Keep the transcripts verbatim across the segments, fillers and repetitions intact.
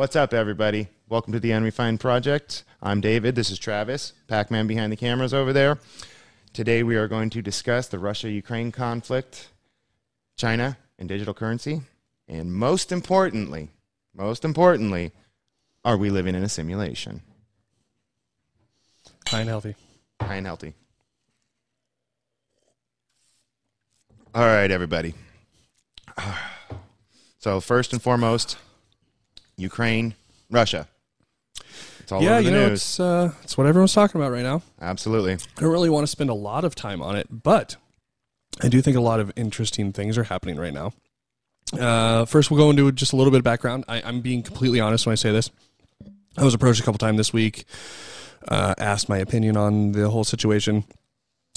What's up, everybody? Welcome to the Unrefined Project. I'm David. This is Travis, Pac-Man behind the cameras over there. Today we are going to discuss the Russia-Ukraine conflict, China and digital currency, and most importantly, most importantly, are we living in a simulation? High and healthy. High and healthy. All right, everybody. So first and foremost, Ukraine, Russia. It's all yeah, over the you know, news. It's, uh, it's what everyone's talking about right now. Absolutely. I don't really want to spend a lot of time on it, but I do think a lot of interesting things are happening right now. Uh, first, we'll go into just a little bit of background. I, I'm being completely honest when I say this. I was approached a couple times this week, uh, asked my opinion on the whole situation.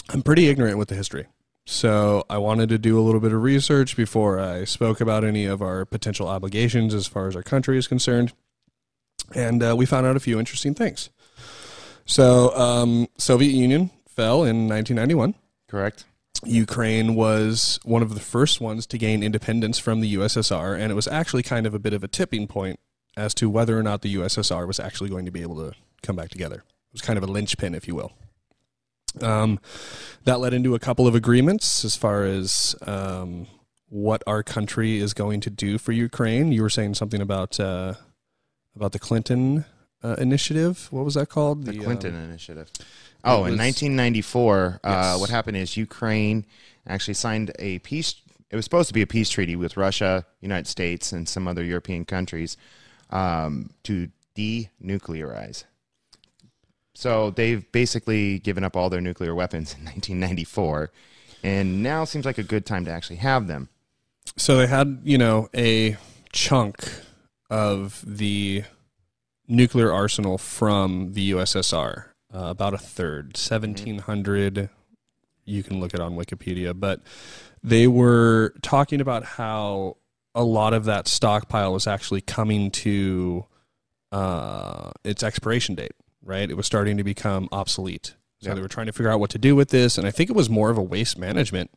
I'm pretty ignorant with the history. So I wanted to do a little bit of research before I spoke about any of our potential obligations as far as our country is concerned. And uh, we found out a few interesting things. So um, Soviet Union fell in nineteen ninety-one. Correct. Ukraine was one of the first ones to gain independence from the U S S R, and it was actually kind of a bit of a tipping point as to whether or not the U S S R was actually going to be able to come back together. It was kind of a linchpin, if you will. Um, that led into a couple of agreements as far as um, what our country is going to do for Ukraine. You were saying something about uh, about the Clinton uh, initiative. What was that called? The, the Clinton um, initiative. Oh, was, in nineteen ninety-four, yes. uh, what happened is Ukraine actually signed a peace. It was supposed to be a peace treaty with Russia, United States, and some other European countries um, to denuclearize. So they've basically given up all their nuclear weapons in nineteen ninety-four, and now seems like a good time to actually have them. So they had, you know, a chunk of the nuclear arsenal from the U S S R, uh, about a third, seventeen hundred, mm-hmm. You can look it on Wikipedia, but they were talking about how a lot of that stockpile was actually coming to uh, its expiration date. Right? It was starting to become obsolete. So yep. They were trying to figure out what to do with this. And I think it was more of a waste management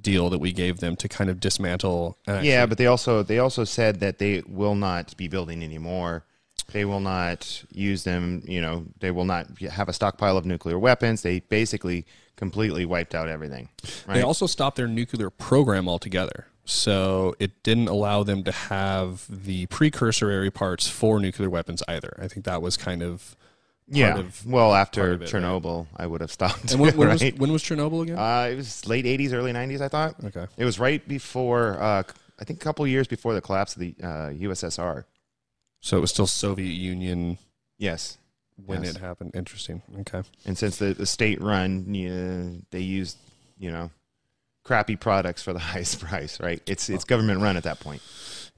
deal that we gave them to kind of dismantle. Uh, yeah, but they also they also said that they will not be building anymore. They will not use them. You know, they will not have a stockpile of nuclear weapons. They basically completely wiped out everything. Right? They also stopped their nuclear program altogether. So it didn't allow them to have the precursory parts for nuclear weapons either. I think that was kind of... Yeah, of, well, after it, Chernobyl, right? I would have stopped. And when, when, right? was, when was Chernobyl again? Uh, it was late eighties, early nineties, I thought. Okay. It was right before, uh, I think a couple of years before the collapse of the uh, U S S R. So it was still Soviet Union? Yes. When yes. it happened. Interesting. Okay. And since the, the state run, yeah, they used, you know, crappy products for the highest price, right? It's, it's government run at that point.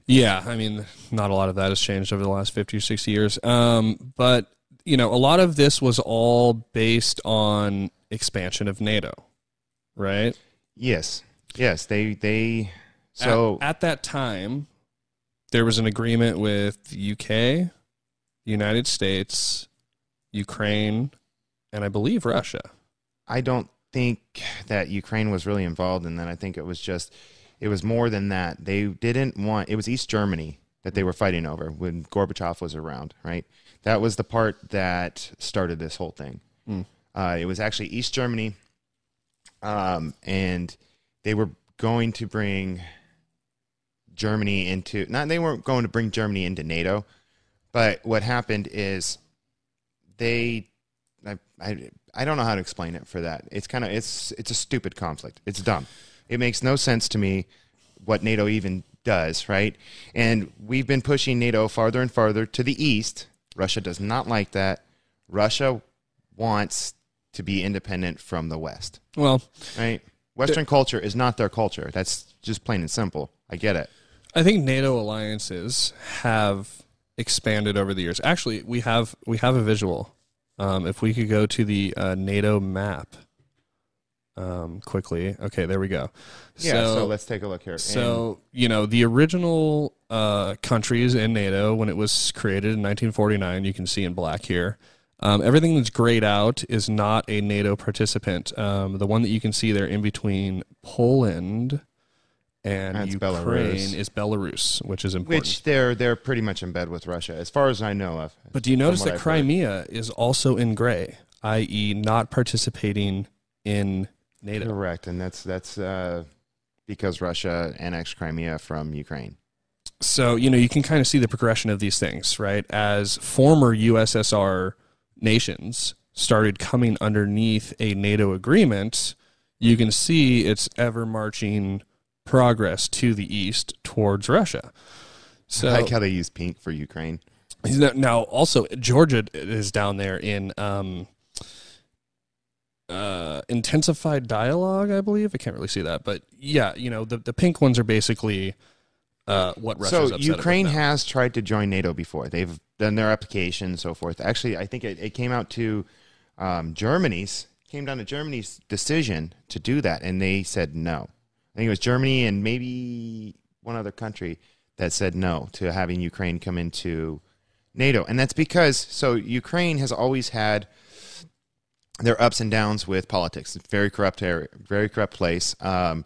Yeah, I mean, not a lot of that has changed over the last fifty or sixty years. Um, but... You know, a lot of this was all based on expansion of NATO, right? Yes. Yes. They, they, so. At, at that time, there was an agreement with the U K, United States, Ukraine, and I believe Russia. I don't think that Ukraine was really involved in that. I think it was just, it was more than that. They didn't want, it was East Germany that they were fighting over when Gorbachev was around, right? That was the part that started this whole thing. Mm. Uh, it was actually East Germany, um, and they were going to bring Germany into... Not they weren't going to bring Germany into NATO, but what happened is they... I I, I don't know how to explain it for that. It's kind of... It's, it's a stupid conflict. It's dumb. It makes no sense to me what NATO even does, right? And we've been pushing NATO farther and farther to the east... Russia does not like that. Russia wants to be independent from the West. Well, right? Western the, culture is not their culture. That's just plain and simple. I get it. I think NATO alliances have expanded over the years. Actually, we have we have a visual. Um, if we could go to the uh, NATO map um, quickly. Okay, there we go. Yeah, so, so let's take a look here. So, and, you know, the original... Uh, countries in NATO when it was created in nineteen forty-nine, you can see in black here. Um, everything that's grayed out is not a NATO participant. Um, the one that you can see there in between Poland and, and Ukraine Belarus. is Belarus, which is important. Which they're they're pretty much in bed with Russia, as far as I know of. But do you notice that I've Crimea heard. is also in gray, that is, not participating in NATO? Correct, and that's that's uh, because Russia annexed Crimea from Ukraine. So you know you can kind of see the progression of these things, right? As former U S S R nations started coming underneath a NATO agreement, you can see it's ever marching progress to the east towards Russia. So I like how they use pink for Ukraine. Now, also, Georgia is down there in um, uh, intensified dialogue, I believe. I can't really see that. But, yeah, you know, the, the pink ones are basically uh, what Russia's upset about. So Ukraine has tried to join NATO before. They've done their application and so forth. Actually, I think it, it came out to um, Germany's, came down to Germany's decision to do that, and they said no. I think it was Germany and maybe one other country that said no to having Ukraine come into NATO. And that's because, so Ukraine has always had their ups and downs with politics. It's a very corrupt area, very corrupt place. Um,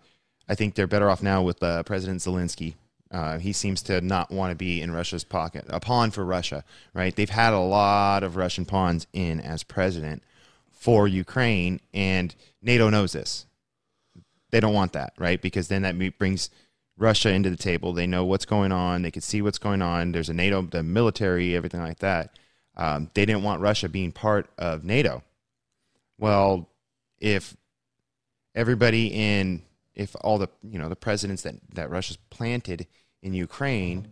I think they're better off now with uh, President Zelensky. Uh, he seems to not want to be in Russia's pocket, a pawn for Russia, right? They've had a lot of Russian pawns in as president for Ukraine, and NATO knows this. They don't want that, right? Because then that brings Russia into the table. They know what's going on. They can see what's going on. There's a NATO, the military, everything like that. Um, they didn't want Russia being part of NATO. Well, if everybody in, if all the, you know, the presidents that, that Russia's planted in Ukraine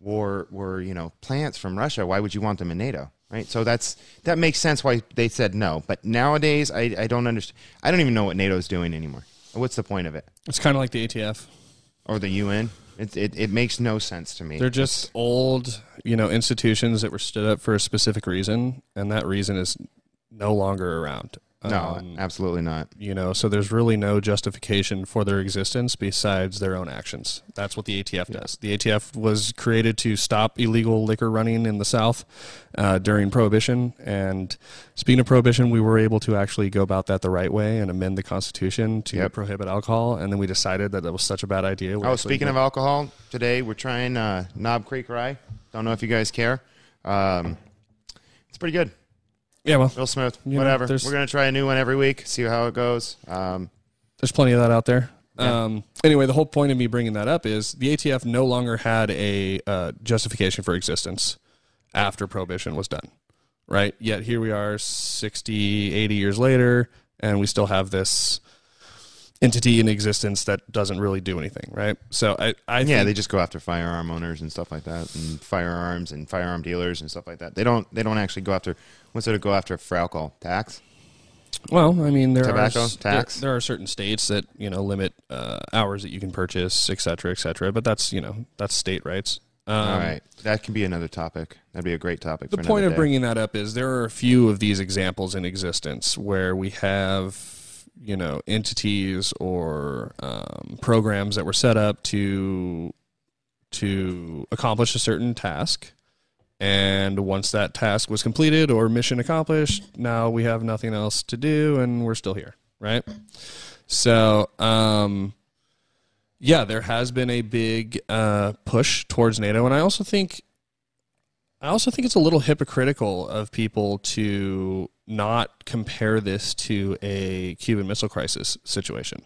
were, were, you know, plants from Russia, why would you want them in NATO? Right, so that's that makes sense why they said no. But nowadays, I, I don't understand. I don't even know what NATO is doing anymore. What's the point of it? It's kind of like the A T F or the U N. It, it it makes no sense to me. They're just old, you know, institutions that were stood up for a specific reason, and that reason is no longer around. No, um, absolutely not. You know, so there's really no justification for their existence besides their own actions. That's what the A T F yeah. does. The A T F was created to stop illegal liquor running in the South uh, during Prohibition. And speaking of Prohibition, we were able to actually go about that the right way and amend the Constitution to yep. prohibit alcohol. And then we decided that that was such a bad idea. We oh, speaking went. of alcohol, today we're trying uh, Knob Creek Rye. Don't know if you guys care. Um, it's pretty good. Yeah, well, real smooth. Whatever. Know, We're gonna try a new one every week. See how it goes. Um, there's plenty of that out there. Yeah. Um, anyway, the whole point of me bringing that up is the A T F no longer had a uh, justification for existence after Prohibition was done, right? Yet here we are, sixty, eighty years later, and we still have this entity in existence that doesn't really do anything, right? So I, I yeah, think, they just go after firearm owners and stuff like that, and firearms and firearm dealers and stuff like that. They don't, they don't actually go after. What's there to go after for alcohol tax? Well, I mean, there tobacco are tax. There, there are certain states that you know limit uh, hours that you can purchase, et cetera, et cetera. But that's you know that's state rights. Um, All right, that can be another topic. That'd be a great topic. The for point of day. bringing that up is there are a few of these examples in existence where we have. you know, entities or um, programs that were set up to to accomplish a certain task. And once that task was completed or mission accomplished, now we have nothing else to do and we're still here, right? So, um, yeah, there has been a big uh, push towards NATO. And I also think I also think it's a little hypocritical of people to not compare this to a Cuban Missile Crisis situation.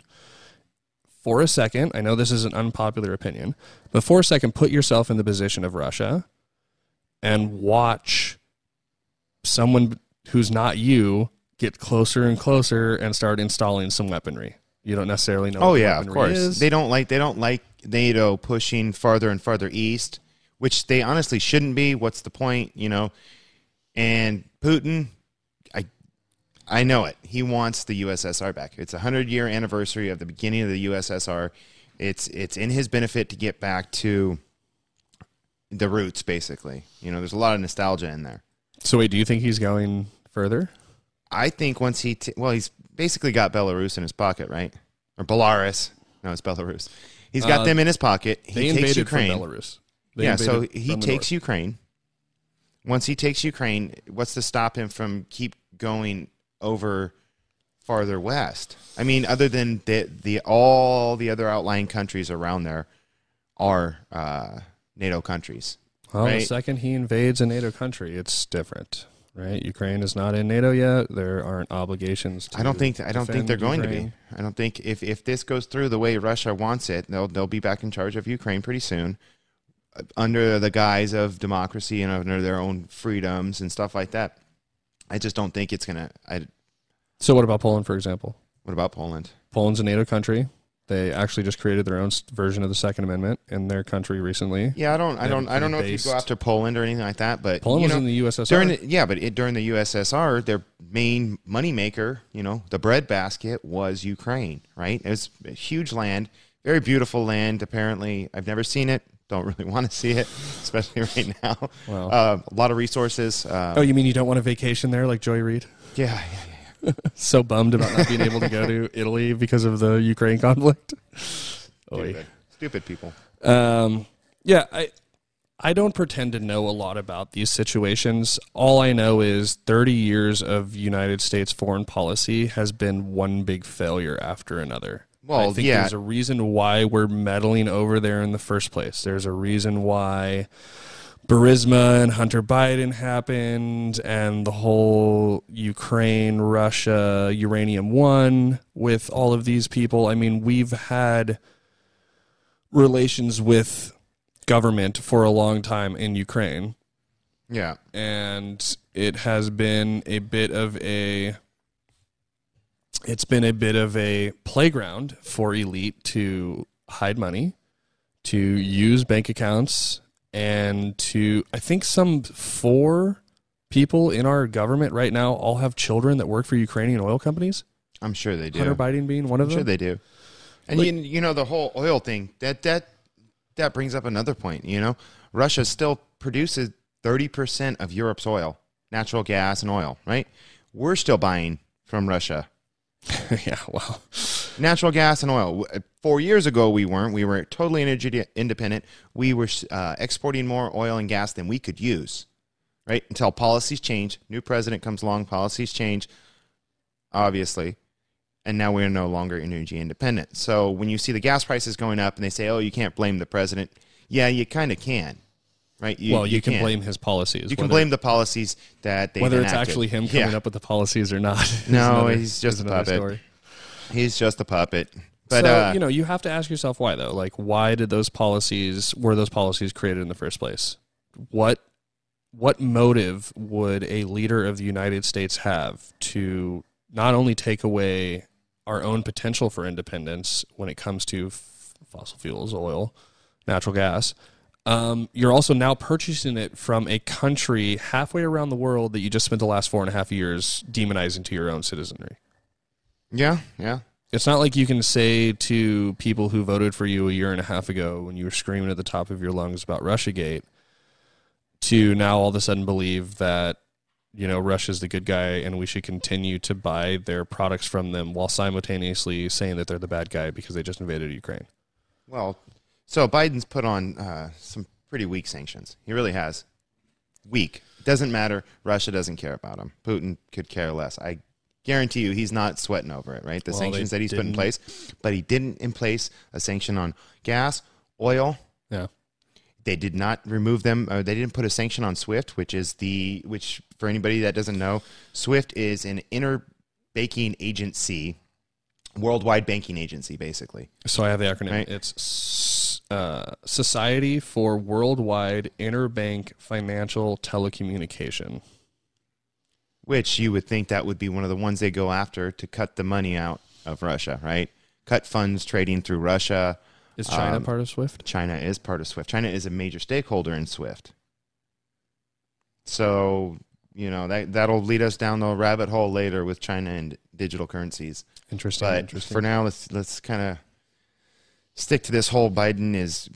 For a second, I know this is an unpopular opinion, but for a second, put yourself in the position of Russia and watch someone who's not you get closer and closer and start installing some weaponry. You don't necessarily know. Oh yeah, of course. Is. They don't like. They don't like NATO pushing farther and farther east. Which they honestly shouldn't be. What's the point, you know? And Putin, I I know it. He wants the U S S R back. It's a hundred-year anniversary of the beginning of the U S S R. It's it's in his benefit to get back to the roots, basically. You know, there's a lot of nostalgia in there. So, wait, do you think he's going further? I think once he... T- well, he's basically got Belarus in his pocket, right? Or Belarus. No, it's Belarus. He's got uh, them in his pocket. He they invaded takes Ukraine. From Belarus. They yeah, so he takes north. Ukraine. Once he takes Ukraine, what's to stop him from keep going over farther west. I mean, other than the, the all the other outlying countries around there are uh, NATO countries. Well, right? The second he invades a NATO country, it's different, right? Ukraine is not in NATO yet. There aren't obligations to I don't think I don't think they're going Ukraine. to be. I don't think if, if this goes through the way Russia wants it, they'll they'll be back in charge of Ukraine pretty soon, under the guise of democracy and under their own freedoms and stuff like that. I just don't think it's going to... I, So what about Poland, for example? What about Poland? Poland's a NATO country. They actually just created their own version of the Second Amendment in their country recently. Yeah, I don't, I don't, I don't know if you go after Poland or anything like that, but Poland was in the U S S R. During the, yeah, but it, during the U S S R, their main moneymaker, you know, the breadbasket was Ukraine, right? It was a huge land, very beautiful land. Apparently, I've never seen it. Don't really want to see it, especially right now. Wow. Uh, a lot of resources. Um, oh, you mean you don't want a vacation there, like Joy Reid? Yeah, yeah, yeah. So bummed about not being able to go to Italy because of the Ukraine conflict. Stupid, stupid people. Um, yeah, I I don't pretend to know a lot about these situations. All I know is thirty years of United States foreign policy has been one big failure after another. Well, I think yeah. there's a reason why we're meddling over there in the first place. There's a reason why Burisma and Hunter Biden happened, and the whole Ukraine, Russia, Uranium One with all of these people. I mean, we've had relations with government for a long time in Ukraine. Yeah. And it has been a bit of a... It's been a bit of a playground for elite to hide money, to use bank accounts... And to, I think some four people in our government right now all have children that work for Ukrainian oil companies. I'm sure they do. Hunter Biden being one of I'm them. I'm sure they do. And, like, you, you know, the whole oil thing, that, that, that brings up another point, you know. Russia still produces thirty percent of Europe's oil, natural gas and oil, right? We're still buying from Russia. Yeah, well. Natural gas and oil. Four years ago, we weren't. We were totally energy independent. We were uh, exporting more oil and gas than we could use, right? Until policies change. New president comes along. Policies change, obviously. And now we're no longer energy independent. So when you see the gas prices going up and they say, oh, you can't blame the president. Yeah, you kind of can. Right? You, well, you, you can, can blame his policies. You can whether, blame the policies that they whether enacted. It's actually him coming yeah. up with the policies or not. No, another, he's just a puppet. Story. He's just a puppet. But so, uh, you know, you have to ask yourself why, though. Like, why did those policies were those policies created in the first place? What what motive would a leader of the United States have to not only take away our own potential for independence when it comes to f- fossil fuels, oil, natural gas? Um, you're also now purchasing it from a country halfway around the world that you just spent the last four and a half years demonizing to your own citizenry. Yeah, yeah. It's not like you can say to people who voted for you a year and a half ago when you were screaming at the top of your lungs about Russiagate to now all of a sudden believe that, you know, Russia's the good guy and we should continue to buy their products from them while simultaneously saying that they're the bad guy because they just invaded Ukraine. Well... So Biden's put on uh, some pretty weak sanctions. He really has. Weak. Doesn't matter. Russia doesn't care about him. Putin could care less. I guarantee you he's not sweating over it, right? The well, sanctions that he's didn't. put in place. But he didn't in place a sanction on gas, oil. Yeah. They did not remove them. Or they didn't put a sanction on SWIFT, which is the, which for anybody that doesn't know, SWIFT is an interbanking agency, worldwide banking agency, basically. So I have the acronym. Right? It's Uh, Society for Worldwide Interbank Financial Telecommunication. Which you would think that would be one of the ones they go after to cut the money out of Russia, right? Cut funds trading through Russia. Is China um, part of SWIFT? China is part of SWIFT. China is a major stakeholder in SWIFT. So, you know, that, that'll lead us down the rabbit hole later with China and digital currencies. Interesting. But interesting. For now, let's let's kind of... stick to this whole Biden is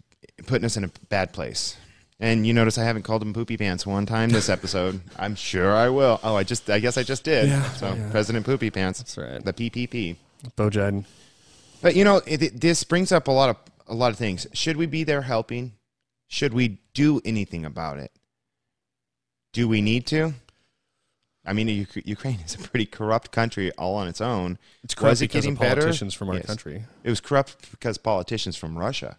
putting us in a bad place. And you notice I haven't called him Poopy Pants one time this episode. I'm sure I will. Oh, I just I guess I just did. Yeah, so yeah. President Poopy Pants. That's right. The P P P. Bo Jiden. But, you know, it, it, this brings up a lot of a lot of things. Should we be there helping? Should we do anything about it? Do we need to? I mean, U Ukraine is a pretty corrupt country all on its own. It's corrupt was it because of politicians better? from our yes. country. It was corrupt because politicians from Russia.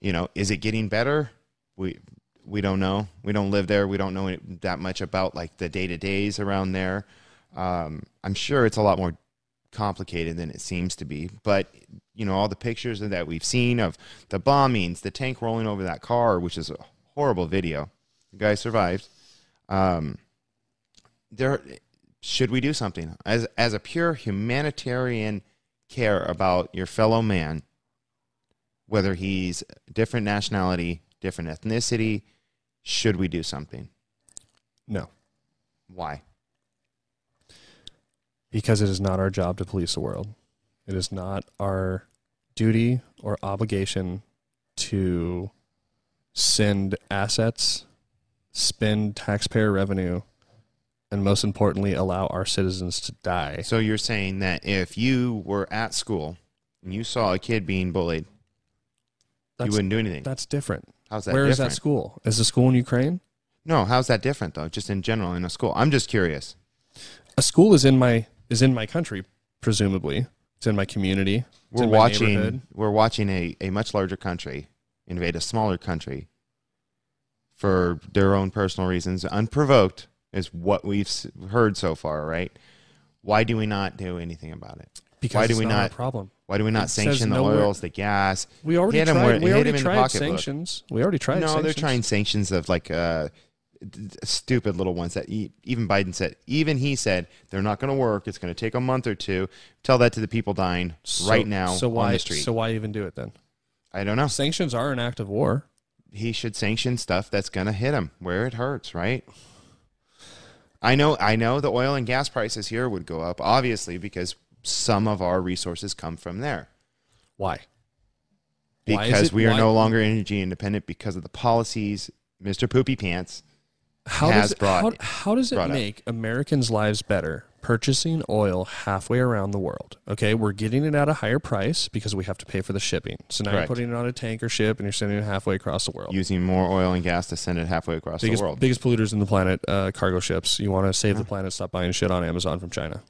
You know, is it getting better? We we don't know. We don't live there. We don't know that much about like the day to days around there. Um, I'm sure it's a lot more complicated than it seems to be. But you know, all the pictures that we've seen of the bombings, the tank rolling over that car, which is a horrible video. The guy survived. Um, there, should we do something as as a pure humanitarian care about your fellow man, whether he's different nationality, different ethnicity? Should we do something? No. Why? Because it is not our job to police the world. It is not our duty or obligation to send assets, spend taxpayer revenue, and most importantly, allow our citizens to die. So you're saying that if you were at school and you saw a kid being bullied, that's, you wouldn't do anything? That's different. How's that Where different? Where is that school? Is the school in Ukraine? No, how's that different, though, just in general in a school? I'm just curious. A school is in my, is in my country, presumably. It's in my community. It's we're in my watching, we're watching a, a much larger country invade a smaller country for their own personal reasons, unprovoked. Is what we've heard so far, right? Why do we not do anything about it? Because why do it's we not, not a problem. Why do we not it sanction the nowhere. oils, the gas? We already hit tried, them where, we hit already them tried in the pocket sanctions. Book. We already tried no, sanctions. No, they're trying sanctions of like uh, stupid little ones that he, even Biden said, even he said, they're not going to work. It's going to take a month or two. Tell that to the people dying so, right now so why, on the street. So why even do it then? I don't know. Sanctions are an act of war. He should sanction stuff that's going to hit him where it hurts, right? I know I know the oil and gas prices here would go up, obviously, because some of our resources come from there. Why? Because Why it, we are why? no longer energy independent because of the policies Mister Poopy Pants how has does it, brought How, how does it make up. Americans' lives better purchasing oil halfway around the world? Okay, we're getting it at a higher price because we have to pay for the shipping. So now Correct. you're putting it on a tanker ship and you're sending it halfway across the world. Using more oil and gas to send it halfway across biggest, the world. Biggest polluters in the planet, uh, cargo ships. You want to save yeah. the planet, stop buying shit on Amazon from China.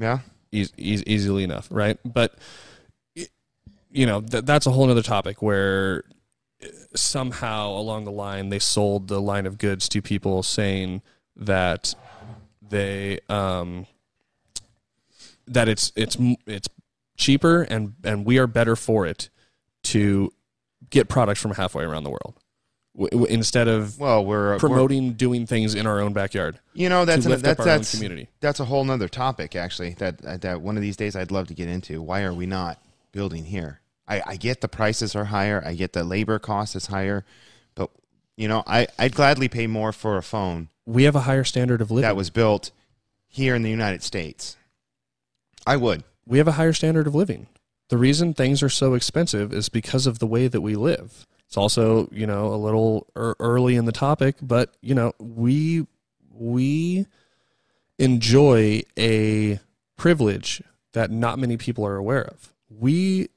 Yeah. E e easily enough, right? But, you know, th that's a whole other topic where somehow along the line they sold the line of goods to people saying that they... Um, that it's it's it's cheaper and and we are better for it to get products from halfway around the world w w instead of well we're promoting we're, doing things in our own backyard. You know that's an, that's that's community. That's a whole nother topic actually. That that one of these days I'd love to get into. Why are we not building here? I, I get the prices are higher. I get the labor cost is higher, but you know I I'd gladly pay more for a phone. We have a higher standard of living that was built here in the United States. I would. We have a higher standard of living. The reason things are so expensive is because of the way that we live. It's also, you know, a little er early in the topic, but, you know, we, we enjoy a privilege that not many people are aware of. We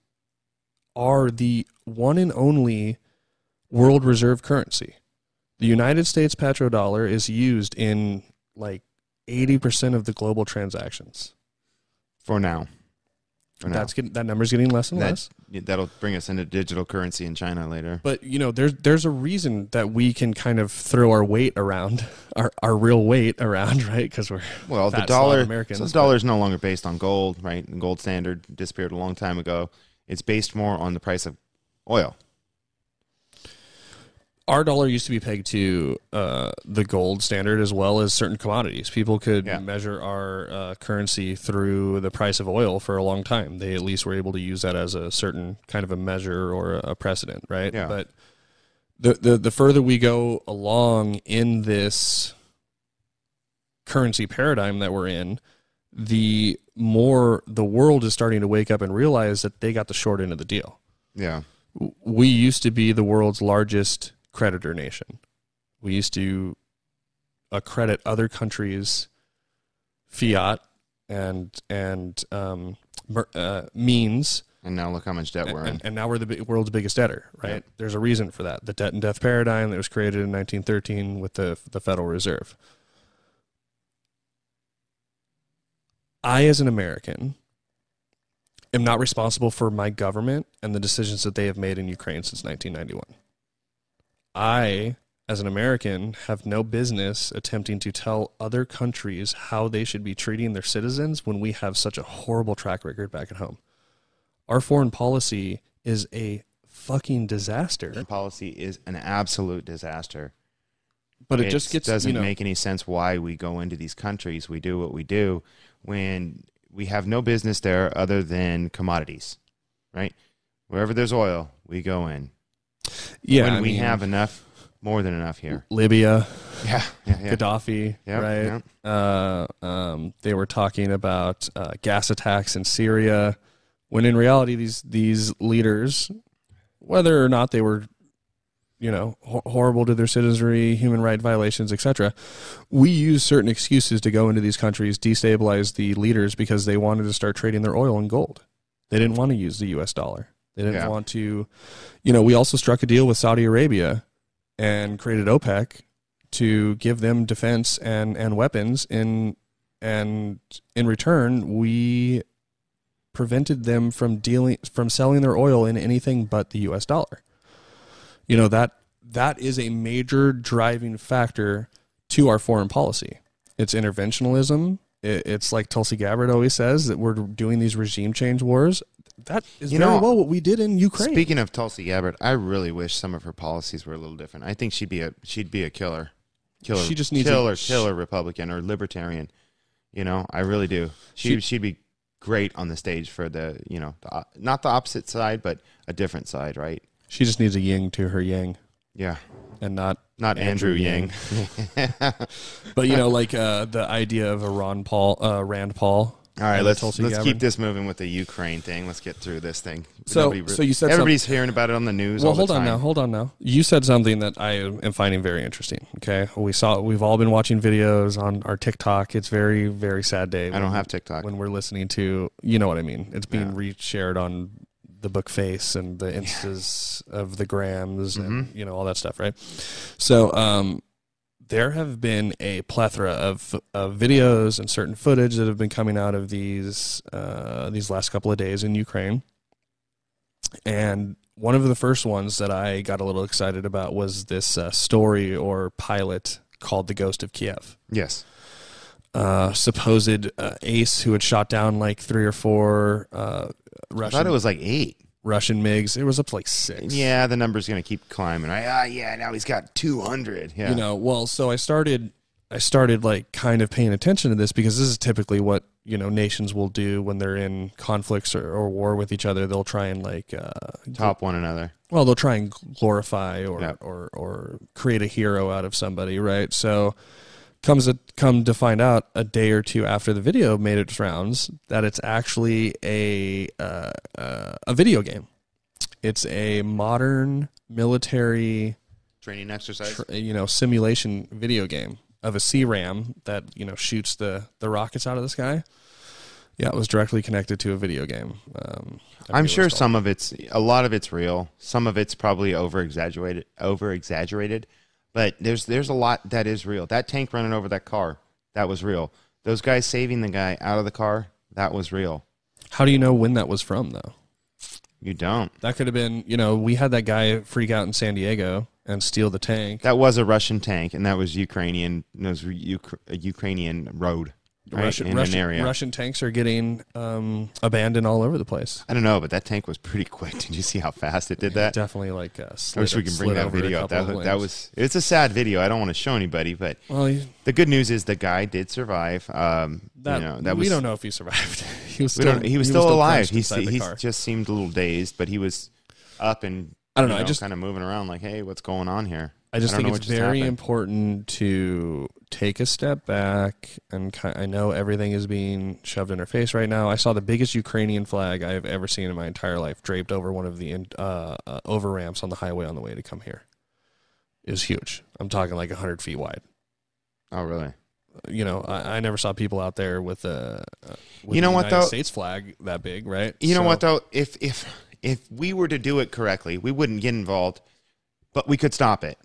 are the one and only world reserve currency. The United States petrodollar is used in like eighty percent of the global transactions. For now. For That's now. Getting, that number's getting less and that, less. That'll bring us into digital currency in China later. But, you know, there's, there's a reason that we can kind of throw our weight around, our, our real weight around, right? Because we're well, the dollar, Americans. So the dollar is no longer based on gold, right? The gold standard disappeared a long time ago. It's based more on the price of oil. Our dollar used to be pegged to uh, the gold standard as well as certain commodities. People could yeah. measure our uh, currency through the price of oil for a long time. They at least were able to use that as a certain kind of a measure or a precedent, right? Yeah. But the, the, the further we go along in this currency paradigm that we're in, the more the world is starting to wake up and realize that they got the short end of the deal. Yeah. We used to be the world's largest creditor nation. We used to accredit other countries' fiat and and um, uh, means. And now look how much debt and, we're in. And, and now we're the big, world's biggest debtor, right? Yep. There's a reason for that. The debt and death paradigm that was created in nineteen thirteen with the the Federal Reserve. I, as an American, am not responsible for my government and the decisions that they have made in Ukraine since nineteen ninety-one. I, as an American, have no business attempting to tell other countries how they should be treating their citizens when we have such a horrible track record back at home. Our foreign policy is a fucking disaster. Foreign policy is an absolute disaster. But it, it just gets, doesn't you know, make any sense why we go into these countries. We do what we do when we have no business there other than commodities, right? Wherever there's oil, we go in. Yeah, when I we mean, have enough, more than enough here. Libya, yeah, yeah, yeah. Gaddafi, yep, right? Yep. Uh, um, they were talking about uh, gas attacks in Syria. When in reality, these these leaders, whether or not they were, you know, ho- horrible to their citizenry, human rights violations, et cetera. We use certain excuses to go into these countries, destabilize the leaders because they wanted to start trading their oil and gold. They didn't want to use the U S dollar. They didn't yeah. want to, you know, we also struck a deal with Saudi Arabia and created OPEC to give them defense and, and weapons. In, and in return, we prevented them from dealing, from selling their oil in anything but the U S dollar. You know, that that is a major driving factor to our foreign policy. It's interventionism. It, it's like Tulsi Gabbard always says, that we're doing these regime change wars. That is you very know, well what we did in Ukraine. Speaking of Tulsi Gabbard, I really wish some of her policies were a little different. I think she'd be a she'd be a killer, killer, she just needs killer, a, killer Republican or libertarian. You know, I really do. She, she she'd be great on the stage for the you know the, not the opposite side, but a different side, right? She just needs a yin to her yang. Yeah. And not not Andrew, Andrew Yang. yang. But, you know, like uh, the idea of a Ron Paul, uh, Rand Paul. All right, let's let's Gabbard. keep this moving with the Ukraine thing. Let's get through this thing. So, Nobody, so you said everybody's something. hearing about it on the news. Well, all hold the time. on now, hold on now. You said something that I am finding very interesting. Okay, we saw we've all been watching videos on our TikTok. It's very very sad day. When, I don't have TikTok. When we're listening to, you know what I mean. It's being yeah. re-shared on the book face and the instas yeah. of the grams and mm-hmm. you know all that stuff, right? So um, there have been a plethora of, of videos and certain footage that have been coming out of these uh, these last couple of days in Ukraine. And one of the first ones that I got a little excited about was this uh, story or pilot called "The Ghost of Kiev." Yes. Uh, supposed uh, ace who had shot down like three or four uh, Russian... I thought it was like eight. Russian MiGs. It was up to like six. Yeah, the number's going to keep climbing. I, uh, yeah, now he's got two hundred. Yeah. You know, well, so I started, I started like kind of paying attention to this because this is typically what, you know, nations will do when they're in conflicts or, or war with each other. They'll try and like... Uh, Top gl- one another. Well, they'll try and glorify or, yeah. or, or create a hero out of somebody, right? So... Comes a, come to find out a day or two after the video made its rounds that it's actually a uh, uh, a video game. It's a modern military training exercise, tra- you know, simulation video game of a C RAM that you know shoots the, the rockets out of the sky. Yeah, it was directly connected to a video game. Um, I'm sure some of it's a lot of it's real. Some of it's probably over exaggerated. Over exaggerated. But there's there's a lot that is real. That tank running over that car, that was real. Those guys saving the guy out of the car, that was real. How do you know when that was from, though? You don't. That could have been, you know, we had that guy freak out in San Diego and steal the tank. That was a Russian tank, and that was Ukrainian. It was a Ukrainian road. Right? Russian, in Russian, an area. Russian tanks are getting um, abandoned all over the place. I don't know, but that tank was pretty quick. Did you see how fast it did yeah, that? Definitely, like uh, I wish up, we can bring that video up. That, that was it's a sad video. I don't want to show anybody, but well, he, the good news is the guy did survive. Um, that, you know, that was, we don't know if he survived. he was still, he was still, he still alive. He he just seemed a little dazed, but he was up and I don't know, know I just kind of moving around, like, hey, what's going on here? I just I think it's very happened. important to take a step back, and kind of, I know everything is being shoved in our face right now. I saw the biggest Ukrainian flag I have ever seen in my entire life draped over one of the uh, uh, over ramps on the highway on the way to come here. It was huge. I'm talking like one hundred feet wide. Oh, really? You know, I, I never saw people out there with a uh, with you know the what, United though? States flag that big, right? You so, know what, though? If, if, if we were to do it correctly, we wouldn't get involved, but we could stop it.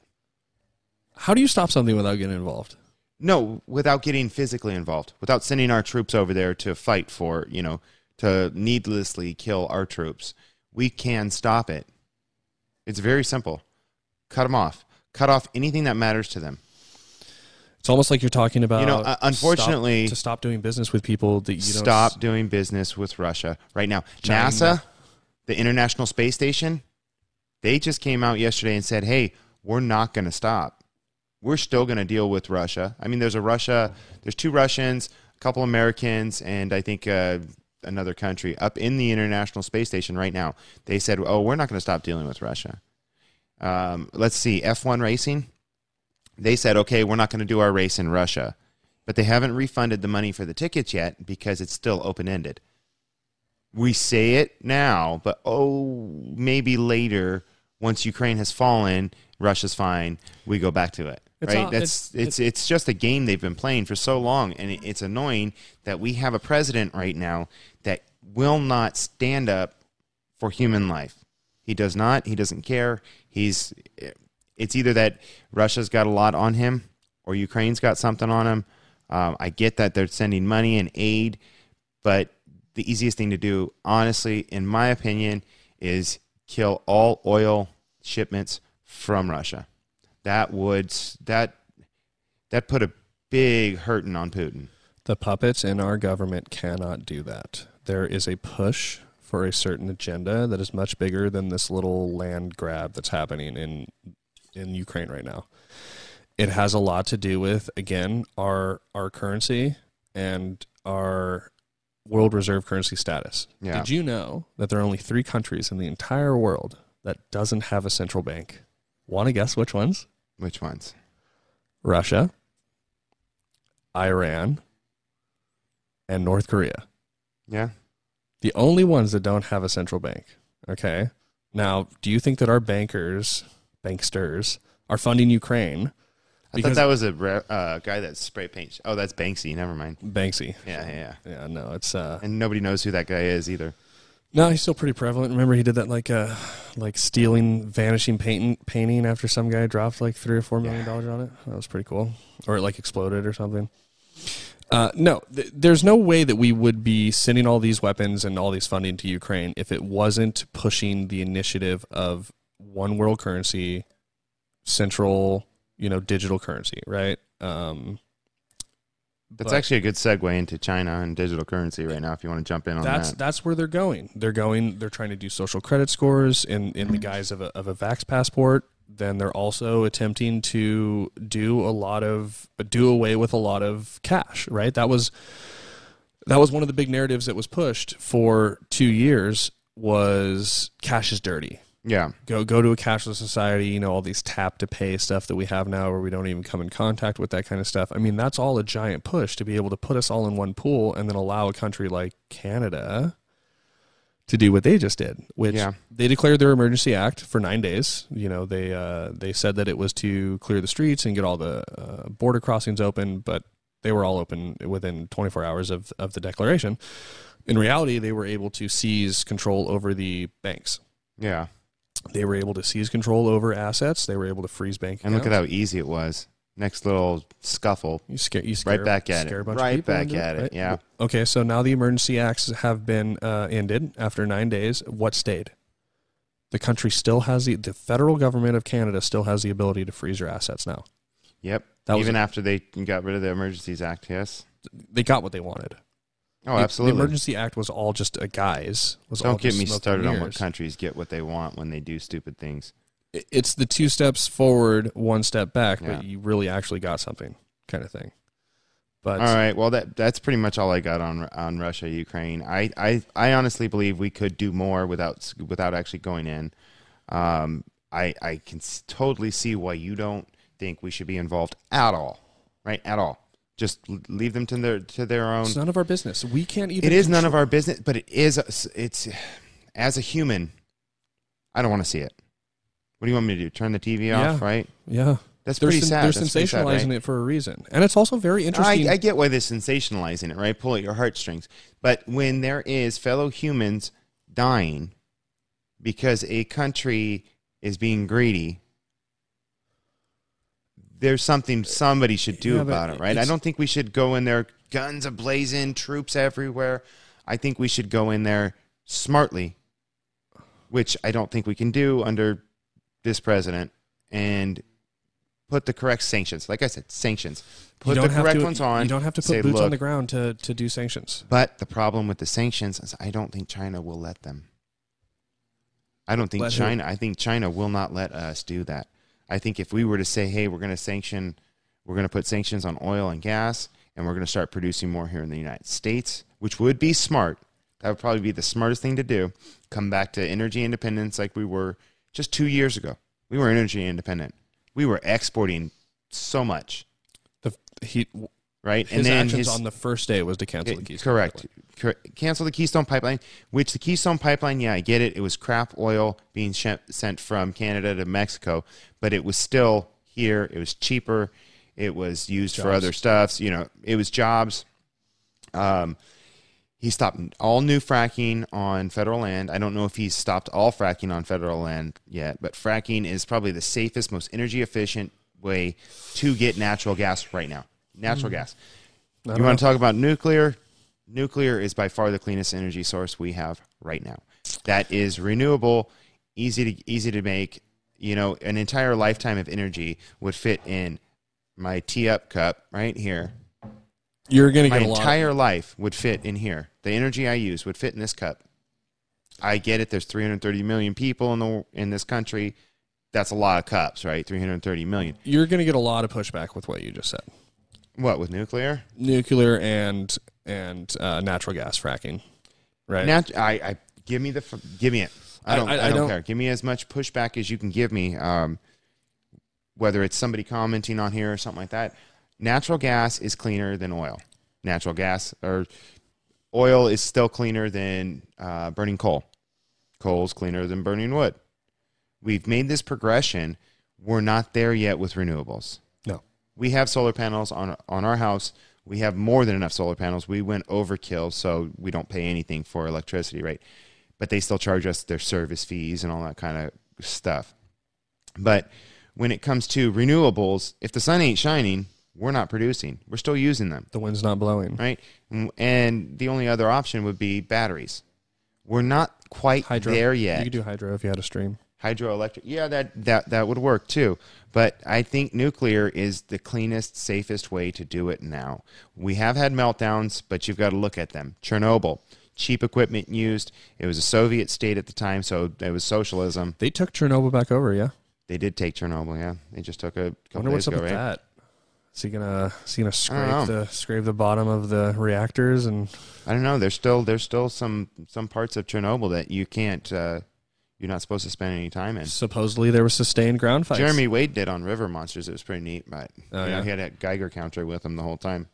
How do you stop something without getting involved? No, without getting physically involved, without sending our troops over there to fight for, you know, to needlessly kill our troops. We can stop it. It's very simple. Cut them off. Cut off anything that matters to them. It's almost like you're talking about, you know, uh, unfortunately, stop, to stop doing business with people that you don't stop s- doing business with Russia right now. China. NASA, the International Space Station, they just came out yesterday and said, "Hey, we're not going to stop. We're still going to deal with Russia." I mean, there's a Russia, there's two Russians, a couple Americans, and I think uh, another country up in the International Space Station right now. They said, "Oh, we're not going to stop dealing with Russia." Um, let's see, F one racing. They said, okay, we're not going to do our race in Russia. But they haven't refunded the money for the tickets yet because it's still open-ended. We say it now, but oh, maybe later, once Ukraine has fallen, Russia's fine, we go back to it. It's right? All, That's it's it's, it's it's just a game they've been playing for so long, and it's annoying that we have a president right now that will not stand up for human life. He does not. He doesn't care. He's... It's either that Russia's got a lot on him or Ukraine's got something on him. Um, I get that they're sending money and aid, but the easiest thing to do, honestly, in my opinion, is kill all oil shipments from Russia. That would that that put a big hurting on Putin. The puppets in our government cannot do that. There is a push for a certain agenda that is much bigger than this little land grab that's happening in in Ukraine right now. It has a lot to do with, again, our our currency and our world reserve currency status. Yeah. Did you know that there are only three countries in the entire world that doesn't have a central bank? Want to guess which ones? Which ones? Russia, Iran, and North Korea. Yeah. The only ones that don't have a central bank. Okay. Now, do you think that our bankers... banksters are funding Ukraine? I thought that was a uh, guy that spray paints. Oh, that's Banksy. Never mind. Banksy. Yeah, yeah, yeah. yeah no, it's uh, and nobody knows who that guy is either. No, he's still pretty prevalent. Remember, he did that like uh, like stealing vanishing painting painting after some guy dropped like three or four million dollars yeah. on it. That was pretty cool, or it like exploded or something. Uh, no, th- there's no way that we would be sending all these weapons and all these funding to Ukraine if it wasn't pushing the initiative of one world currency, central, you know, digital currency, right? Um, that's but, actually a good segue into China and digital currency right now, if you want to jump in on that's, that. That's where they're going. They're going, they're trying to do social credit scores in, in the guise of a, of a vax passport. Then they're also attempting to do a lot of, do away with a lot of cash, right? That was, that was one of the big narratives that was pushed for two years was cash is dirty. Yeah. Go go to a cashless society, you know, all these tap to pay stuff that we have now where we don't even come in contact with that kind of stuff. I mean, that's all a giant push to be able to put us all in one pool and then allow a country like Canada to do what they just did, which yeah. they declared their emergency act for nine days. You know, they uh, they said that it was to clear the streets and get all the uh, border crossings open, but they were all open within twenty-four hours of, of the declaration. In reality, they were able to seize control over the banks. Yeah. They were able to seize control over assets. They were able to freeze bank accounts. And look at how easy it was. Next little scuffle. You scare, you scare, right back at scare it. A bunch right of back into, at it, right? Yeah. Okay, so now the emergency acts have been uh, ended after nine days. What stayed? The country still has the, the federal government of Canada still has the ability to freeze your assets now. Yep. That Even was, after they got rid of the Emergencies Act, yes? They got what they wanted. Oh, absolutely. The Emergency Act was all just a guise. Was Don't all get me started years. on what countries get what they want when they do stupid things. It's the two steps forward, one step back, yeah. but you really actually got something kind of thing. But all right, well, that that's pretty much all I got on on Russia, Ukraine. I, I, I honestly believe we could do more without without actually going in. Um, I, I can totally see why you don't think we should be involved at all, right, at all. Just leave them to their to their own. It's none of our business. We can't even. It is control. None of our business, but it is. It's as a human, I don't want to see it. What do you want me to do? Turn the T V off, yeah. right? Yeah, that's they're pretty sen- sad. They're that's sensationalizing sad, right? it for a reason, and it's also very interesting. I, I get why they're sensationalizing it, right? Pull at your heartstrings, but when there is fellow humans dying because a country is being greedy, there's something somebody should do yeah, about it, right? I don't think we should go in there guns a-blazing, troops everywhere. I think we should go in there smartly, which I don't think we can do under this president, and put the correct sanctions. Like I said, sanctions. Put the correct to, ones on. You don't have to put say, boots look. on the ground to, to do sanctions. But the problem with the sanctions is I don't think China will let them. I don't think let China... Who? I think China will not let us do that. I think if we were to say, hey, we're going to sanction... We're going to put sanctions on oil and gas, and we're going to start producing more here in the United States, which would be smart. That would probably be the smartest thing to do. Come back to energy independence like we were just two years ago. We were energy independent. We were exporting so much. The he right his and then actions his, on the first day was to cancel it, the Keystone correct. Pipeline. Cancel the Keystone Pipeline, which the Keystone Pipeline, yeah, I get it. It was crap oil being sh- sent from Canada to Mexico, but it was still here. It was cheaper. It was used jobs. for other stuffs. You know, it was jobs. Um, he stopped all new fracking on federal land. I don't know if he's stopped all fracking on federal land yet, but fracking is probably the safest, most energy efficient way to get natural gas right now. Natural mm. gas. You want know. to talk about nuclear? Nuclear is by far the cleanest energy source we have right now. That is renewable, easy to easy to make. You know, an entire lifetime of energy would fit in my tea-up cup right here. You're going to get a lot. My entire life would fit in here. The energy I use would fit in this cup. I get it. There's three hundred thirty million people in the in this country. That's a lot of cups, right? three hundred thirty million. You're going to get a lot of pushback with what you just said. What, with nuclear? Nuclear and and uh, natural gas fracking, right? Nat- I, I give me the give me it. I don't I, I, I don't, I don't care. Give me as much pushback as you can give me. Um, whether it's somebody commenting on here or something like that. Natural gas is cleaner than oil. Natural gas or oil is still cleaner than uh, burning coal. Coal's cleaner than burning wood. We've made this progression. We're not there yet with renewables. No. We have solar panels on on our house. We have more than enough solar panels. We went overkill, so we don't pay anything for electricity, right? But they still charge us their service fees and all that kind of stuff. But when it comes to renewables, if the sun ain't shining, we're not producing. We're still using them. The wind's not blowing. Right? And the only other option would be batteries. We're not quite hydro. there yet. You could do hydro if you had a stream. Hydroelectric. Yeah, that, that, that would work too. But I think nuclear is the cleanest, safest way to do it now. We have had meltdowns, but you've got to look at them. Chernobyl. Cheap equipment used. It was a Soviet state at the time, so it was socialism. They took Chernobyl back over, yeah. They did take Chernobyl, yeah. They just took a couple days ago, right? I wonder what's up with that. Is he gonna is he gonna scrape the scrape the bottom of the reactors and? I don't know. There's still there's still some some parts of Chernobyl that you can't uh, you're not supposed to spend any time in. Supposedly there was sustained ground fights. Jeremy Wade did on River Monsters. It was pretty neat, but oh, you know, yeah. he had a Geiger counter with him the whole time.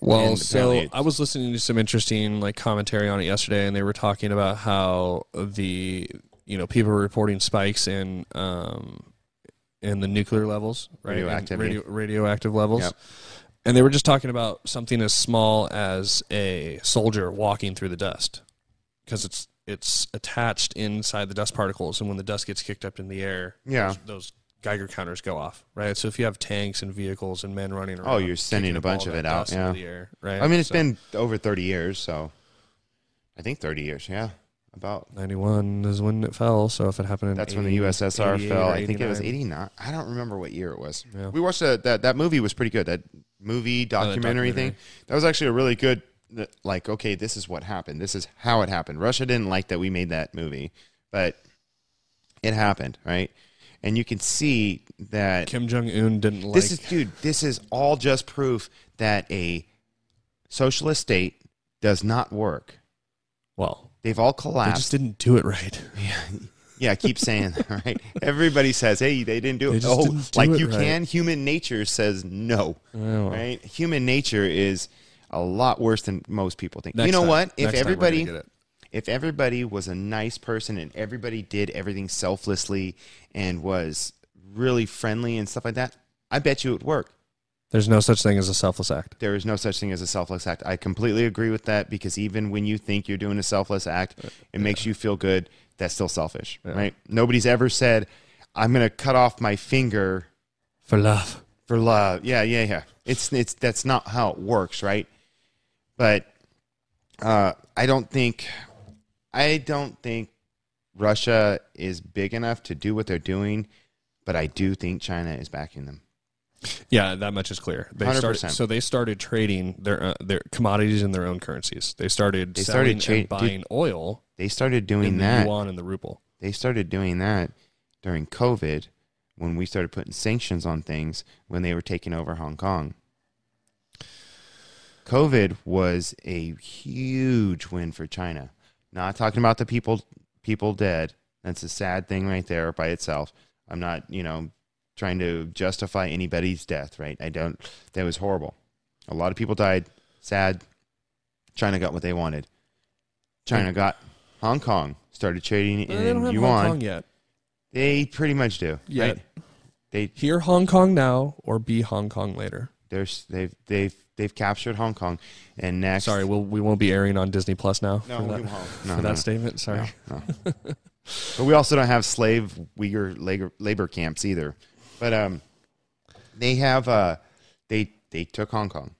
Well, so I was listening to some interesting like commentary on it yesterday, and they were talking about how the you know people were reporting spikes in. Um, And the nuclear levels, right? Radioactivity. Radio, radioactive levels. Yep. And they were just talking about something as small as a soldier walking through the dust because it's it's attached inside the dust particles. And when the dust gets kicked up in the air, yeah. those, those Geiger counters go off, right? So if you have tanks and vehicles and men running around. Oh, you're sending a bunch of it out. Yeah. Into the air, right? I mean, it's so, been over thirty years, so I think thirty years, yeah. About ninety-one is when it fell, so if it happened in that's eighty, when the U S S R fell. I think it was eighty-nine. I don't remember what year it was. Yeah. We watched a, that that movie was pretty good. That movie documentary, oh, that documentary thing that was actually a really good. Like, okay, this is what happened. This is how it happened. Russia didn't like that we made that movie, but it happened, right? And you can see that Kim Jong Un didn't like this. Is dude, this is all just proof that a socialist state does not work. Well. They've all collapsed. They just didn't do it right. Yeah, yeah. I keep saying that, right? Everybody says, hey, they didn't do it. Oh, no, like it you right. can. Human nature says no, oh. right? Human nature is a lot worse than most people think. Next you know time. what? If Next everybody if everybody was a nice person and everybody did everything selflessly and was really friendly and stuff like that, I bet you it would work. There's no such thing as a selfless act. There is no such thing as a selfless act. I completely agree with that because even when you think you're doing a selfless act, it yeah. makes you feel good. That's still selfish, yeah. right? Nobody's ever said, I'm going to cut off my finger for love. For love. Yeah, yeah, yeah. It's it's that's not how it works, right? But uh, I don't think I don't think Russia is big enough to do what they're doing, but I do think China is backing them. Yeah, that much is clear. They one hundred percent. Started, so they started trading their uh, their commodities in their own currencies. They started they selling started tra- and buying did, oil. They started doing in that. The yuan and the ruble. They started doing that during COVID when we started putting sanctions on things when they were taking over Hong Kong. COVID was a huge win for China. Not talking about the people people dead. That's a sad thing right there by itself. I'm not, you know, trying to justify anybody's death, right? I don't. That was horrible. A lot of people died. Sad. China got what they wanted. China got Hong Kong. Started trading in they don't have yuan. Hong Kong yet. They pretty much do. Yeah. Right? They hear Hong Kong now or be Hong Kong later. There's they've they've they've captured Hong Kong, and next. Sorry, we'll, we won't be airing on Disney Plus now. No, for we'll that, home. No, for no, that no. statement. Sorry. No, no. But we also don't have slave Uyghur labor, labor camps either. But um, they have uh, they they took Hong Kong.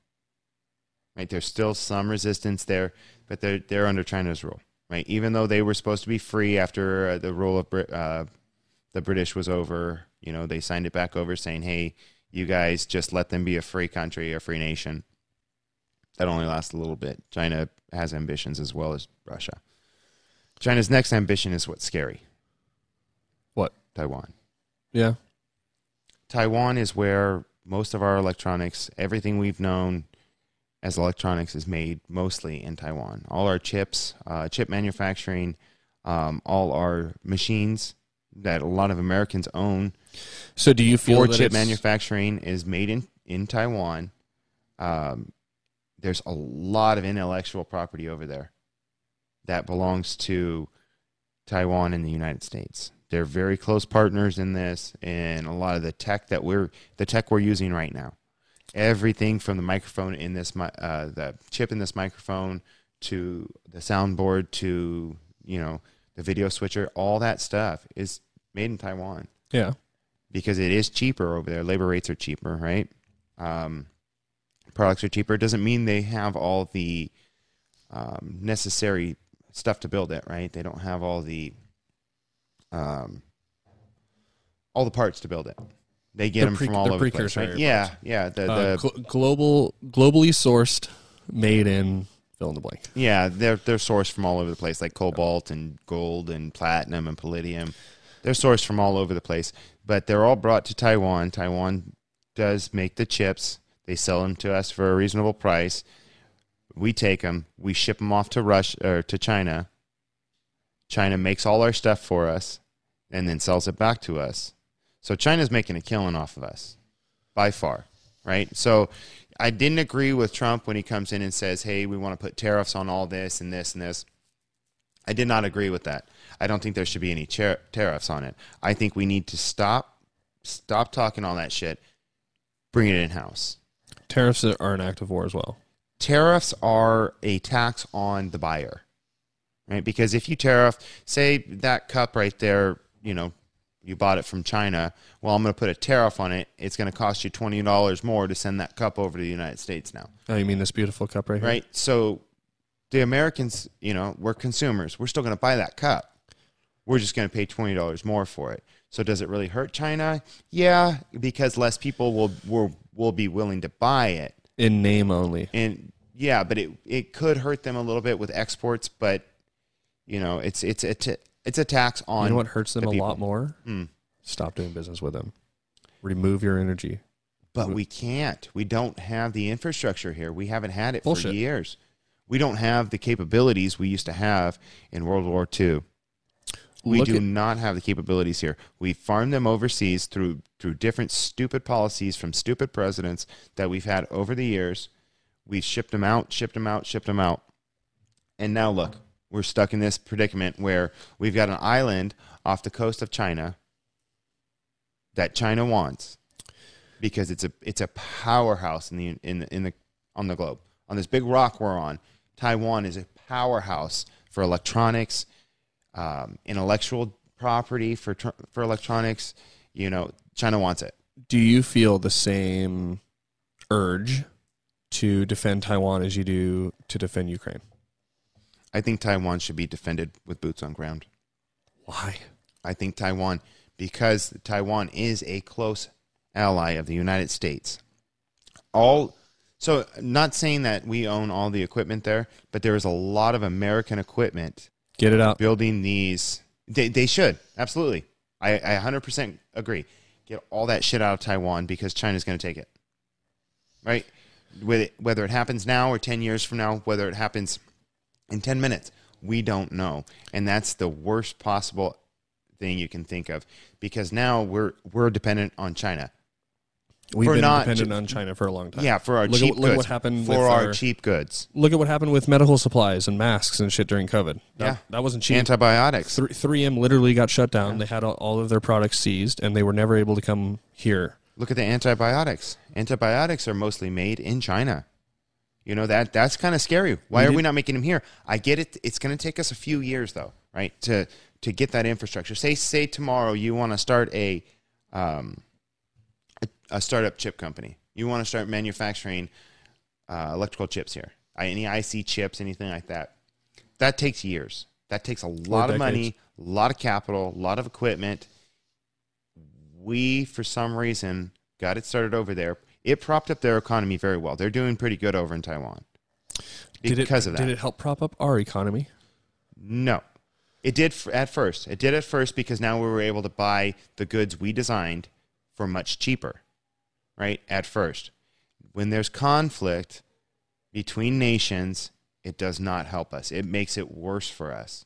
Right, there's still some resistance there, but they're they're under China's rule. Right, even though they were supposed to be free after uh, the rule of Brit- uh, the British was over, you know, they signed it back over, saying, "Hey, you guys just let them be a free country, a free nation." That only lasts a little bit. China has ambitions as well as Russia. China's next ambition is what's scary. What? Taiwan. Yeah. Taiwan is where most of our electronics, everything we've known as electronics, is made mostly in Taiwan. All our chips, uh, chip manufacturing, um, all our machines that a lot of Americans own. So do you feel that chip manufacturing is made in, in Taiwan? Um, there's a lot of intellectual property over there that belongs to Taiwan and the United States. They're very close partners in this, and a lot of the tech that we're the tech we're using right now, everything from the microphone in this, uh, the chip in this microphone, to the soundboard, to you know the video switcher, all that stuff is made in Taiwan. Yeah, because it is cheaper over there. Labor rates are cheaper, right? Um, products are cheaper. It doesn't mean they have all the um, necessary stuff to build it, right? They don't have all the Um, all the parts to build it. They get the them pre- from all the over the place. Right? Yeah, yeah. The, the uh, gl- global, globally sourced, made in fill in the blank. Yeah, they're they're sourced from all over the place, like cobalt and gold and platinum and palladium. They're sourced from all over the place, but they're all brought to Taiwan. Taiwan does make the chips. They sell them to us for a reasonable price. We take them. We ship them off to Russia or to China. China makes all our stuff for us and then sells it back to us. So China's making a killing off of us by far, right? So I didn't agree with Trump when he comes in and says, hey, we want to put tariffs on all this and this and this. I did not agree with that. I don't think there should be any tar- tariffs on it. I think we need to stop stop talking all that shit, bring it in-house. Tariffs are an act of war as well. Tariffs are a tax on the buyer, right? Because if you tariff, say that cup right there, you know, you bought it from China. Well, I'm going to put a tariff on it. It's going to cost you twenty dollars more to send that cup over to the United States now. Oh, you mean this beautiful cup right here? Right. So the Americans, you know, we're consumers. We're still going to buy that cup. We're just going to pay twenty dollars more for it. So does it really hurt China? Yeah, because less people will will, will be willing to buy it. In name only. And yeah, but it, it could hurt them a little bit with exports, but you know, it's it's it's a, it's a tax on. You know what hurts them the a lot more? Mm. Stop doing business with them. Remove your energy. But Move. we can't. We don't have the infrastructure here. We haven't had it Bullshit. for years. We don't have the capabilities we used to have in World War Two. We Look do at- not have the capabilities here. We farm them overseas through through different stupid policies from stupid presidents that we've had over the years. We've shipped them out, shipped them out, shipped them out. And now look. We're stuck in this predicament where we've got an island off the coast of China that China wants because it's a it's a powerhouse in the in the, in the on the globe. On this big rock we're on, Taiwan is a powerhouse for electronics, um, intellectual property for for electronics. You know, China wants it. Do you feel the same urge to defend Taiwan as you do to defend Ukraine? I think Taiwan should be defended with boots on ground. Why? I think Taiwan, because Taiwan is a close ally of the United States. All, so not saying that we own all the equipment there, but there is a lot of American equipment. Get it out. Building these. They, they should. Absolutely. I, I one hundred percent agree. Get all that shit out of Taiwan because China's going to take it. Right? Whether it happens now or ten years from now, whether it happens in ten minutes, we don't know. And that's the worst possible thing you can think of, because now we're we're dependent on China. We've been dependent ju- on China for a long time. Yeah, for our look cheap at, goods. Look what happened for with our, our cheap goods. Look at what happened with medical supplies and masks and shit during COVID. That, yeah. That wasn't cheap. Antibiotics. three M literally got shut down. Yeah. They had all, all of their products seized, and they were never able to come here. Look at the antibiotics. Antibiotics are mostly made in China. You know, that that's kind of scary. Why we are did, we not making them here? I get it. It's going to take us a few years, though, right, to to get that infrastructure. Say say tomorrow you want to start a, um, a a startup chip company. You want to start manufacturing uh, electrical chips here, any I C chips, anything like that. That takes years. That takes a lot of money, a lot of capital, a lot of equipment. We, for some reason, got it started over there. It propped up their economy very well. They're doing pretty good over in Taiwan because did it, of that. Did it help prop up our economy? No. It did at first. It did at first because now we were able to buy the goods we designed for much cheaper, right, at first. When there's conflict between nations, it does not help us. It makes it worse for us,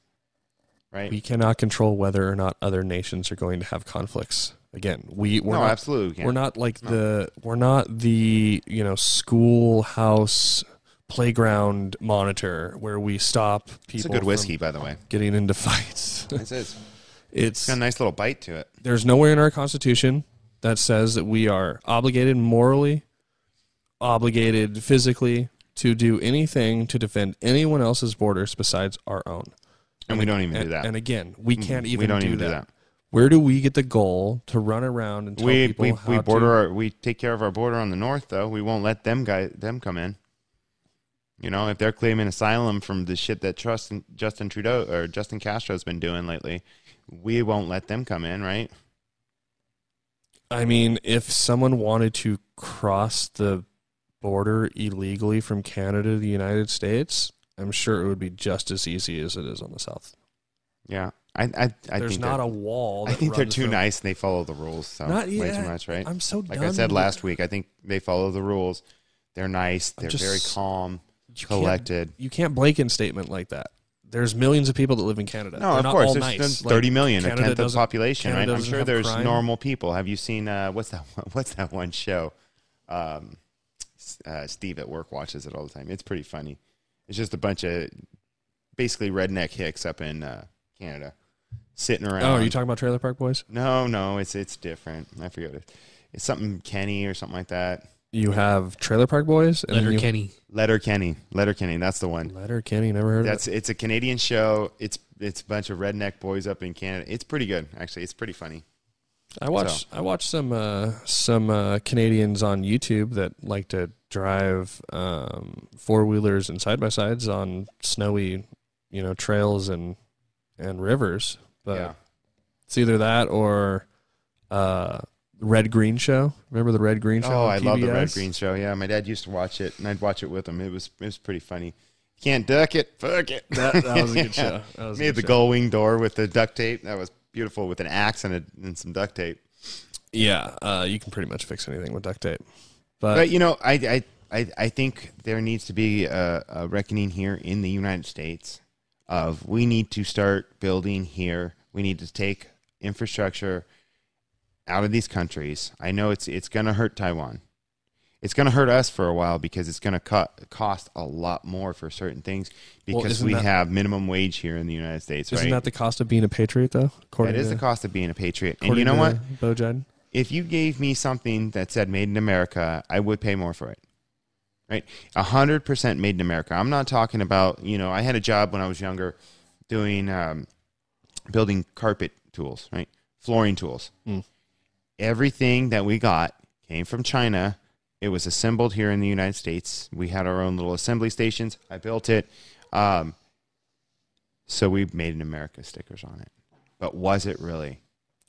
right? We cannot control whether or not other nations are going to have conflicts. Again, we we're no, not, absolutely we're not like no. the we're not the you know schoolhouse playground monitor where we stop people. It's a good whiskey, by the way. Getting into fights. It is. It's, it's got a nice little bite to it. There's nowhere in our Constitution that says that we are obligated morally, obligated physically to do anything to defend anyone else's borders besides our own. And, and we don't even and, do that. And again, we can't even we don't do even that. do that. Where do we get the goal to run around and tell we, people we, how we border to... Our, we take care of our border on the north, though. We won't let them guy, them come in. You know, if they're claiming asylum from the shit that Justin, Justin Trudeau or Justin Castro's been doing lately, we won't let them come in, right? I mean, if someone wanted to cross the border illegally from Canada to the United States, I'm sure it would be just as easy as it is on the south. Yeah. I, I, I There's think not a wall. That I think runs they're too them. nice and they follow the rules so not way too much, right? I'm so like done I said last week, I think they follow the rules. They're nice. They're just, very calm, you collected. Can't, you can't blanket in a statement like that. There's millions of people that live in Canada. No, they're of not course. All there's nice. thirty million, like, a tenth of the population, Canada right? I'm sure there's crime. normal people. Have you seen, uh, what's that one, What's that one show? Um, uh, Steve at work watches it all the time. It's pretty funny. It's just a bunch of basically redneck hicks up in uh, Canada. Sitting around. Oh, are you talking about Trailer Park Boys? No, no, it's it's different. I forget what it is. It's something Kenny or something like that. You have Trailer Park Boys? And Letter you, Kenny. Letter Kenny. Letter Kenny, that's the one. Letter Kenny, never heard that's, of it. It's a Canadian show. It's it's a bunch of redneck boys up in Canada. It's pretty good, actually. It's pretty funny. I watch so. I watch some uh, some uh, Canadians on YouTube that like to drive um, four wheelers and side by sides on snowy, you know, trails and and rivers. But yeah. It's either that or uh, Red Green Show. Remember the Red Green Show? Oh, I P B S? Love the Red Green Show. Yeah, my dad used to watch it, and I'd watch it with him. It was it was pretty funny. Can't duck it. Fuck it. That, that was a good yeah. show. Made the show. Gull wing door with the duct tape. That was beautiful with an axe and, a, and some duct tape. Yeah, uh, you can pretty much fix anything with duct tape. But, but you know, I, I I I think there needs to be a, a reckoning here in the United States of we need to start building here. We need to take infrastructure out of these countries. I know it's it's going to hurt Taiwan. It's going to hurt us for a while because it's going to co- cost a lot more for certain things because well, we that, have minimum wage here in the United States. Isn't right? that the cost of being a patriot, though? That is to, the cost of being a patriot. And you know what? Bo Jiden? If you gave me something that said made in America, I would pay more for it. Right? one hundred percent made in America. I'm not talking about, you know, I had a job when I was younger doing um, building carpet tools, right? Flooring tools. Mm. everything that we got came from China. It was assembled here in the United States. We had our own little assembly stations. I built it. Um, so we made an America stickers on it. But was it really?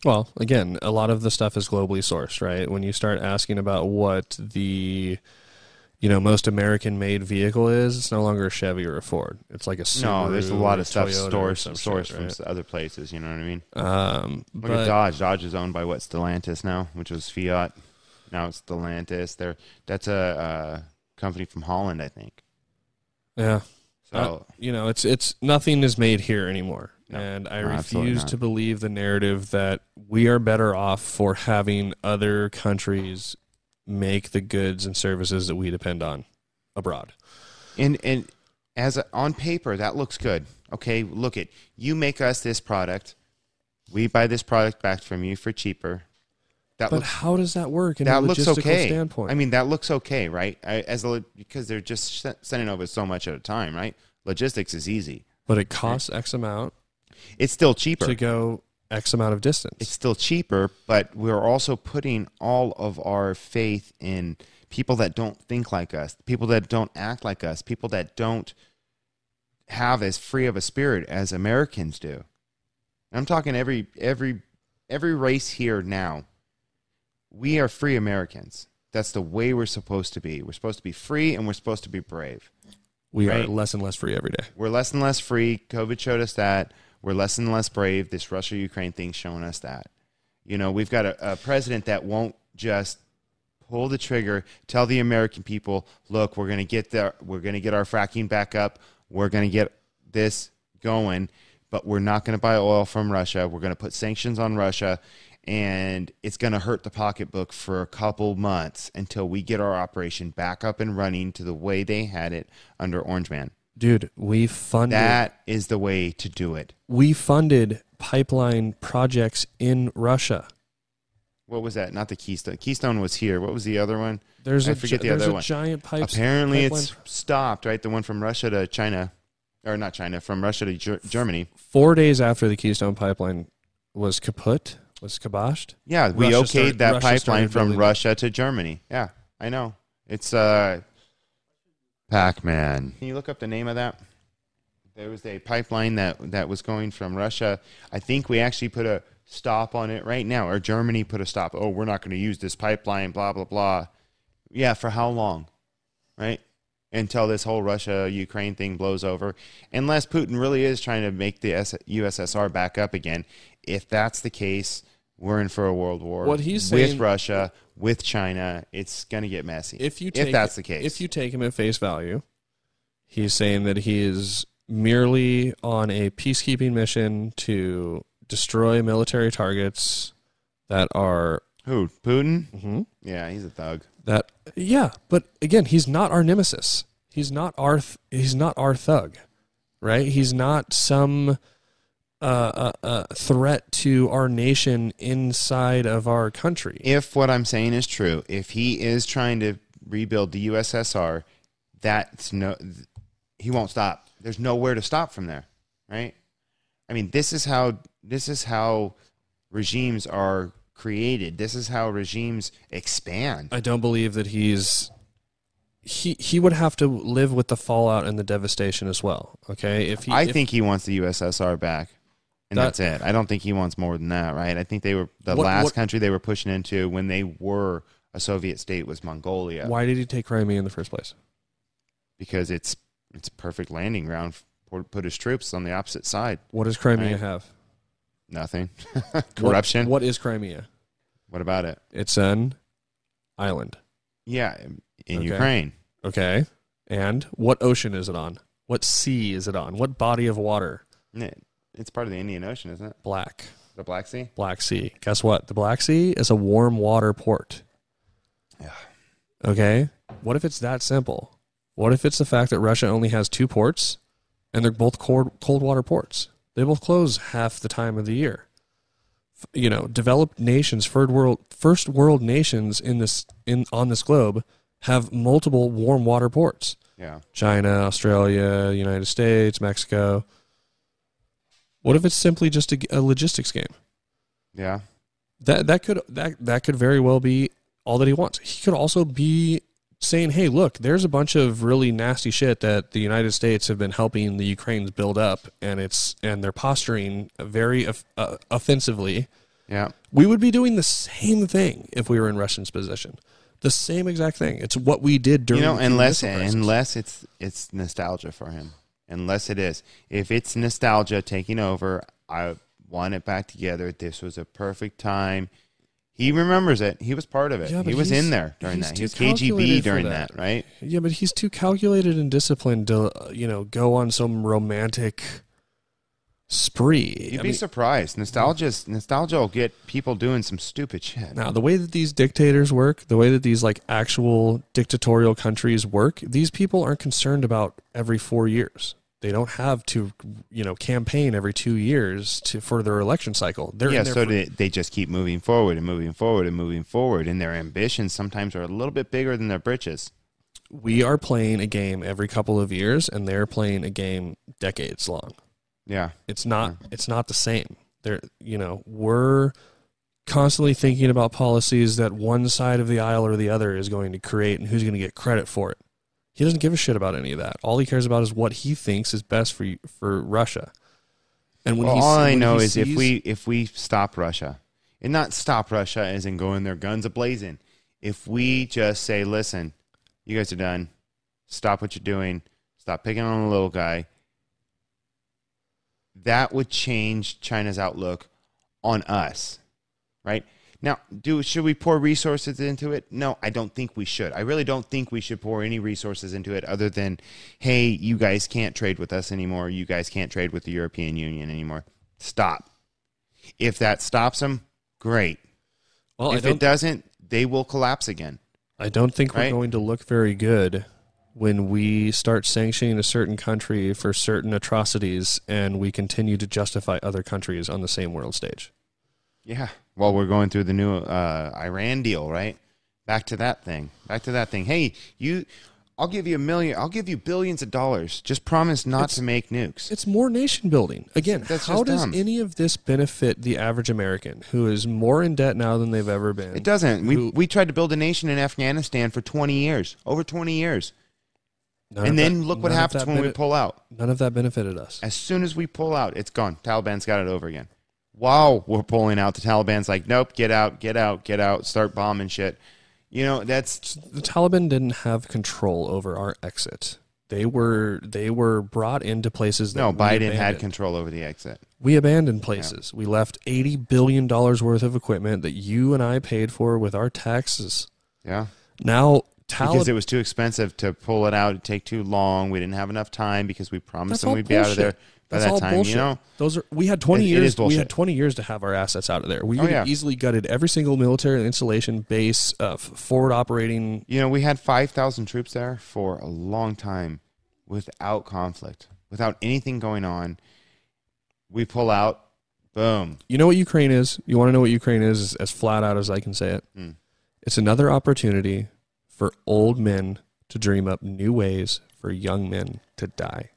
Well, again, a lot of the stuff is globally sourced, right? When you start asking about what the, you know, most American-made vehicle is, it's no longer a Chevy or a Ford. It's like a Subaru. No, there's a lot of stuff sourced sourced from right? other places, you know what I mean? Um, Look but, at Dodge. Dodge is owned by what, Stellantis now, which was Fiat. Now it's Stellantis. They're, that's a, a company from Holland, I think. Yeah. So uh, you know, it's it's nothing is made here anymore. No, and I no, refuse to believe the narrative that we are better off for having other countries make the goods and services that we depend on abroad. And and as a, on paper, that looks good. Okay, look it. You make us this product. We buy this product back from you for cheaper. That but looks, how does that work in that a logistical looks okay. standpoint? I mean, that looks okay, right? I, as a, because they're just sending over so much at a time, right? Logistics is easy. But it costs X amount. It's still cheaper. To go X amount of distance. It's still cheaper, but we're also putting all of our faith in people that don't think like us, people that don't act like us, people that don't have as free of a spirit as Americans do. I'm talking every every every race here now. We are free Americans. That's the way we're supposed to be. We're supposed to be free, and we're supposed to be brave. We right? are less and less free every day. We're less and less free. COVID showed us that. We're less and less brave. This Russia-Ukraine thing's showing us that. You know, we've got a, a president that won't just pull the trigger, tell the American people, look, we're going to get there. We're going to get our fracking back up. We're going to get this going, but we're not going to buy oil from Russia. We're going to put sanctions on Russia. And it's going to hurt the pocketbook for a couple months until we get our operation back up and running to the way they had it under Orange Man. Dude, we funded... That is the way to do it. We funded pipeline projects in Russia. What was that? Not the Keystone. Keystone was here. What was the other one? There's I a, forget the there's other a one. giant pipe. Apparently it's pro- stopped, right? The one from Russia to China. Or not China, from Russia to G- Germany. Four days after the Keystone pipeline was kaput... Was kiboshed? Yeah, we Russia okayed started, that Russia pipeline from building. Russia to Germany. Yeah, I know. It's uh, Pac-Man. Can you look up the name of that? There was a pipeline that, that was going from Russia. I think we actually put a stop on it right now, or Germany put a stop. Oh, we're not going to use this pipeline, blah, blah, blah. Yeah, for how long? Right? Until this whole Russia-Ukraine thing blows over. Unless Putin really is trying to make the U S S R back up again. If that's the case, we're in for a world war what he's saying, with Russia, with China. It's going to get messy. If you take, if that's the case, if you take him at face value, he's saying that he is merely on a peacekeeping mission to destroy military targets that are who Putin. Mm-hmm. Yeah, he's a thug. That yeah, but again, he's not our nemesis. He's not our th- he's not our thug, right? He's not some. A uh, uh, uh, threat to our nation inside of our country. If what I'm saying is true, if he is trying to rebuild the U S S R, that's no, he won't stop. There's nowhere to stop from there, right? I mean, this is how this is how regimes are created. This is how regimes expand. I don't believe that he's. He he would have to live with the fallout and the devastation as well. Okay, if he, I if, think he wants the U S S R back. And that, that's it. I don't think he wants more than that, right? I think they were the what, last what, country they were pushing into when they were a Soviet state was Mongolia. Why did he take Crimea in the first place? Because it's it's a perfect landing ground for put his troops on the opposite side. What does Crimea right? have? Nothing. Corruption. What, what is Crimea? What about it? It's an island. Yeah, in okay. Ukraine. Okay. And what ocean is it on? What sea is it on? What body of water? It, It's part of the Indian Ocean, isn't it? Black. The Black Sea? Black Sea. Guess what? The Black Sea is a warm water port. Yeah. Okay? What if it's that simple? What if it's the fact that Russia only has two ports, and they're both cold, cold water ports? They both close half the time of the year. You know, developed nations, third world, first world nations in this in on this globe have multiple warm water ports. Yeah. China, Australia, United States, Mexico. What if it's simply just a, a logistics game? Yeah. That that could that that could very well be all that he wants. He could also be saying, hey, look, there's a bunch of really nasty shit that the United States have been helping the Ukrainians build up, and it's and they're posturing very uh, offensively. Yeah, we would be doing the same thing if we were in Russia's position. The same exact thing. It's what we did during. You know, unless unless it's it's nostalgia for him. Unless it is, if it's nostalgia taking over, I want it back together. This was a perfect time. He remembers it. He was part of it. Yeah, he was in there during that. He was K G B during that. that, right? Yeah, but he's too calculated and disciplined to, you know, go on some romantic spree. You'd I be mean, surprised. Nostalgia's, nostalgia will get people doing some stupid shit. Now, the way that these dictators work, the way that these like actual dictatorial countries work, these people aren't concerned about every four years. They don't have to, you know, campaign every two years to for their election cycle. They're yeah, in there so for, they, they just keep moving forward and moving forward and moving forward, and their ambitions sometimes are a little bit bigger than their britches. We are playing a game every couple of years, and they're playing a game decades long. Yeah. It's not yeah. it's not the same. They're, you know, we're constantly thinking about policies that one side of the aisle or the other is going to create and who's going to get credit for it. He doesn't give a shit about any of that. All he cares about is what he thinks is best for you, for Russia. And when well, he, all when I know is sees, if we if we stop Russia, and not stop Russia as in going their guns a-blazing, if we just say, listen, you guys are done. Stop what you're doing. Stop picking on the little guy. That would change China's outlook on us, right? Now, do should we pour resources into it? No, I don't think we should. I really don't think we should pour any resources into it other than, hey, you guys can't trade with us anymore. You guys can't trade with the European Union anymore. Stop. If that stops them, great. Well, if it doesn't, they will collapse again. I don't think right? we're going to look very good when we start sanctioning a certain country for certain atrocities and we continue to justify other countries on the same world stage. Yeah. Well, we're going through the new uh, Iran deal, right? Back to that thing. Back to that thing. Hey, you, I'll give you a million. I'll give you billions of dollars. Just promise not it's, to make nukes. It's more nation building. Again, That's how does dumb. any of this benefit the average American who is more in debt now than they've ever been? It doesn't. We, who, we tried to build a nation in Afghanistan for twenty years, over twenty years. None and then that, look what happens when benefit, we pull out. None of that benefited us. As soon as we pull out, it's gone. Taliban's got it over again. While we're pulling out, the Taliban's like, nope, get out, get out, get out, start bombing shit. You know, that's... The Taliban didn't have control over our exit. They were they were brought into places that No, Biden abandoned. had control over the exit. We abandoned places. Yeah. We left eighty billion dollars worth of equipment that you and I paid for with our taxes. Yeah. Now... Talib- because it was too expensive to pull it out. It'd take too long. We didn't have enough time because we promised That's them we'd bullshit. be out of there by That's that all time. Bullshit. You know, those are we had twenty it, years. It we had twenty years to have our assets out of there. We oh, yeah. easily gutted every single military installation base, uh, forward operating. You know, we had five thousand troops there for a long time, without conflict, without anything going on. We pull out, boom. You know what Ukraine is? You want to know what Ukraine is? is as flat out as I can say it, mm. it's another opportunity for old men to dream up new ways for young men to die.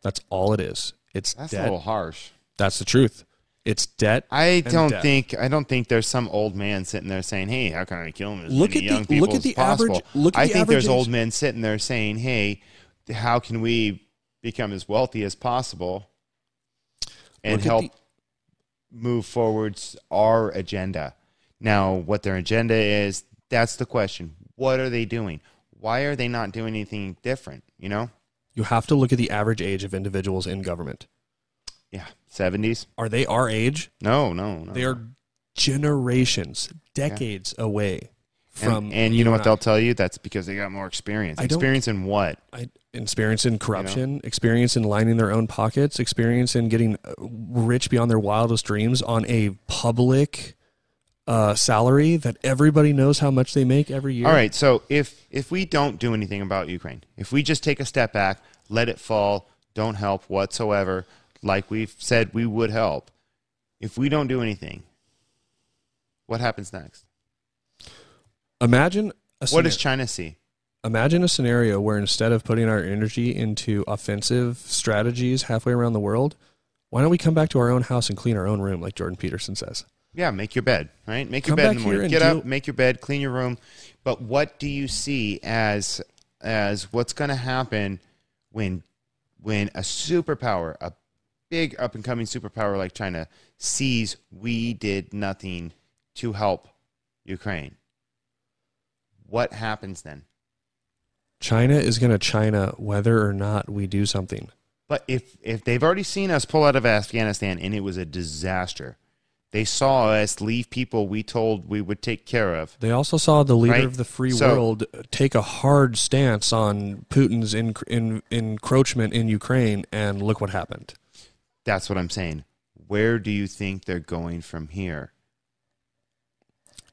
That's all it is. It's That's debt. a little harsh. That's the truth. It's debt. I don't debt. think I don't think there's some old man sitting there saying, "Hey, how can I kill him?" Look at young the people look at the average. Look at I the think average there's age. old men sitting there saying, "Hey, how can we become as wealthy as possible and look help the- move forwards our agenda?" Now, what their agenda is, that's the question. What are they doing? Why are they not doing anything different, you know? You have to look at the average age of individuals in government. Yeah, seventies. Are they our age? No, no, no. They are generations, decades yeah. away from... And, and you know what I. they'll tell you? That's because they got more experience. I experience in what? I, experience in corruption, you know? Experience in lining their own pockets, experience in getting rich beyond their wildest dreams on a public... Uh, salary that everybody knows how much they make every year. All right, so if if we don't do anything about Ukraine, if we just take a step back, let it fall, don't help whatsoever, like we've said we would help, if we don't do anything, what happens next? Imagine a scenario. What does China see? Imagine a scenario where instead of putting our energy into offensive strategies halfway around the world, why don't we come back to our own house and clean our own room, like Jordan Peterson says? Yeah, make your bed, right? Make your bed in the morning. Get up, make your bed, clean your room. But what do you see as as what's going to happen when when a superpower, a big up-and-coming superpower like China sees we did nothing to help Ukraine? What happens then? China is going to China whether or not we do something. But if, if they've already seen us pull out of Afghanistan and it was a disaster, they saw us leave people we told we would take care of. They also saw the leader right? of the free so, world take a hard stance on Putin's in, in, encroachment in Ukraine, and look what happened. That's what I'm saying. Where do you think they're going from here?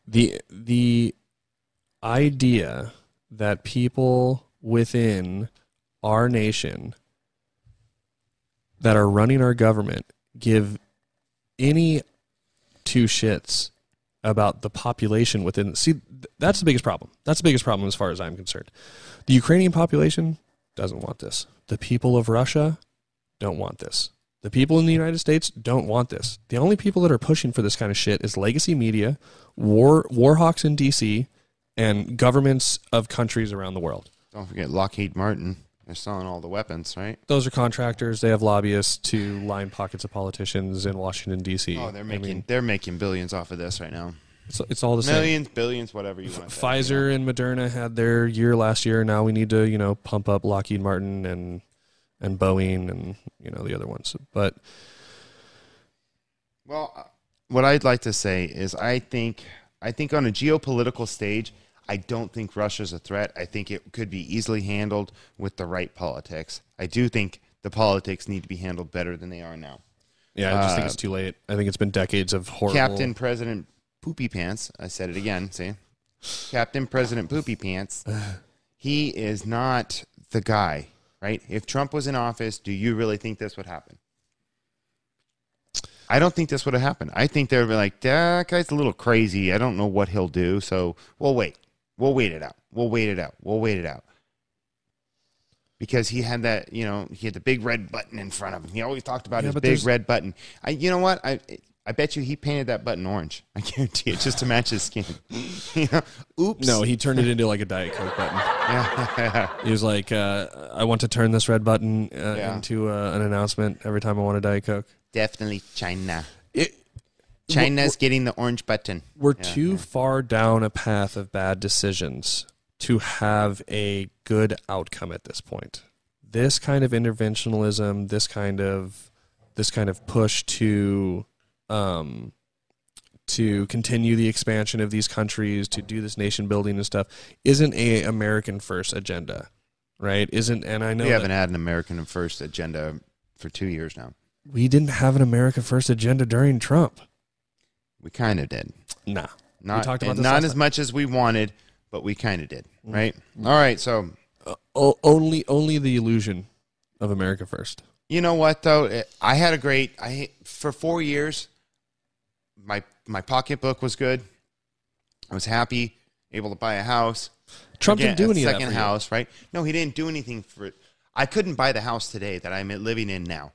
The the idea that people within our nation that are running our government give any two shits about the population within. See, that's the biggest problem. That's the biggest problem as far as I'm concerned. The Ukrainian population doesn't want this. The people of Russia don't want this. The people in the United States don't want this. The only people that are pushing for this kind of shit is legacy media, war war hawks in D C, and governments of countries around the world. Don't forget Lockheed Martin. They're selling all the weapons, right? Those are contractors. They have lobbyists to line pockets of politicians in Washington, D C. Oh, they're making I mean, they're making billions off of this right now. It's, it's all the same. Millions, billions, whatever you want. Pfizer yeah. and Moderna had their year last year. Now we need to, you know, pump up Lockheed Martin and... and Boeing and, you know, the other ones. But, well, what I'd like to say is I think I think on a geopolitical stage, I don't think Russia's a threat. I think it could be easily handled with the right politics. I do think the politics need to be handled better than they are now. Yeah, I just uh, think it's too late. I think it's been decades of horrible... Captain President Poopy Pants. I said it again, see? Captain President Poopy Pants. He is not the guy. Right? If Trump was in office, do you really think this would happen? I don't think this would have happened. I think they would be like, that guy's a little crazy. I don't know what he'll do. So we'll wait. We'll wait it out. We'll wait it out. We'll wait it out. Because he had that, you know, he had the big red button in front of him. He always talked about yeah, his big there's... red button. I, you know what? I I bet you he painted that button orange. I guarantee it, just to match his skin. You know? Oops. No, he turned it into like a Diet Coke button. Yeah. He was like, uh, I want to turn this red button uh, yeah. into uh, an announcement every time I want a Diet Coke. Definitely China. It, China's we're, getting the orange button. We're yeah, too yeah. far down a path of bad decisions to have a good outcome at this point. This kind of interventionism, this kind of this kind of push to... Um, to continue the expansion of these countries, to do this nation building and stuff, isn't a American first agenda, right? Isn't, and I know we haven't that, had an American first agenda for two years now. We didn't have an America first agenda during Trump. We kind of did. Nah, not we talked about this not as time. much as we wanted, but we kind of did, right? Mm-hmm. All right, so uh, o- only only the illusion of America first. You know what though? I had a great I for four years. My my pocketbook was good. I was happy, able to buy a house. Trump Again, didn't do anything. Second of that for house, you. right? No, he didn't do anything for it. I couldn't buy the house today that I'm living in now.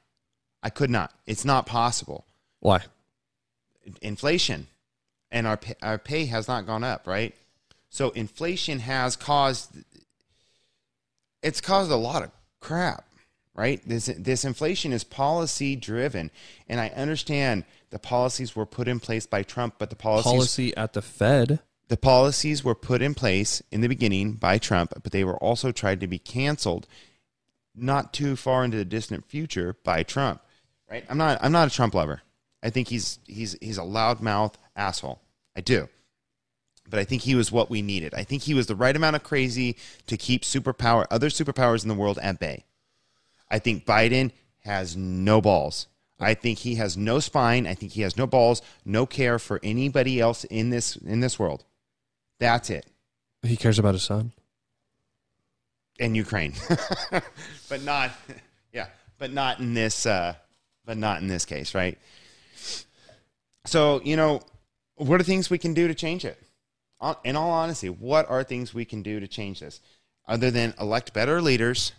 I could not. It's not possible. Why? Inflation, and our pay, our pay has not gone up, right? So inflation has caused it's caused a lot of crap. Right? This this inflation is policy driven, and I understand the policies were put in place by Trump, but the policies policy at the Fed. The policies were put in place in the beginning by Trump, but they were also tried to be canceled not too far into the distant future by Trump. Right? I'm not I'm not a Trump lover. I think he's he's he's a loudmouth asshole. I do. But I think he was what we needed. I think he was the right amount of crazy to keep superpower other superpowers in the world at bay. I think Biden has no balls. I think he has no spine. I think he has no balls, no care for anybody else in this in this world. That's it. He cares about his son. And Ukraine. But not yeah, but not in this uh, but not in this case, right? So, you know, what are things we can do to change it? In all honesty, what are things we can do to change this other than elect better leaders?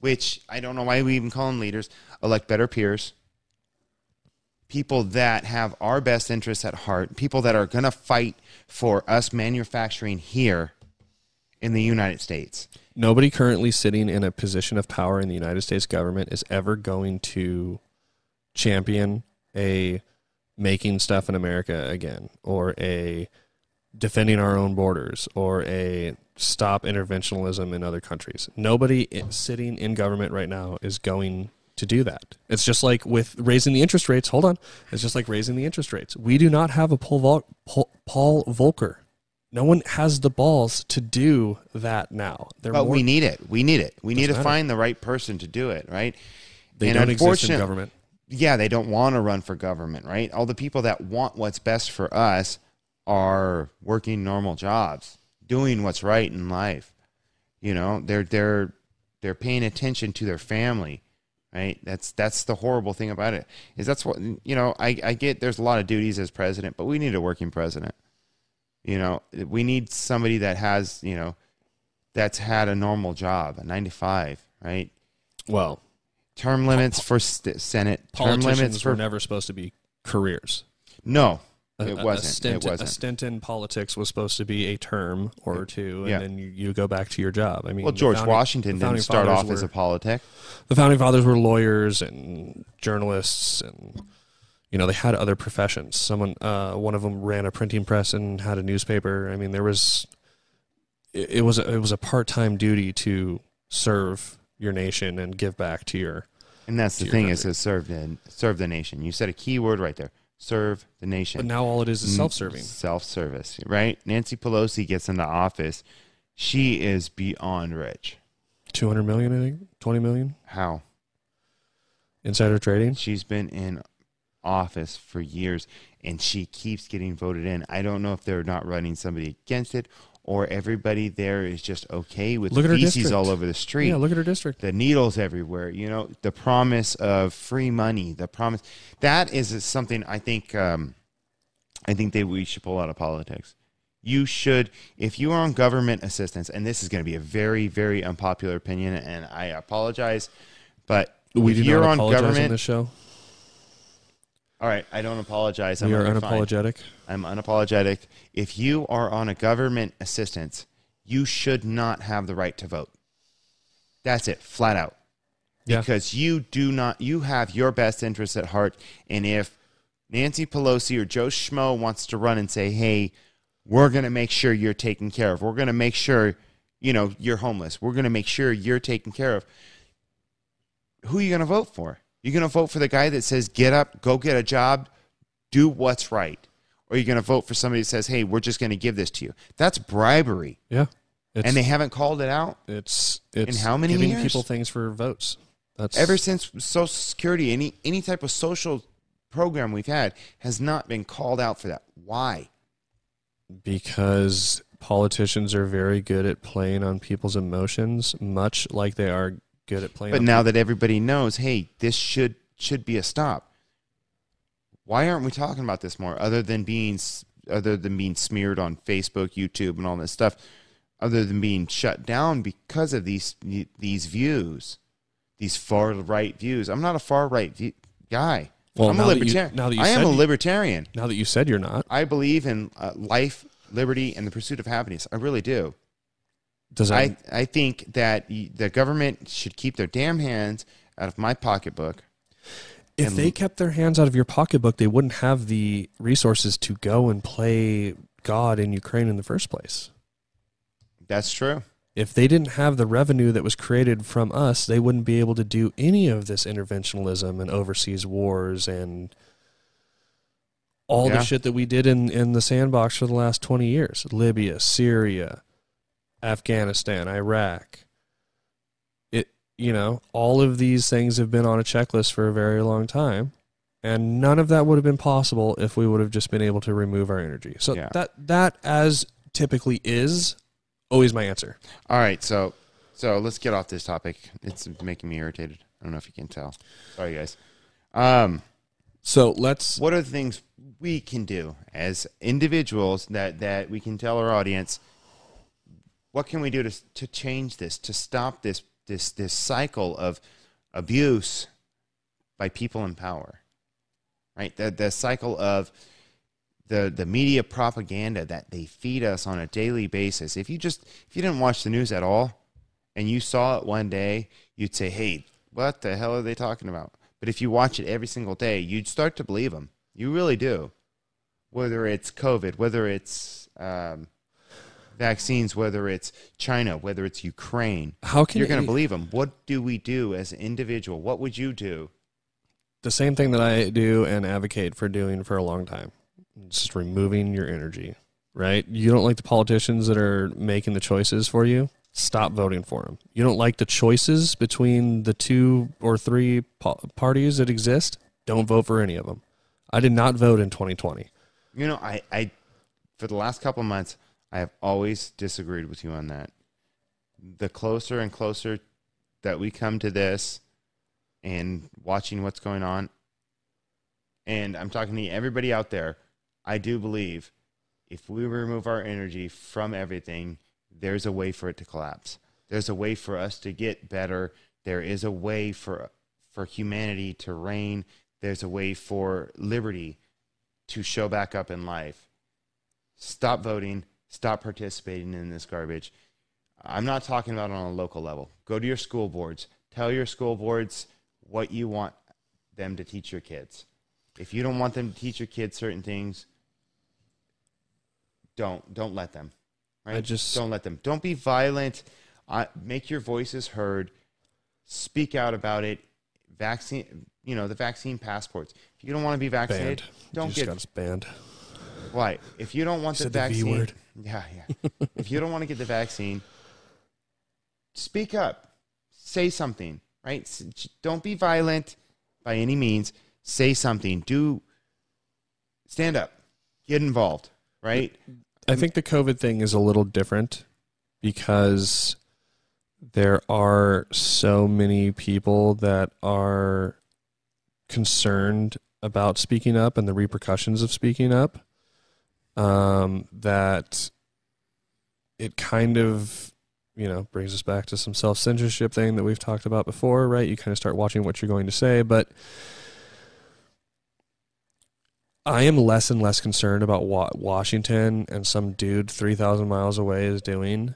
Which I don't know why we even call them leaders. Elect better peers. people that have our best interests at heart, people that are going to fight for us manufacturing here in the United States. Nobody currently sitting in a position of power in the United States government is ever going to champion a making stuff in America again, or a defending our own borders, or a stop interventionism in other countries. Nobody sitting in government right now is going to do that. It's just like with raising the interest rates. Hold on. It's just like raising the interest rates. We do not have a Paul, Vol- Paul, Paul Volcker. No one has the balls to do that now. They're but more, we need it. We need it. We need to matter. Find the right person to do it, right? They and don't exist in government. Yeah, they don't want to run for government, right? All the people that want what's best for us are working normal jobs, doing what's right in life. You know, they're they're they're paying attention to their family, right? That's that's the horrible thing about it. Is that's what you know, I, I get there's a lot of duties as president, but we need a working president. You know, we need somebody that has, you know, that's had a normal job, a nine to five, right? Well, term limits for st- Senate. Term limits for, were never supposed to be careers. No. A, it wasn't. A stint, it wasn't. A stint in politics was supposed to be a term or two, and yeah. then you, you go back to your job. I mean, well, George founding, Washington didn't start off were, as a politic. The founding fathers were lawyers and journalists, and you know they had other professions. Someone, uh, one of them ran a printing press and had a newspaper. I mean, there was it, it was a, it was a part-time duty to serve your nation and give back to your. And that's the thing country. Is to serve the serve the nation. You said a key word right there. Serve the nation. But now all it is is self-serving. Self-service, right? Nancy Pelosi gets into office. She is beyond rich. two hundred million, I think? twenty million? How? Insider trading? She's been in office for years, and she keeps getting voted in. I don't know if they're not running somebody against it, or everybody there is just okay with feces all over the street. Yeah, look at her district. The needles everywhere. You know, the promise of free money, the promise. That is something I think um, I think that we should pull out of politics. You should, if you are on government assistance, and this is going to be a very, very unpopular opinion, and I apologize, but we if do you're not on government. On this show. All right, I don't apologize. I'm You're unapologetic. I'm unapologetic. If you are on a government assistance, you should not have the right to vote. That's it, flat out. Yeah. Because you do not, you have your best interests at heart. And if Nancy Pelosi or Joe Schmo wants to run and say, hey, we're going to make sure you're taken care of. We're going to make sure, you know, you're homeless. We're going to make sure you're taken care of. Who are you going to vote for? You're going to vote for the guy that says, get up, go get a job, do what's right. Or you're going to vote for somebody that says, hey, we're just going to give this to you. That's bribery. Yeah. And they haven't called it out. It's, it's in how many giving years? People things for votes. That's ever since Social Security, any any type of social program we've had has not been called out for that. Why? Because politicians are very good at playing on people's emotions, much like they are good at playing. But now that everybody knows, hey, this should should be a stop. Why aren't we talking about this more? Other than being other than being smeared on Facebook, YouTube, and all this stuff, other than being shut down because of these these views, these far right views. I'm not a far right view guy. Well, I'm a libertarian. Now that you I am a libertarian. Now that you said you're not, I believe in uh, life, liberty, and the pursuit of happiness. I really do. Does that... I, I think that the government should keep their damn hands out of my pocketbook. If and... they kept their hands out of your pocketbook, they wouldn't have the resources to go and play God in Ukraine in the first place. That's true. If they didn't have the revenue that was created from us, they wouldn't be able to do any of this interventionism and overseas wars and all yeah. the shit that we did in, in the sandbox for the last twenty years. Libya, Syria, Afghanistan, Iraq, it you know, all of these things have been on a checklist for a very long time, and none of that would have been possible if we would have just been able to remove our energy. So yeah. that that as typically is always my answer. All right, so so let's get off this topic. It's making me irritated. I don't know if you can tell. Sorry, guys. Um, so let's. What are the things we can do as individuals that that we can tell our audience? What can we do to to change this, to stop this this this cycle of abuse by people in power? right? The, the cycle of the, the media propaganda that they feed us on a daily basis. If you just, if you didn't watch the news at all and you saw it one day, you'd say, hey, what the hell are they talking about? But if you watch it every single day, you'd start to believe them. You really do. Whether it's COVID, whether it's um, vaccines, whether it's China, whether it's Ukraine, how can you're going to believe them? What do we do as an individual? What would you do? The same thing that I do and advocate for doing for a long time. Just removing your energy, right? You don't like the politicians that are making the choices for you? Stop voting for them. You don't like the choices between the two or three po- parties that exist? Don't vote for any of them. I did not vote in twenty twenty. You know, I, I, for the last couple of months, I have always disagreed with you on that. The closer and closer that we come to this and watching what's going on, and I'm talking to everybody out there, I do believe if we remove our energy from everything, there's a way for it to collapse. There's a way for us to get better. There is a way for for humanity to reign. There's a way for liberty to show back up in life. Stop voting. Stop participating in this garbage. I'm not talking about on a local level. Go to your school boards. Tell your school boards what you want them to teach your kids. If you don't want them to teach your kids certain things, don't don't let them. Right? I just don't let them. Don't be violent. Uh, make your voices heard. Speak out about it. Vaccine, you know, the vaccine passports. If you don't want to be vaccinated, banned. Don't you just get got banned. Why? If you don't want you the vaccine, the V word. yeah, yeah. If you don't want to get the vaccine, speak up. Say something, right? Don't be violent by any means. Say something. Do stand up. Get involved, right? I think the COVID thing is a little different because there are so many people that are concerned about speaking up and the repercussions of speaking up, um, that it kind of, you know, brings us back to some self-censorship thing that we've talked about before, right? You kind of start watching what you're going to say, but I am less and less concerned about what Washington and some dude three thousand miles away is doing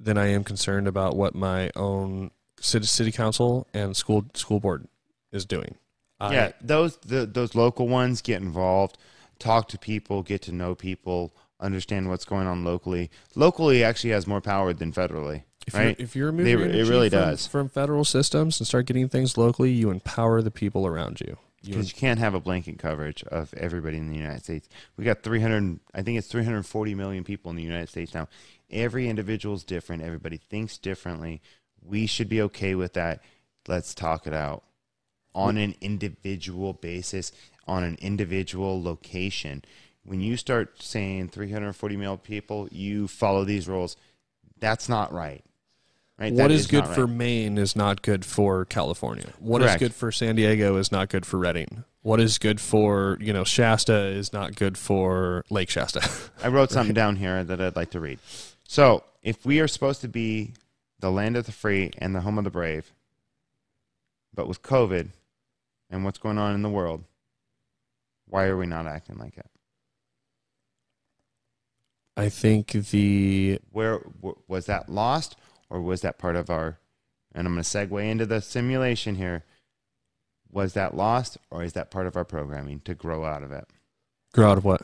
than I am concerned about what my own city, city council and school school board is doing. Yeah, I, those the, those local ones, get involved, talk to people, get to know people, understand what's going on locally. Locally actually has more power than federally. If right? You're, if you're moving they, it really from, does. from federal systems and start getting things locally, you empower the people around you. Because you can't have a blanket coverage of everybody in the United States. We got three hundred, I think it's three hundred forty million people in the United States now. Every individual is different. Everybody thinks differently. We should be okay with that. Let's talk it out on an individual basis, on an individual location. When you start saying three hundred forty million people, you follow these rules. That's not right. Right, what is, is good right. for Maine is not good for California. What Correct. is good for San Diego is not good for Redding. What is good for, you know, Shasta is not good for Lake Shasta. I wrote something right. down here that I'd like to read. So, if we are supposed to be the land of the free and the home of the brave, but with COVID and what's going on in the world, why are we not acting like it? I think the... Where was that lost? Or was that part of our, and I'm going to segue into the simulation here, was that lost or is that part of our programming to grow out of it? Grow out of what?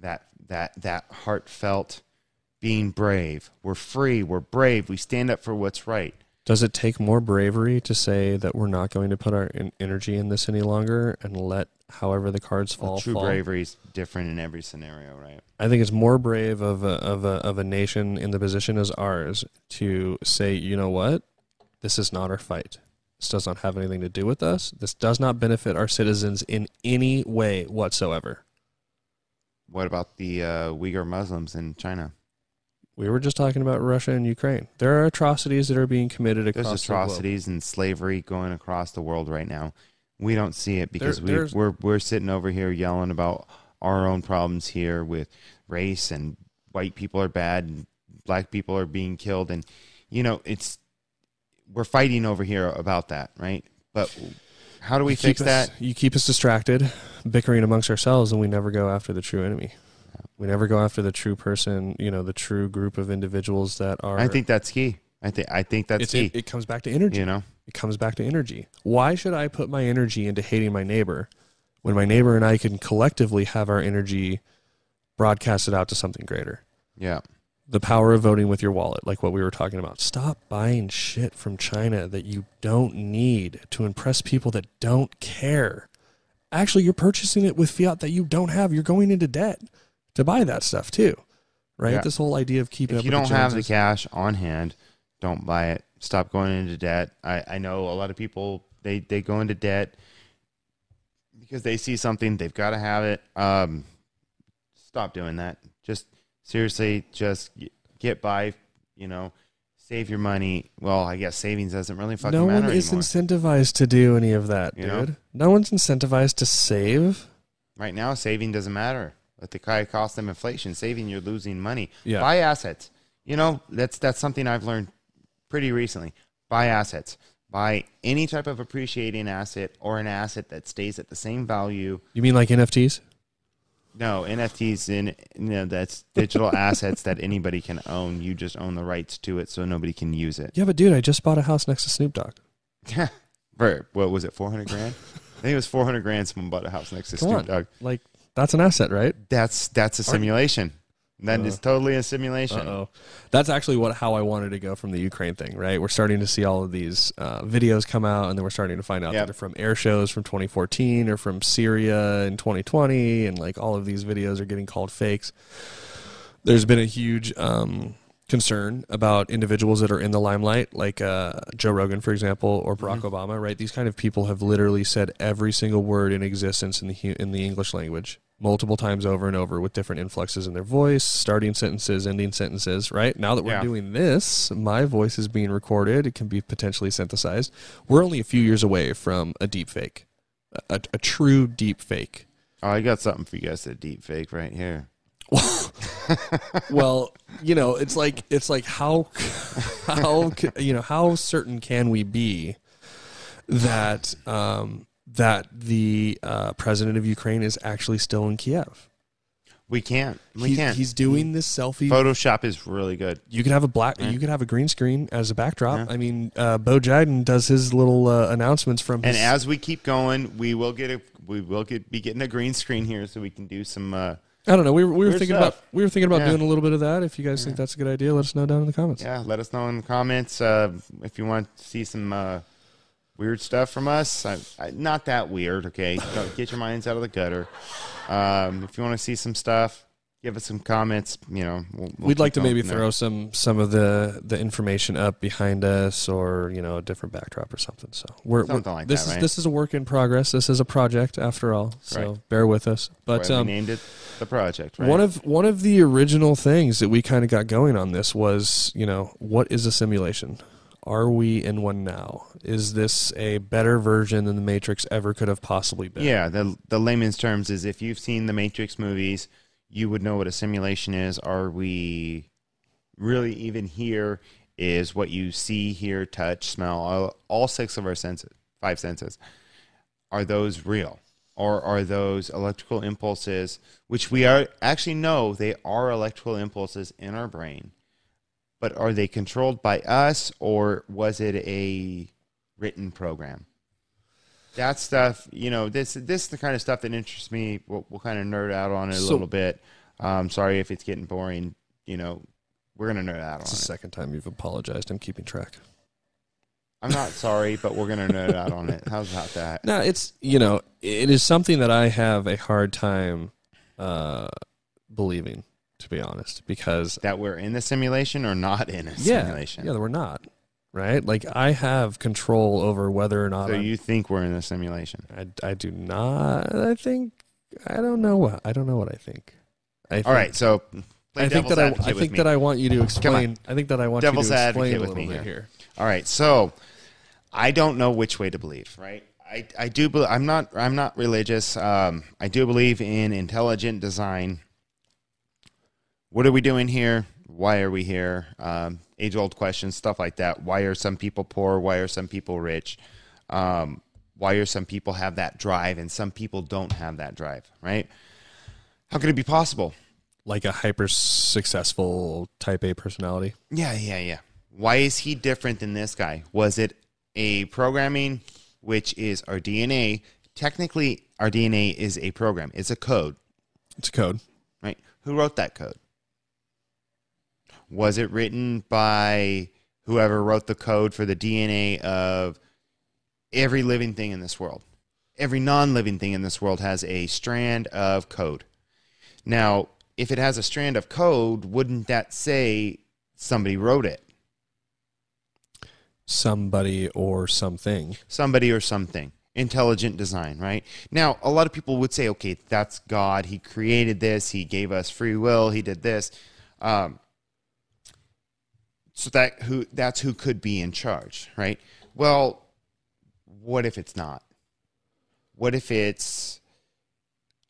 That that that heartfelt being brave. We're free. We're brave. We stand up for what's right. Does it take more bravery to say that we're not going to put our energy in this any longer and let however the cards fall? Well, true fall? bravery is different in every scenario, right? I think it's more brave of a, of a of a nation in the position as ours to say, you know what, this is not our fight. This does not have anything to do with us. This does not benefit our citizens in any way whatsoever. What about the uh, Uyghur Muslims in China? We were just talking about Russia and Ukraine. There are atrocities that are being committed across the world. There's atrocities and slavery going across the world right now. We don't see it because there, we, we're we're sitting over here yelling about our own problems here with race and white people are bad and black people are being killed. And, you know, it's we're fighting over here about that, right? But How do we you fix us, that? You keep us distracted, bickering amongst ourselves, and we never go after the true enemy. Yeah. We never go after the true person, you know, the true group of individuals that are... I think that's key. I think I think that's key. It, it comes back to energy. You know? It comes back to energy. Why should I put my energy into hating my neighbor when my neighbor and I can collectively have our energy broadcasted out to something greater? Yeah. The power of voting with your wallet, like what we were talking about. Stop buying shit from China that you don't need to impress people that don't care. Actually, you're purchasing it with fiat that you don't have. You're going into debt to buy that stuff too, right? Yeah. This whole idea of keeping if up you with don't the have the cash on hand, don't buy it. Stop going into debt. I, I know a lot of people, they, they go into debt because they see something, they've got to have it. Um, stop doing that. Just... Seriously, just get by, you know, save your money. Well, I guess savings doesn't really fucking matter anymore. No one is incentivized to do any of that, dude. No one's incentivized to save. Right now, saving doesn't matter. At the high cost of inflation, saving, you're losing money. Yeah. Buy assets. You know, that's that's something I've learned pretty recently. Buy assets. Buy any type of appreciating asset or an asset that stays at the same value. You mean like N F Ts? No, N F Ts, in you know, that's digital assets that anybody can own. You just own the rights to it, so nobody can use it. Yeah, but dude, I just bought a house next to Snoop Dogg. Yeah, for what was it, four hundred grand? I think it was four hundred grand. Someone bought a house next to Come Snoop on. Dogg. Like that's an asset, right? That's that's a simulation. That uh, is totally a simulation. Uh-oh. That's actually what how I wanted to go from the Ukraine thing, right? We're starting to see all of these uh, videos come out, and then we're starting to find out yep. that they're from air shows from twenty fourteen or from Syria in twenty twenty, and like all of these videos are getting called fakes. There's been a huge um, concern about individuals that are in the limelight, like uh, Joe Rogan, for example, or Barack mm-hmm. Obama, right? These kind of people have literally said every single word in existence in the in the English language. Multiple times over and over with different influxes in their voice, starting sentences, ending sentences, right? Now that we're yeah. doing this, my voice is being recorded. It can be potentially synthesized. We're only a few years away from a deep fake, a, a true deep fake. Oh, I got something for you guys, a deep fake right here. Well, you know, it's like, it's like how, how, you know, how certain can we be that, um, that the uh, president of Ukraine is actually still in Kiev. We can't. We he, can't. He's doing this selfie. Photoshop is really good. You could have a black. Yeah. You could have a green screen as a backdrop. Yeah. I mean, uh, Bo Jiden does his little uh, announcements from. His... And as we keep going, we will get a. We will get be getting a green screen here, so we can do some. Uh, I don't know. We were, we were thinking stuff. about we were thinking about yeah. doing a little bit of that. If you guys yeah. think that's a good idea, let us know down in the comments. Yeah, let us know in the comments uh, if you want to see some. Uh, Weird stuff from us. I, I, not that weird, okay? Get your minds out of the gutter. Um, if you want to see some stuff, give us some comments. You know, we'll, we'll we'd like to maybe throw some some of the, the information up behind us, or you know, a different backdrop or something. So we're, something we're like this that, is right? this is a work in progress. This is a project after all. So right. bear with us. But um, we named it the project. Right? One of one of the original things that we kind of got going on this was, you know, what is a simulation? Are we in one now? Is this a better version than the Matrix ever could have possibly been? Yeah, the the layman's terms is if you've seen the Matrix movies, you would know what a simulation is. Are we really even here? Is what you see, hear, touch, smell, all, all six of our senses, five senses, are those real? Or are those electrical impulses, which we are actually know they are electrical impulses in our brain? But are they controlled by us, or was it a written program? That stuff, you know, this this is the kind of stuff that interests me. We'll, we'll kind of nerd out on it a so, little bit. Um, sorry if it's getting boring. You know, we're going to nerd out on it. It's the second time you've apologized. I'm keeping track. I'm not sorry, but we're going to nerd out on it. How's about that? No, it's, you know, it is something that I have a hard time uh, believing. To be honest, because that we're in the simulation or not in a yeah, simulation. Yeah, we're not, right? Like I have control over whether or not. So I'm, you think we're in a simulation? I, I do not. I think I don't know what I don't know what I think. I think all right, so I think that I, I think that I want you to explain. I think that I want devil's you to explain a little bit here. here. All right, so I don't know which way to believe, right? I I do. Be, I'm not. I'm not religious. Um, I do believe in intelligent design. What are we doing here? Why are we here? Um, age-old questions, stuff like that. Why are some people poor? Why are some people rich? Um, why are some people have that drive and some people don't have that drive, right? How could it be possible? Like a hyper successful type A personality. Yeah, yeah, yeah. Why is he different than this guy? Was it a programming, which is our D N A? Technically, our D N A is a program. It's a code. It's a code. Right? Who wrote that code? Was it written by whoever wrote the code for the D N A of every living thing in this world? Every non-living thing in this world has a strand of code. Now, if it has a strand of code, wouldn't that say somebody wrote it? Somebody or something. Somebody or something. Intelligent design, right? Now, a lot of people would say, okay, that's God. He created this. He gave us free will. He did this. Um, so that who that's who could be in charge, right? Well, what if it's not? What if it's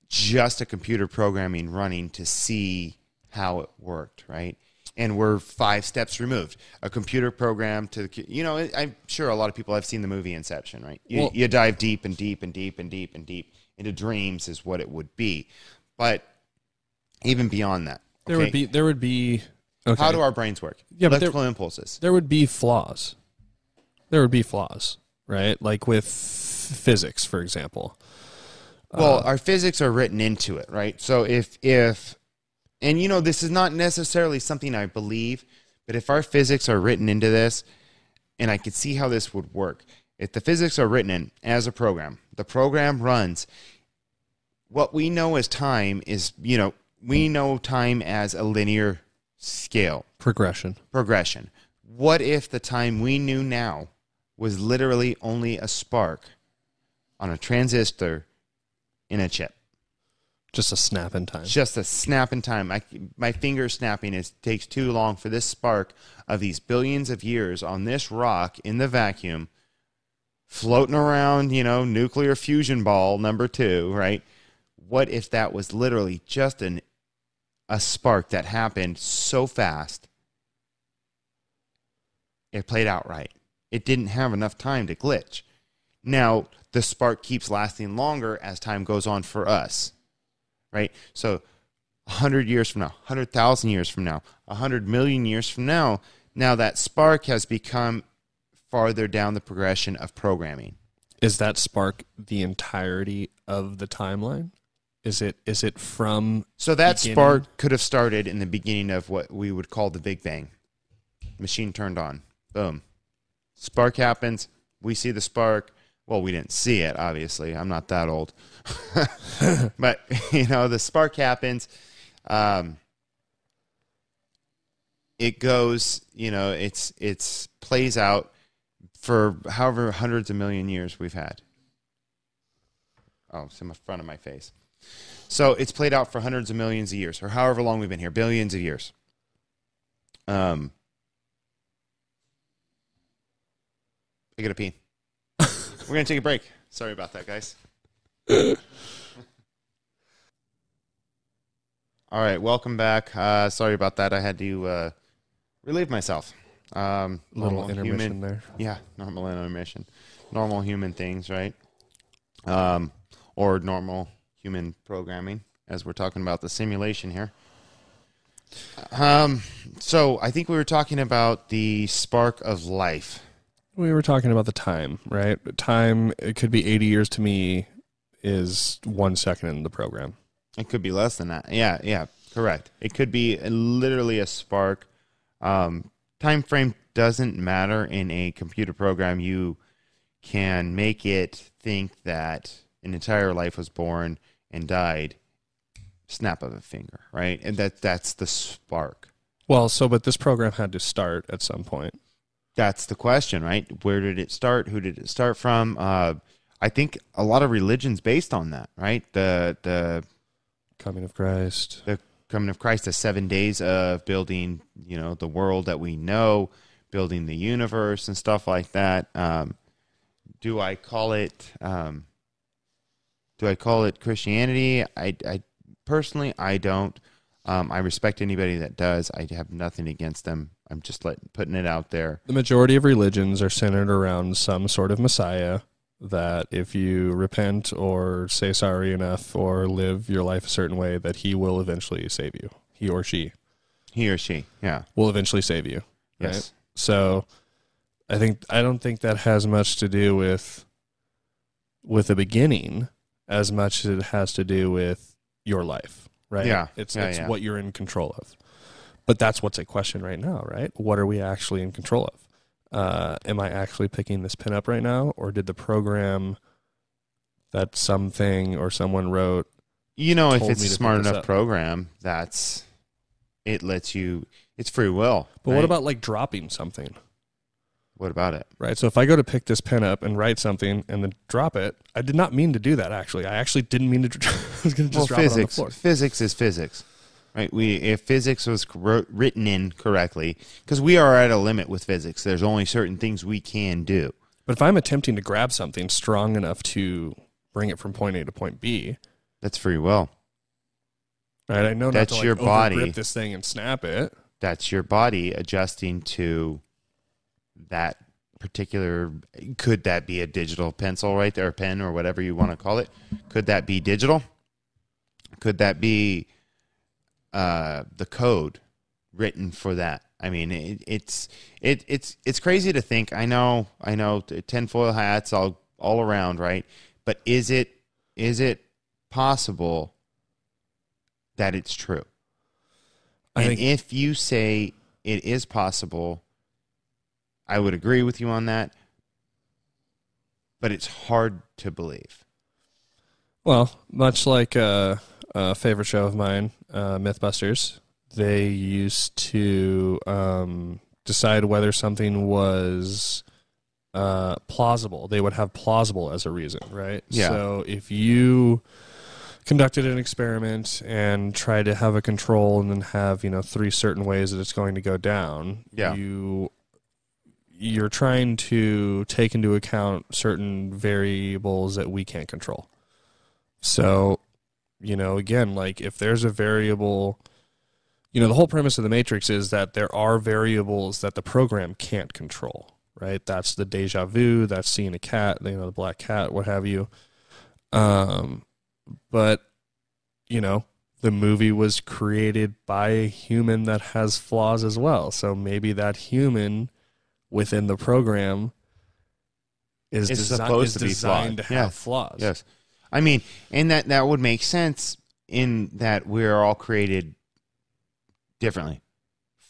just a computer programming running to see how it worked, right? And we're five steps removed. A computer program to, you know, I'm sure a lot of people have seen the movie Inception, right? You, well, you dive deep and deep and deep and deep and deep into dreams is what it would be. But even beyond that. Okay, there would be, there would be, okay. How do our brains work? Yeah, electrical there, impulses. There would be flaws. There would be flaws, right? Like with physics, for example. Well, uh, our physics are written into it, right? So if, if, and you know, this is not necessarily something I believe, but if our physics are written into this, and I could see how this would work, if the physics are written in as a program, the program runs, what we know as time is, you know, we know time as a linear scale. Progression. Progression. What if the time we knew now was literally only a spark on a transistor in a chip? Just a snap in time. Just a snap in time. I, my finger snapping is takes too long for this spark of these billions of years on this rock in the vacuum, floating around, you know, nuclear fusion ball number two, right? What if that was literally just an a spark that happened so fast it played out right? It didn't have enough time to glitch. Now, the spark keeps lasting longer as time goes on for us. Right? So one hundred years from now, one hundred thousand years from now, one hundred million years from now, now that spark has become farther down the progression of programming. Is that spark the entirety of the timeline? Is it is it from... So that beginning? Spark could have started in the beginning of what we would call the Big Bang. Machine turned on. Boom. Spark happens. We see the spark. Well, we didn't see it, obviously. I'm not that old. But, you know, the spark happens. Um, it goes, you know, it's it's plays out for however hundreds of million years we've had. Oh, it's in the front of my face. So it's played out for hundreds of millions of years, or however long we've been here, billions of years. Um, I gotta pee. We're going to take a break. Sorry about that, guys. All right, welcome back. Uh, sorry about that. I had to uh, relieve myself. Um, Little intermission human, there. Yeah, normal intermission. Normal human things, right? Um, or normal human programming, as we're talking about the simulation here. Um, so I think we were talking about the spark of life. We were talking about the time, right? Time, it could be eighty years to me, is one second in the program. It could be less than that. Yeah, yeah, correct. It could be a, literally a spark. Um, time frame doesn't matter in a computer program. You can make it think that an entire life was born and died, snap of a finger, right? And that that's the spark. Well, so, but this program had to start at some point. That's the question, right? Where did it start? Who did it start from? Uh, I think a lot of religions based on that, right? The the coming of Christ, the coming of Christ, the seven days of building, you know, the world that we know, building the universe and stuff like that. Um, do I call it? Um, do I call it Christianity? I, I personally, I don't. Um, I respect anybody that does. I have nothing against them. I'm just letting, putting it out there. The majority of religions are centered around some sort of Messiah that if you repent or say sorry enough or live your life a certain way, that he will eventually save you. He or she. He or she, yeah. Will eventually save you. Yes. Right? So I think I don't think that has much to do with with the beginning as much as it has to do with your life, right? Yeah. It's yeah, it's yeah. what you're in control of. But that's what's at question right now, right? What are we actually in control of? Uh, am I actually picking this pin up right now, or did the program that something or someone wrote? You know, if it's a smart enough up? program, that's it lets you. It's free will. But right? What about like dropping something? What about it? Right. So if I go to pick this pen up and write something and then drop it, I did not mean to do that. Actually, I actually didn't mean to. I was going to just well, drop physics, it on the floor. Physics is physics. Right, we if physics was written in correctly, because we are at a limit with physics. There's only certain things we can do. But if I'm attempting to grab something strong enough to bring it from point A to point B, that's free will. Right, I know that's not to your like body overgrip this thing and snap it. That's your body adjusting to that particular. Could that be a digital pencil right there, or pen, or whatever you want to call it? Could that be digital? Could that be Uh, the code written for that? I mean, it, it's it it's it's crazy to think. I know, I know, tinfoil hats all all around, right? But is it is it possible that it's true? I and think- if you say it is possible, I would agree with you on that. But it's hard to believe. Well, much like uh A uh, favorite show of mine, uh, Mythbusters, they used to um, decide whether something was uh, plausible. They would have plausible as a reason, right? Yeah. So if you conducted an experiment and tried to have a control and then have, you know, three certain ways that it's going to go down, yeah. you, you're trying to take into account certain variables that we can't control. So... You know, again, like if there's a variable, you know, the whole premise of the Matrix is that there are variables that the program can't control, right? That's the deja vu, that's seeing a cat, you know, the black cat, what have you. Um, but, you know, the movie was created by a human that has flaws as well. So maybe that human within the program is, desi- supposed is to be designed flawed. to have yes. flaws. Yes. I mean, and that, that would make sense in that we're all created differently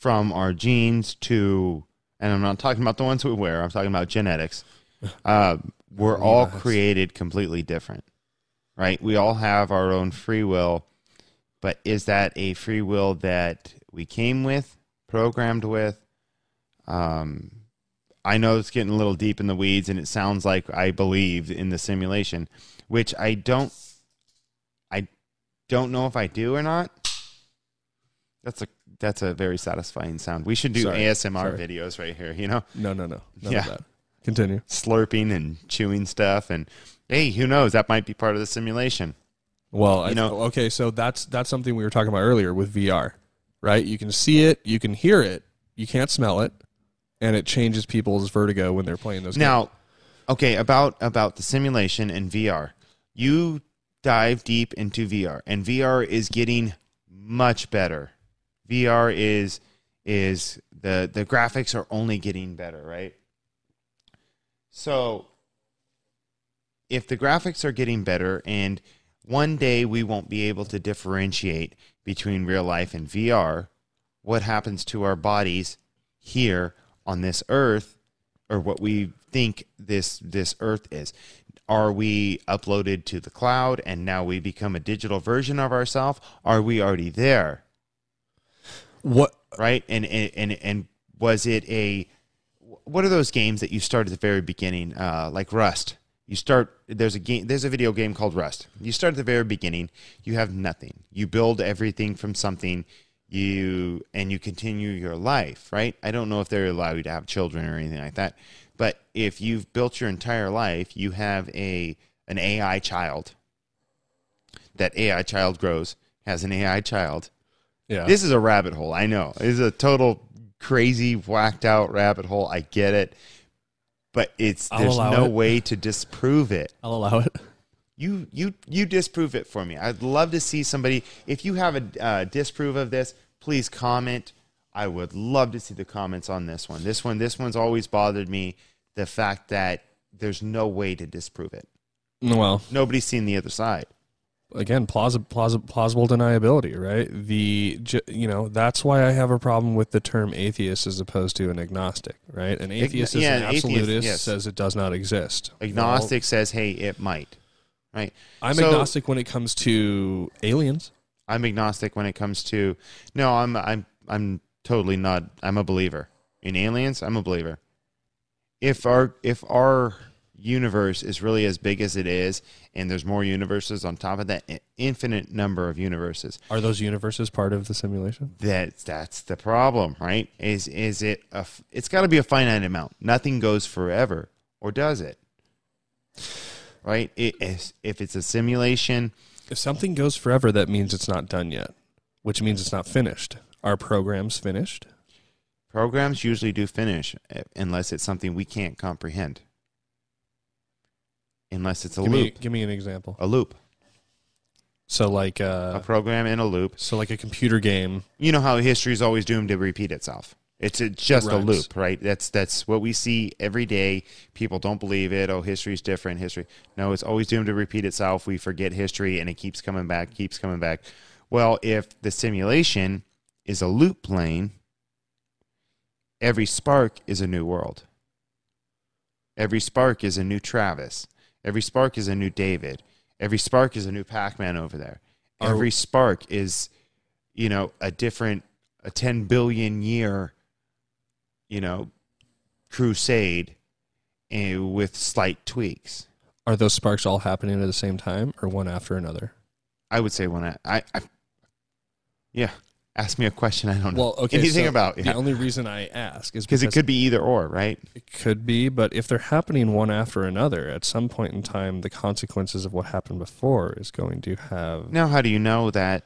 from our genes to, and I'm not talking about the ones we wear, I'm talking about genetics. Uh, we're yeah, all created completely different, right? We all have our own free will, but is that a free will that we came with, programmed with? Um, I know it's getting a little deep in the weeds, and it sounds like I believe in the simulation, which I don't, I don't know if I do or not. That's a that's a very satisfying sound. We should do sorry, A S M R sorry. videos right here. You know? No, no, no. None yeah. of that. Continue. Slurping and chewing stuff, and hey, who knows? That might be part of the simulation. Well, you I know. Okay, so that's that's something we were talking about earlier with V R, right? You can see it, you can hear it, you can't smell it, and it changes people's vertigo when they're playing those now, games. Now. Okay, about about the simulation and V R. You dive deep into V R, and V R is getting much better. V R is is the the graphics are only getting better, right? So if the graphics are getting better, and one day we won't be able to differentiate between real life and V R, what happens to our bodies here on this earth, or what we think this this earth is? Are we uploaded to the cloud and now we become a digital version of ourselves? Are we already there? What right? And and and, and was it a what are those games that you start at the very beginning? Uh, like Rust. You start there's a game there's a video game called Rust. You start at the very beginning, you have nothing. You build everything from something. You and you continue your life, right? I don't know if they're allowed you to have children or anything like that. But if you've built your entire life, you have a an A I child. That A I child grows, has an A I child. Yeah. This is a rabbit hole, I know. It's a total crazy, whacked out rabbit hole. I get it. But it's I'll there's no it. way to disprove it. I'll allow it. You you you disprove it for me. I'd love to see somebody. If you have a uh, disprove of this, please comment. I would love to see the comments on this one. This one this one's always bothered me. The fact that there's no way to disprove it. Well, nobody's seen the other side. Again, plausible, plausible, plausible deniability, right? The you know that's why I have a problem with the term atheist as opposed to an agnostic, right? An atheist Ign- yeah, is an, an absolutist. Atheist, yes. Says it does not exist. Agnostic well, says, "Hey, it might." Right. I'm so, agnostic when it comes to aliens. I'm agnostic when it comes to no. I'm I'm I'm totally not. I'm a believer in aliens. I'm a believer. If our if our universe is really as big as it is, and there's more universes on top of that, infinite number of universes. Are those universes part of the simulation? That that's the problem, right? Is is it a, it's got to be a finite amount. Nothing goes forever, or does it? Right? It is, if it's a simulation, if something goes forever, that means it's not done yet, which means it's not finished. Are programs finished? Programs usually do finish, unless it's something we can't comprehend. Unless it's a give loop. Me, give me an example. A loop. So like a... A program in a loop. So like a computer game. You know how history is always doomed to repeat itself. It's a, just right. a loop, right? That's that's what we see every day. People don't believe it. Oh, history's different. History. No, it's always doomed to repeat itself. We forget history, and it keeps coming back, keeps coming back. Well, if the simulation is a loop plane, every spark is a new world. Every spark is a new Travis. Every spark is a new David. Every spark is a new Pac-Man over there. Every spark is, you know, a different, a ten billion year, you know, crusade and with slight tweaks. Are those sparks all happening at the same time or one after another? I would say one. I, I, I yeah. Ask me a question I don't know well, okay, anything so about. Yeah. The only reason I ask is because... Because it could be either or, right? It could be, but if they're happening one after another, at some point in time, the consequences of what happened before is going to have... Now, how do you know that,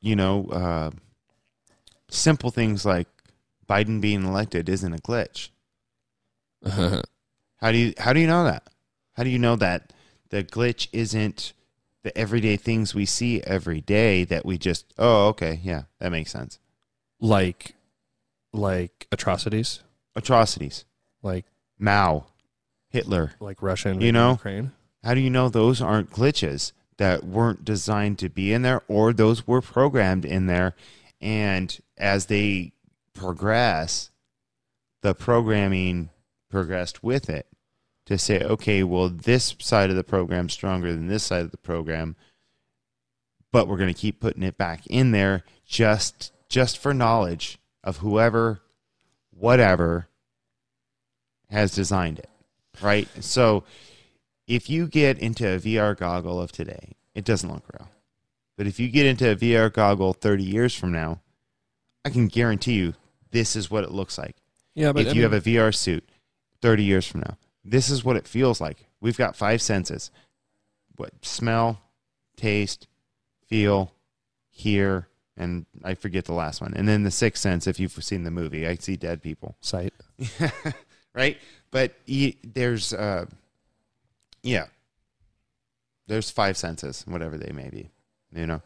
you know, uh, simple things like Biden being elected isn't a glitch? How do you, how do you know that? How do you know that the glitch isn't... the everyday things we see every day that we just, oh, okay, yeah, that makes sense. Like, like atrocities? Atrocities. Like Mao, Hitler. Like Russia and you know, Ukraine. How do you know those aren't glitches that weren't designed to be in there, or those were programmed in there, and as they progress, the programming progressed with it. To say, okay, well, this side of the program is stronger than this side of the program, but we're going to keep putting it back in there just just for knowledge of whoever, whatever, has designed it, right? So if you get into a V R goggle of today, it doesn't look real. But if you get into a V R goggle thirty years from now, I can guarantee you this is what it looks like. Yeah, but if I mean- you have a V R suit thirty years from now, this is what it feels like. We've got five senses. What? Smell, taste, feel, hear, and I forget the last one. And then the sixth sense, if you've seen the movie, I see dead people. Sight. Right? But e- there's, uh, yeah, there's five senses, whatever they may be, you know.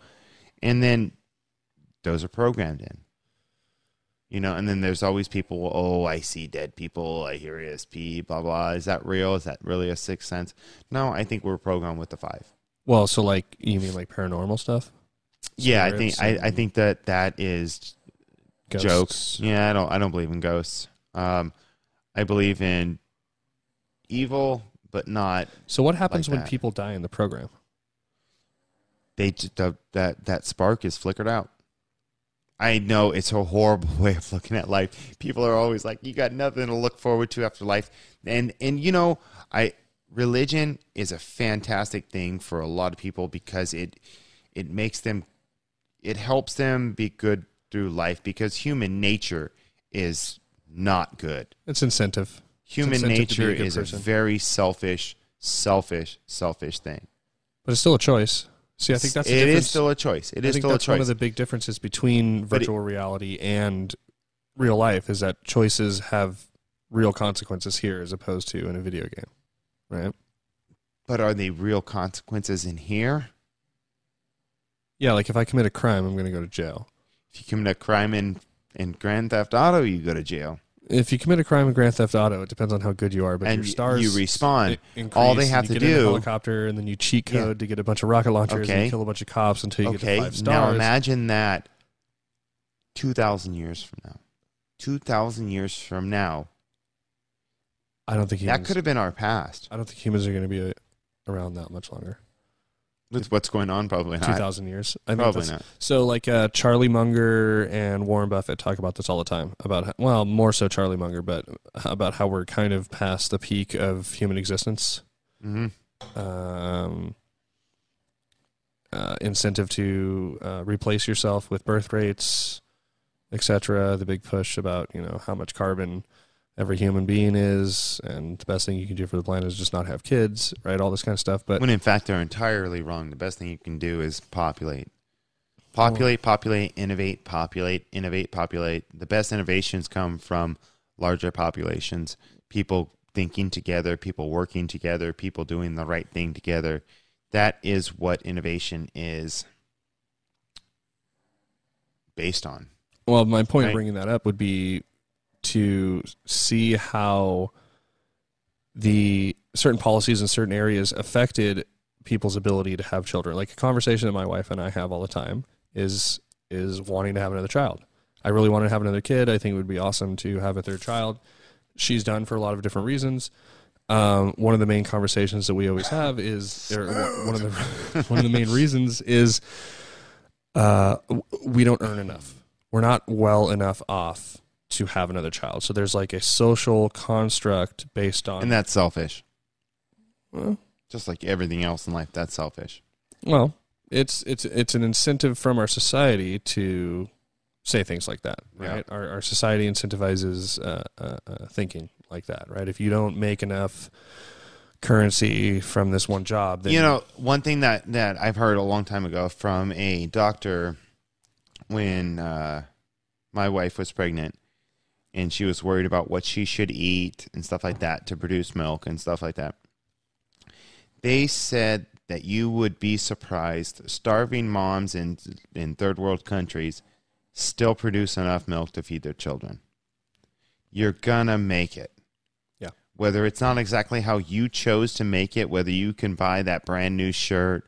And then those are programmed in. You know, and then there's always people, oh, I see dead people, I hear E S P, blah, blah. Is that real? Is that really a sixth sense? No, I think we're programmed with the five. Well, so like, you mean like paranormal stuff? Yeah, I think I, I think that that is ghosts. Jokes. Yeah, I don't I don't believe in ghosts. Um, I believe in evil, but not. So what happens like when that. people die in the program? They the, that that spark is flickered out. I know it's a horrible way of looking at life. People are always like, you got nothing to look forward to after life. And, and you know, I religion is a fantastic thing for a lot of people because it it makes them, it helps them be good through life because human nature is not good. It's incentive. Human it's incentive nature to be a good is person. A very selfish, selfish, selfish thing. But it's still a choice. See, I think that's a it difference. is still a choice. It I is think still that's a choice. One of the big differences between virtual it, reality and real life is that choices have real consequences here as opposed to in a video game, right? But are they real consequences in here? Yeah, like if I commit a crime, I'm going to go to jail. If you commit a crime in, in Grand Theft Auto, you go to jail. If you commit a crime in Grand Theft Auto, it depends on how good you are, but and your stars you respawn. Increase, all they have to do, get in a helicopter, and then you cheat code yeah. to get a bunch of rocket launchers okay. and you kill a bunch of cops until you okay. get to five stars. Now imagine that two thousand years from now. two thousand years from now. I don't think humans, that could have been our past. I don't think humans are going to be around that much longer. With what's going on, probably not. two thousand years. I think probably not. So, like, uh, Charlie Munger and Warren Buffett talk about this all the time. About how, well, more so Charlie Munger, but about how we're kind of past the peak of human existence. Mm-hmm. Um, uh, incentive to uh, replace yourself with birth rates, et cetera. The big push about, you know, how much carbon every human being is, and the best thing you can do for the planet is just not have kids, right? All this kind of stuff. But when in fact they're entirely wrong. The best thing you can do is populate. Populate, oh. populate, innovate, populate, innovate, populate. The best innovations come from larger populations, people thinking together, people working together, people doing the right thing together. That is what innovation is based on. Well, my point right? of bringing that up would be to see how the certain policies in certain areas affected people's ability to have children. Like a conversation that my wife and I have all the time is is wanting to have another child. I really want to have another kid. I think it would be awesome to have a third child. She's done for a lot of different reasons. Um, one of the main conversations that we always have is, or one of the one of the main reasons is uh, we don't earn enough. We're not well enough off to have another child. So there's like a social construct based on... And that's selfish. Well, just like everything else in life, that's selfish. Well, it's it's it's an incentive from our society to say things like that, right? Yeah. Our, our society incentivizes uh, uh, uh, thinking like that, right? If you don't make enough currency from this one job... Then you know, one thing that, that I've heard a long time ago from a doctor when uh, my wife was pregnant... And she was worried about what she should eat and stuff like that to produce milk and stuff like that. They said that you would be surprised. Starving moms in in third world countries still produce enough milk to feed their children. You're gonna make it. Yeah. Whether it's not exactly how you chose to make it, whether you can buy that brand new shirt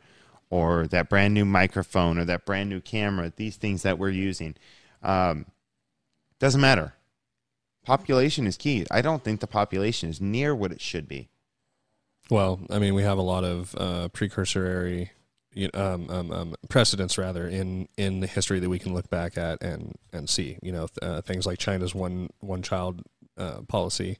or that brand new microphone or that brand new camera, these things that we're using, um, doesn't matter. Population is key. I don't think the population is near what it should be. Well, I mean, we have a lot of uh, precursory um, um, um, precedents, rather, in, in the history that we can look back at and, and see. You know, uh, things like China's one one child uh, policy,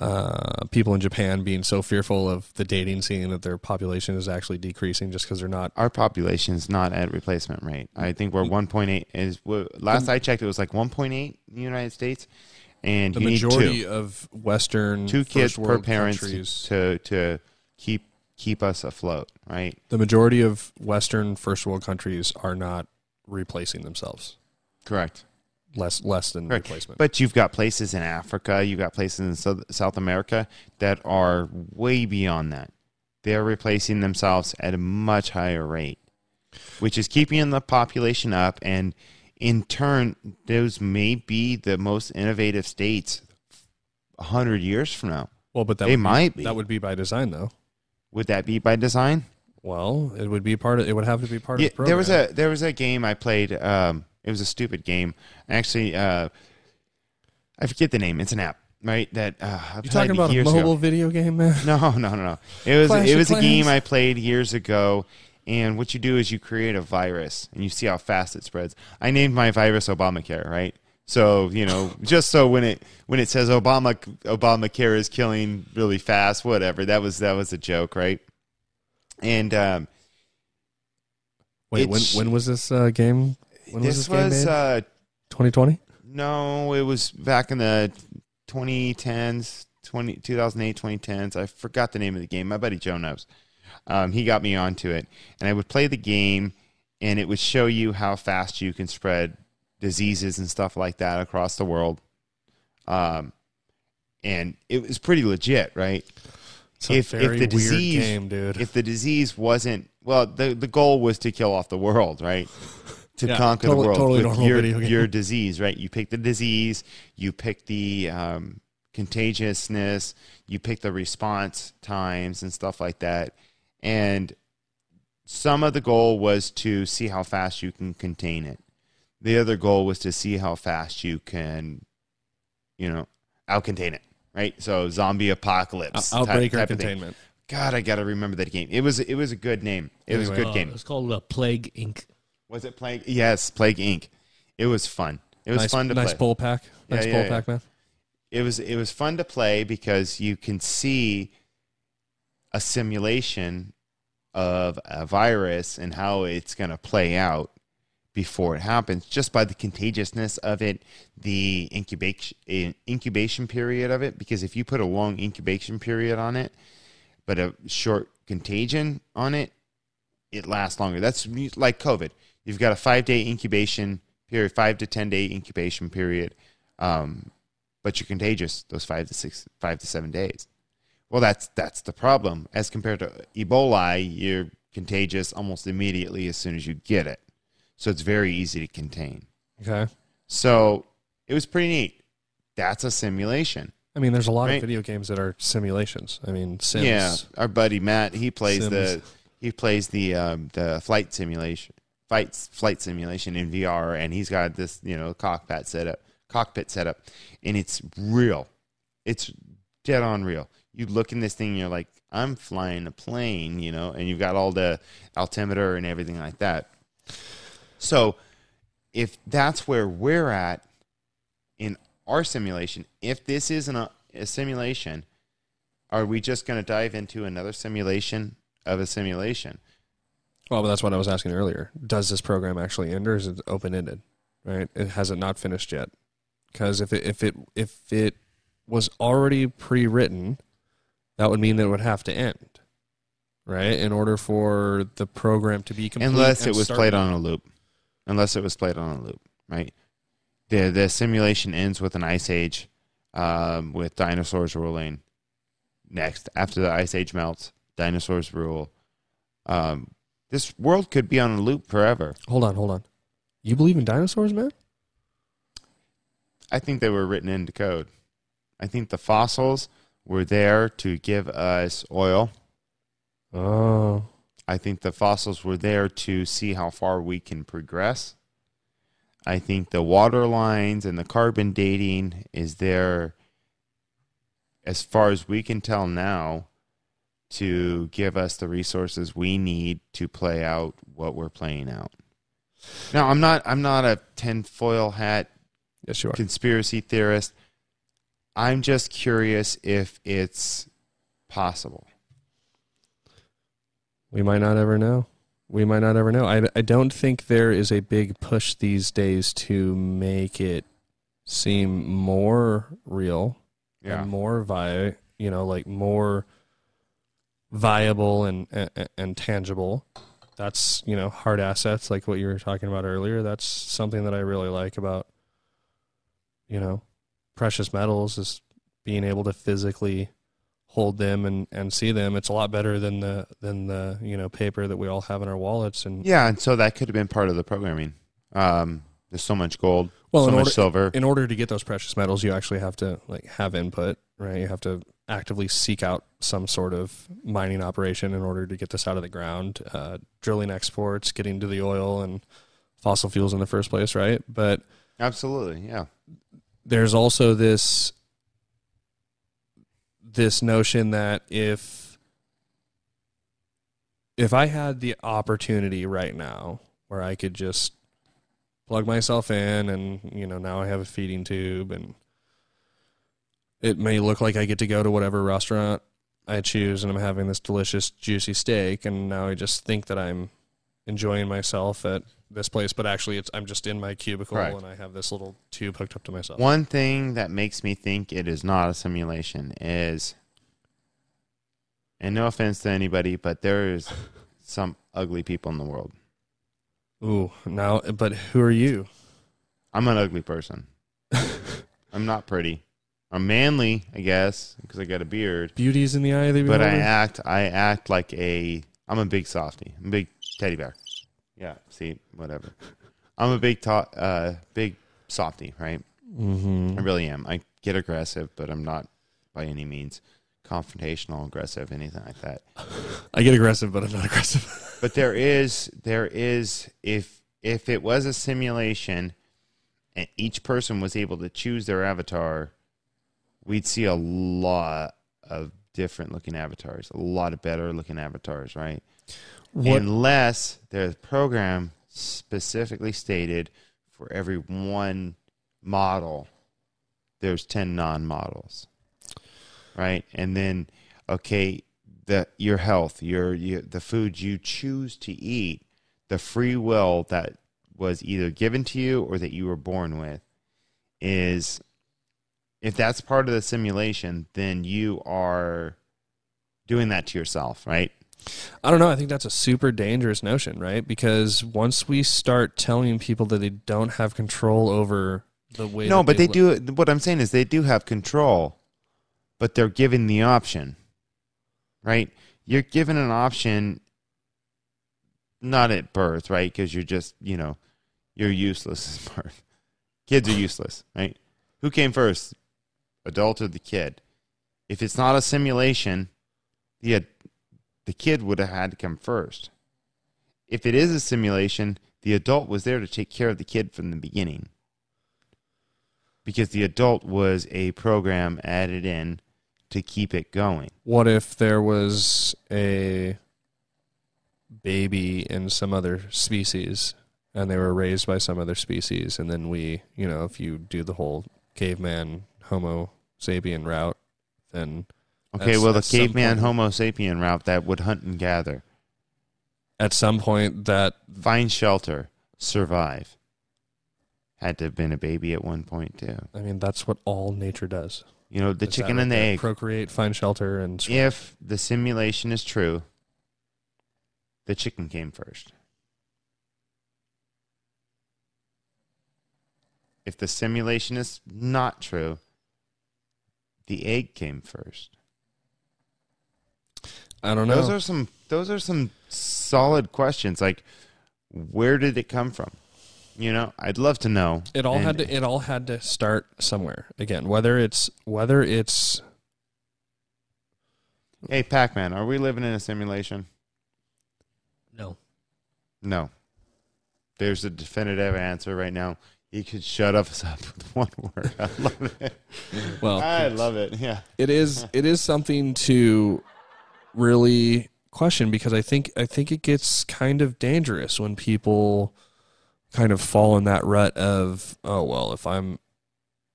uh, people in Japan being so fearful of the dating scene that their population is actually decreasing just because they're not. Our population is not at replacement rate. I think we're one point eight. Is last I checked, it was like one point eight in the United States. And the majority of Western two kids per parent to to keep keep us afloat, right? The majority of Western first world countries are not replacing themselves. Correct. Less less than Correct. replacement. But you've got places in Africa, you've got places in South, South America that are way beyond that. They're replacing themselves at a much higher rate, which is keeping the population up, and in turn, those may be the most innovative states one hundred years from now. Well, but that they would be, might be. That would be by design, though. Would that be by design? Well, it would be part of. It would have to be part yeah, of the program. There was a there was a game I played. Um, it was a stupid game. Actually, uh, I forget the name. It's an app, right? That uh, I you talking about a mobile ago. video game, man? No, no, no, no. It was Clash it was a game I played years ago. And what you do is you create a virus, and you see how fast it spreads. I named my virus Obamacare, right? So, you know, just so when it when it says Obama Obamacare is killing really fast, whatever. That was that was a joke, right? And um, wait, when when was this uh, game? When this was this game was, made? Uh, twenty twenty? No, it was back in the twenty tens, twenty, two thousand eight, twenty tens. I forgot the name of the game. My buddy Joe knows. Um, he got me onto it, and I would play the game, and it would show you how fast you can spread diseases and stuff like that across the world. Um, and it was pretty legit, right? It's a if, very if the disease, weird game, dude. If the disease wasn't, well, the the goal was to kill off the world, right? To yeah, conquer totally, the world totally with your, your disease, right? You pick the disease, you pick the um, contagiousness, you pick the response times and stuff like that. And some of the goal was to see how fast you can contain it. The other goal was to see how fast you can, you know, out-contain it, right? So zombie apocalypse. Out- outbreak type, or type containment. God, I got to remember that game. It was it was a good name. It anyway, was a good uh, game. It was called uh, Plague Incorporated. Was it Plague? Yes, Plague Incorporated. It was fun. It was nice, fun to nice play. Nice bowl pack. Nice yeah, yeah, bowl yeah. pack, man. It was, it was fun to play because you can see a simulation of a virus and how it's going to play out before it happens, just by the contagiousness of it, the incubation incubation period of it. Because if you put a long incubation period on it, but a short contagion on it, it lasts longer. That's like COVID. You've got a five-day incubation period, five to ten-day incubation period, um, but you're contagious those five to six, five to seven days. Well, that's that's the problem. As compared to Ebola, you're contagious almost immediately as soon as you get it. So it's very easy to contain. Okay. So it was pretty neat. That's a simulation. I mean, there's a lot right? of video games that are simulations. I mean, Sims. Yeah, our buddy Matt, he plays Sims. the he plays the um, the flight simulation, flight flight simulation in V R, and he's got this you know cockpit setup, cockpit setup, and it's real. It's dead on real. You look in this thing, and you're like, I'm flying a plane, you know, and you've got all the altimeter and everything like that. So if that's where we're at in our simulation, if this isn't a, a simulation, are we just going to dive into another simulation of a simulation? Well, but that's what I was asking earlier. Does this program actually end, or is it open-ended, right? It has it not finished yet? Because if it, if it, if it was already pre-written, that would mean that it would have to end, right? In order for the program to be complete. Unless it was played on a loop. Unless it was played on a loop, right? The the simulation ends with an ice age, um, with dinosaurs ruling. Next, after the ice age melts, dinosaurs rule. Um, this world could be on a loop forever. Hold on, hold on. You believe in dinosaurs, man? I think they were written into code. I think the fossils were there to give us oil. Oh. I think the fossils were there to see how far we can progress. I think the water lines and the carbon dating is there, as far as we can tell now, to give us the resources we need to play out what we're playing out. Now, I'm not I'm not a tinfoil hat yes, you are. conspiracy theorist. I'm just curious if it's possible. We might not ever know. We might not ever know. I, I don't think there is a big push these days to make it seem more real, yeah. and more vi- you know, like more viable and, and and tangible. That's, you know, hard assets like what you were talking about earlier. That's something that I really like about, you know, precious metals, is being able to physically hold them and, and see them. It's a lot better than the than the you know paper that we all have in our wallets. And yeah, and so that could have been part of the programming. Um, there's so much gold, well, so in order, much silver. In order to get those precious metals, you actually have to like have input, right? You have to actively seek out some sort of mining operation in order to get this out of the ground. Uh, drilling exports, getting to the oil and fossil fuels in the first place, right? But absolutely, yeah. There's also this. this notion that if if I had the opportunity right now where I could just plug myself in and, you know, now I have a feeding tube, and it may look like I get to go to whatever restaurant I choose and I'm having this delicious, juicy steak, and now I just think that I'm enjoying myself at this place, but actually it's I'm just in my cubicle, right, and I have this little tube hooked up to myself. One thing that makes me think it is not a simulation is, and no offense to anybody, but there is some ugly people in the world. Ooh, now, but who are you? I'm an ugly person. I'm not pretty. Or manly, I guess, because I got a beard. Beauty is in the eye of the beholder. But I act, I act like a, I'm a big softie. I'm a big teddy bear. Yeah, see, whatever. I'm a big, ta- uh, big softie, right? Mm-hmm. I really am. I get aggressive, but I'm not by any means confrontational, aggressive, anything like that. I get aggressive, but I'm not aggressive. But there is, there is, if if it was a simulation, and each person was able to choose their avatar, we'd see a lot of different looking avatars, a lot of better looking avatars, right? What? Unless there's a program specifically stated for every one model, there's ten non-models, right? And then, okay, the your health, your, your the food you choose to eat, the free will that was either given to you or that you were born with is... If that's part of the simulation, then you are doing that to yourself, right? I don't know. I think that's a super dangerous notion, right? Because once we start telling people that they don't have control over the way... No, but they do... What I'm saying is they do have control, but they're given the option, right? You're given an option, not at birth, right? Because you're just, you know, you're useless at birth. Kids are useless, right? Who came first? Adult or the kid? If it's not a simulation, the the kid would have had to come first. If it is a simulation, the adult was there to take care of the kid from the beginning, because the adult was a program added in to keep it going. What if there was a baby in some other species and they were raised by some other species, and then we, you know, if you do the whole caveman Homo sapien route, then okay, well, the caveman Homo sapien route, that would hunt and gather. At some point, that find shelter, survive. Had to have been a baby at one point too. I mean, that's what all nature does. You know, the chicken and the egg, procreate, find shelter, and swim. If the simulation is true, the chicken came first. If the simulation is not true, the egg came first. I don't know. Those are some those are some solid questions. Like, where did it come from? You know, I'd love to know. It all and, had to it all had to start somewhere. Again, whether it's whether it's hey, Pac-Man, are we living in a simulation? No. No. There's a definitive answer right now. You could shut us up with one word. I love it. Well, I love it. Yeah, it is. It is something to really question, because I think I think it gets kind of dangerous when people kind of fall in that rut of, oh well, if I'm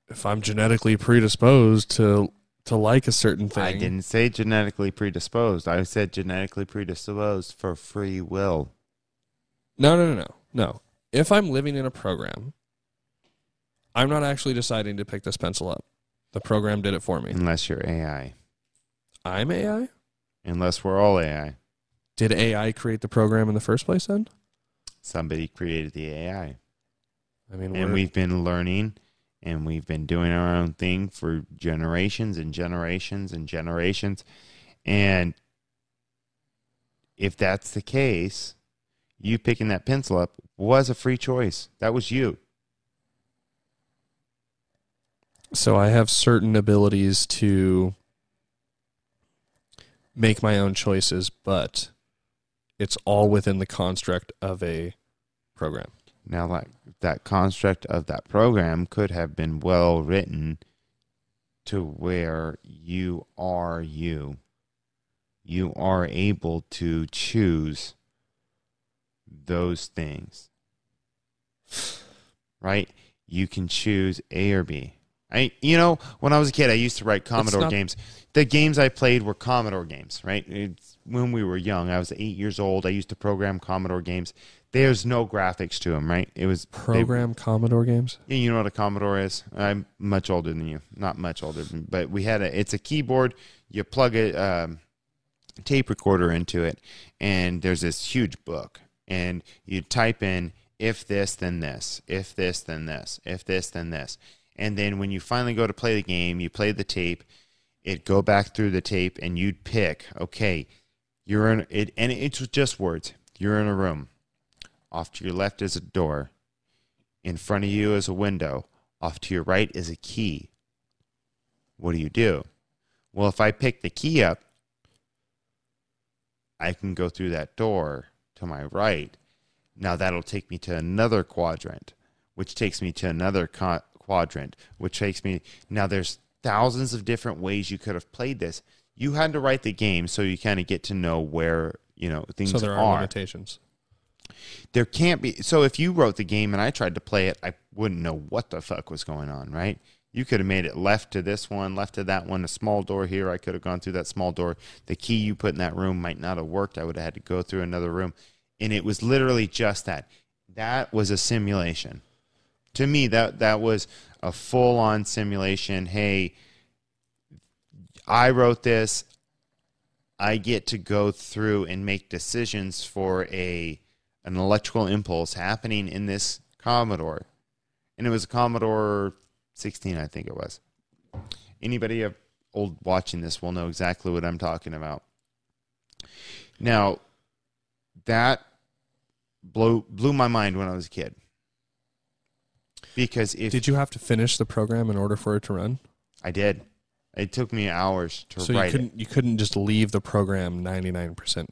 if I'm genetically predisposed to to like a certain thing. I didn't say genetically predisposed. I said genetically predisposed for free will. No, no, no, no, no. If I'm living in a program, I'm not actually deciding to pick this pencil up. The program did it for me. Unless you're A I. I'm A I? Unless we're all A I. Did A I create the program in the first place then? Somebody created the A I. I mean, and we've been learning, and we've been doing our own thing for generations and generations and generations. And if that's the case, you picking that pencil up was a free choice. That was you. So I have certain abilities to make my own choices, but it's all within the construct of a program. Now, like, that construct of that program could have been well written to where you are you. You are able to choose those things, right? You can choose A or B. I, you know, when I was a kid, I used to write Commodore not- games. The games I played were Commodore games, right? It's when we were young. I was eight years old. I used to program Commodore games. There's no graphics to them, right? It was program they, Commodore games? Yeah, you know what a Commodore is? I'm much older than you. Not much older, than, but we had a, it's a keyboard. You plug a um, tape recorder into it, and there's this huge book. And you type in, if this, then this. If this, then this. If this, then this. And then when you finally go to play the game, you play the tape, it'd go back through the tape, and you'd pick, okay, you're in it, and it's just words. You're in a room. Off to your left is a door. In front of you is a window. Off to your right is a key. What do you do? Well, if I pick the key up, I can go through that door to my right. Now that'll take me to another quadrant, which takes me to another co- quadrant, which takes me... Now there's thousands of different ways you could have played this. You had to write the game so you kind of get to know where, you know, things are. So there are, are limitations. There can't be... So if you wrote the game and I tried to play it, I wouldn't know what the fuck was going on, right? You could have made it left to this one, left to that one, a small door here. I could have gone through that small door. The key you put in that room might not have worked. I would have had to go through another room. And it was literally just that. That was a simulation. To me, that that was a full-on simulation. Hey, I wrote this. I get to go through and make decisions for a an electrical impulse happening in this Commodore. And it was a Commodore... sixteen, I think it was. Anybody old watching this will know exactly what I'm talking about. Now, that blew blew my mind when I was a kid. Because if did you have to finish the program in order for it to run? I did. It took me hours to so write you couldn't, it. You couldn't just leave the program ninety-nine percent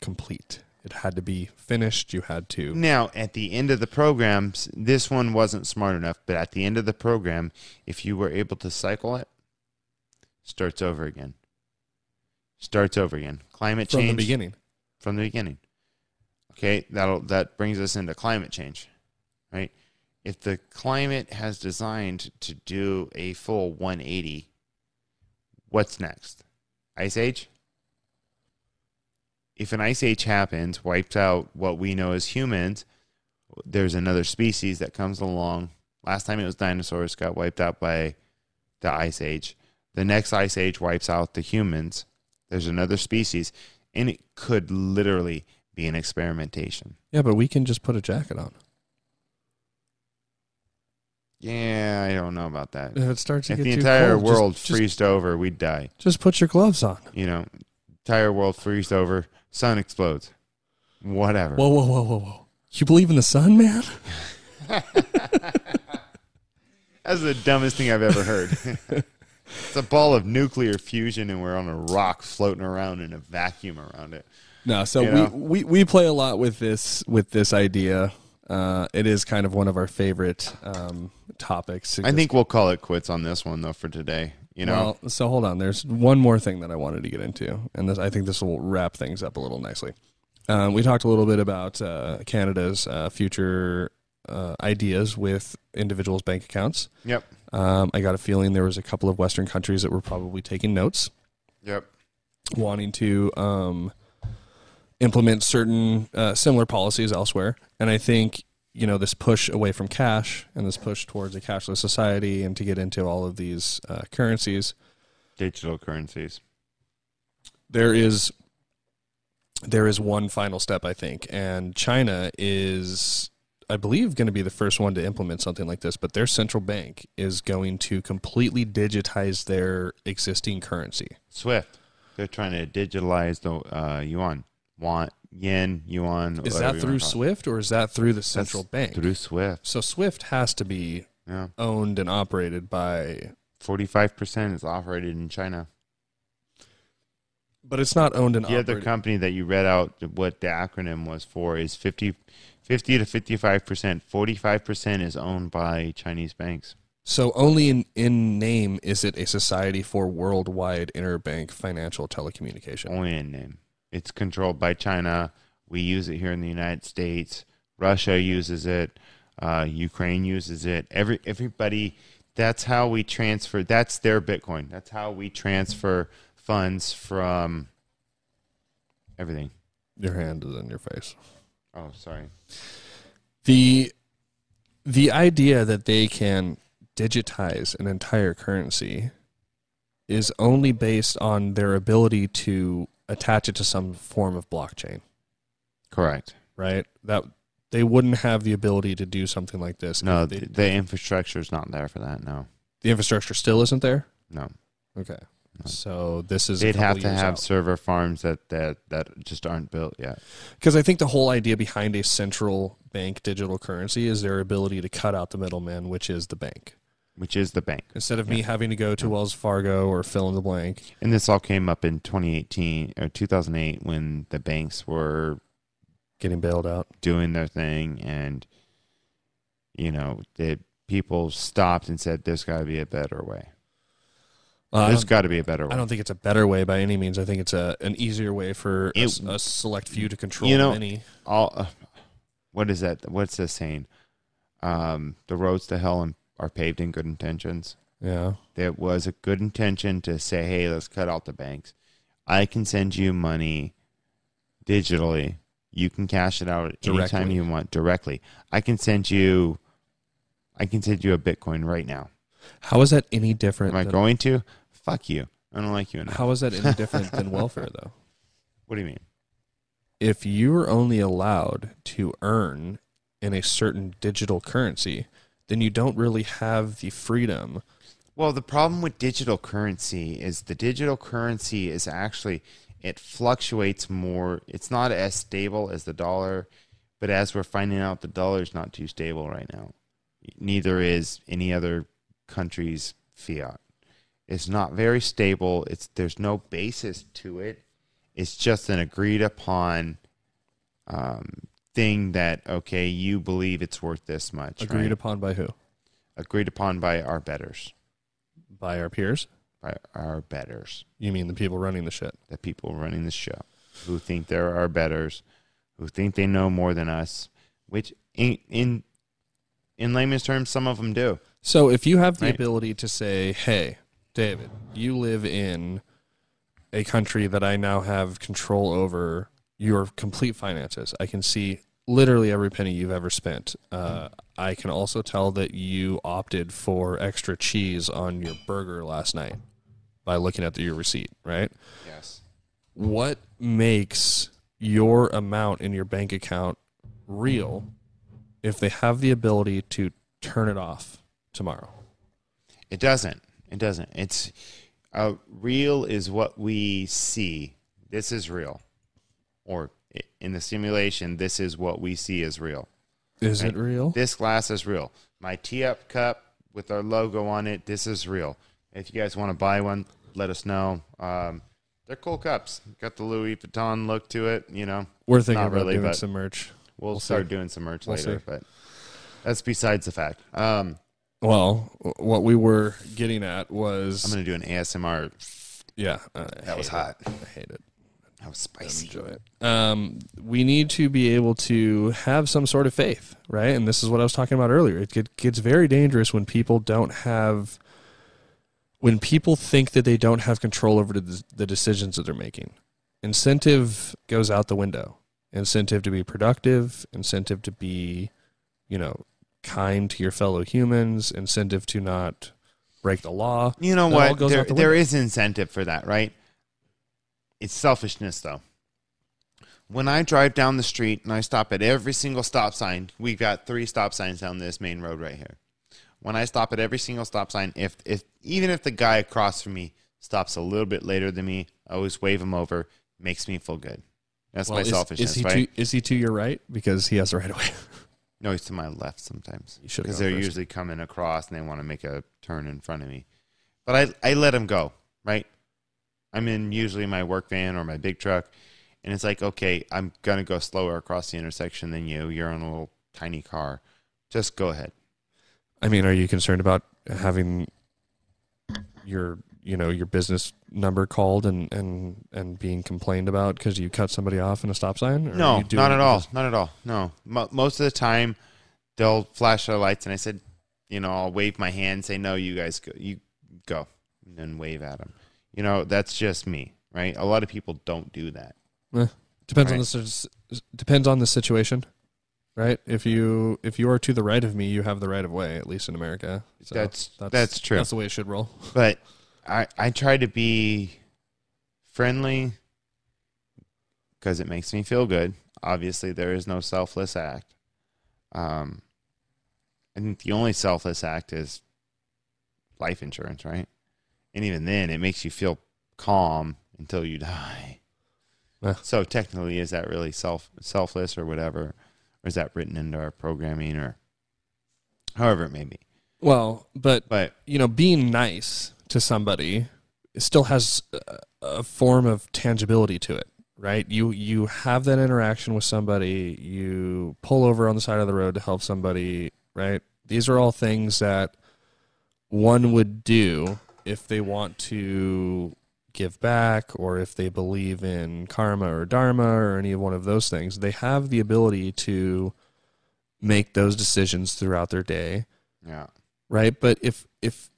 complete. It had to be finished. You had to. Now, at the end of the program, this one wasn't smart enough, but at the end of the program, if you were able to cycle it, starts over again. Starts over again. Climate change. From the beginning. From the beginning. Okay, that'll that brings us into climate change, right? If the climate has designed to do a full one eighty, what's next? Ice Age? If an ice age happens, wipes out what we know as humans, there's another species that comes along. Last time it was dinosaurs, got wiped out by the ice age. The next ice age wipes out the humans. There's another species. And it could literally be an experimentation. Yeah, but we can just put a jacket on. Yeah, I don't know about that. If it starts to if get the too entire cold, world just, freezed just, over, we'd die. Just put your gloves on. You know, entire world freezes over. Sun explodes. Whatever. Whoa, whoa, whoa, whoa, whoa. You believe in the sun, man? That's the dumbest thing I've ever heard. It's a ball of nuclear fusion, and we're on a rock floating around in a vacuum around it. No, so you know? we, we, we play a lot with this with this idea. Uh, it is kind of one of our favorite um, topics. I think we'll call it quits on this one, though, for today. You know? Well, so hold on. There's one more thing that I wanted to get into, and this, I think this will wrap things up a little nicely. Um, we talked a little bit about uh, Canada's uh, future uh, ideas with individuals' bank accounts. Yep. Um, I got a feeling there was a couple of Western countries that were probably taking notes. Yep. Wanting to um, implement certain uh, similar policies elsewhere, and I think you know, this push away from cash and this push towards a cashless society and to get into all of these uh, currencies. Digital currencies. There is there is one final step, I think, and China is, I believe, going to be the first one to implement something like this, but their central bank is going to completely digitize their existing currency. SWIFT. They're trying to digitalize the uh, yuan. Want yen, yuan. Is that through SWIFT or is that through the central bank? Through SWIFT. So SWIFT has to be yeah. owned and operated by... forty-five percent is operated in China. But it's not owned and operated. The other company that you read out what the acronym was for is fifty, fifty to fifty-five percent. forty-five percent is owned by Chinese banks. So only in, in name is it a society for worldwide interbank financial telecommunication. Only in name. It's controlled by China. We use it here in the United States. Russia uses it. Uh, Ukraine uses it. Every everybody. That's how we transfer. That's their Bitcoin. That's how we transfer funds from everything. Your hand is in your face. Oh, sorry. The the idea that they can digitize an entire currency is only based on their ability to attach it to some form of blockchain. Correct. Right? That They wouldn't have the ability to do something like this. No, they, the infrastructure is not there for that, no. The infrastructure still isn't there? No. Okay. No. So this is They'd have to have out. server farms that, that, that just aren't built yet. Because I think the whole idea behind a central bank digital currency is their ability to cut out the middleman, which is the bank. Which is the bank. Instead of yeah. me having to go to yeah. Wells Fargo or fill in the blank. And this all came up in twenty eighteen or two thousand eight when the banks were getting bailed out, doing their thing, and you know, the people stopped and said, "There's got to be a better way. Uh, There's got to be a better way." I don't think it's a better way by any means. I think it's a an easier way for it, a, a select few to control. You know, many. All uh, what is that? What's the saying? Um, the roads to hell and are paved in good intentions. Yeah, there was a good intention to say, "Hey, let's cut out the banks. I can send you money digitally." You can cash it out anytime you want directly. I can send you, I can send you a Bitcoin right now. How is that any different? Am I going to? Fuck you. I don't like you enough. How is that any different than welfare, though? What do you mean? If you were only allowed to earn in a certain digital currency, then you don't really have the freedom. Well, the problem with digital currency is the digital currency is actually... it fluctuates more. It's not as stable as the dollar, but as we're finding out, the dollar is not too stable right now. Neither is any other country's fiat. It's not very stable. It's there's no basis to it. It's just an agreed upon um, thing that, okay, you believe it's worth this much. Agreed right? upon by who? Agreed upon by our betters. By our peers? Are betters. You mean the people running the shit? The people running the show who think there are betters, who think they know more than us, which in in, in layman's terms, some of them do. So if you have the right? ability to say, "Hey, David, you live in a country that I now have control over your complete finances. I can see literally every penny you've ever spent. Uh, I can also tell that you opted for extra cheese on your burger last night by looking at the, your receipt, right?" Yes. What makes your amount in your bank account real if they have the ability to turn it off tomorrow? It doesn't. It doesn't. It's uh, real is what we see. This is real. Or in the simulation, this is what we see as real. Is right? it real? This glass is real. My T-Up cup with our logo on it, this is real. If you guys want to buy one, let us know. Um, they're cool cups. Got the Louis Vuitton look to it, you know. We're thinking about really, doing some merch. We'll, we'll start see. doing some merch we'll later, see. but that's besides the fact. Um, well, what we were getting at was... I'm going to do an A S M R. Yeah. Uh, that was hot. It. I hate it. How spicy. Enjoy it. Um, we need to be able to have some sort of faith, right? And this is what I was talking about earlier. It get, gets very dangerous when people don't have, when people think that they don't have control over the, the decisions that they're making. Incentive goes out the window. Incentive to be productive, incentive to be, you know, kind to your fellow humans, incentive to not break the law. You know what? There, the there is incentive for that, right? It's selfishness, though. When I drive down the street and I stop at every single stop sign, we've got three stop signs down this main road right here. When I stop at every single stop sign, if if even if the guy across from me stops a little bit later than me, I always wave him over. Makes me feel good. That's well, my is, selfishness, is he right? To, is he to your right? Because he has the right of way. No, he's to my left sometimes. Because they're first. usually coming across and they want to make a turn in front of me. But I, I let him go, right? I'm in usually my work van or my big truck, and it's like, okay, I'm going to go slower across the intersection than you. You're on a little tiny car. Just go ahead. I mean, are you concerned about having your, you know, your business number called and, and, and being complained about because you cut somebody off in a stop sign? Or no, not at all. Not at all. No. Mo- most of the time, they'll flash their lights, and I said, you know, I'll wave my hand, say, no, you guys go. You go, and then wave at them. You know, that's just me, right? A lot of people don't do that. Eh, depends right? on the depends on the situation, right? If you if you are to the right of me, you have the right of way, at least in America. So that's, that's that's true. That's the way it should roll. But I, I try to be friendly because it makes me feel good. Obviously, there is no selfless act. Um, I think the only selfless act is life insurance, right? And even then, it makes you feel calm until you die. Uh. So technically, is that really self selfless or whatever? Or is that written into our programming or however it may be? Well, but, but you know, being nice to somebody still has a, a form of tangibility to it, right? You you have that interaction with somebody. You pull over on the side of the road to help somebody, right? These are all things that one would do if they want to give back or if they believe in karma or dharma or any one of those things. They have the ability to make those decisions throughout their day. Yeah. Right? But if if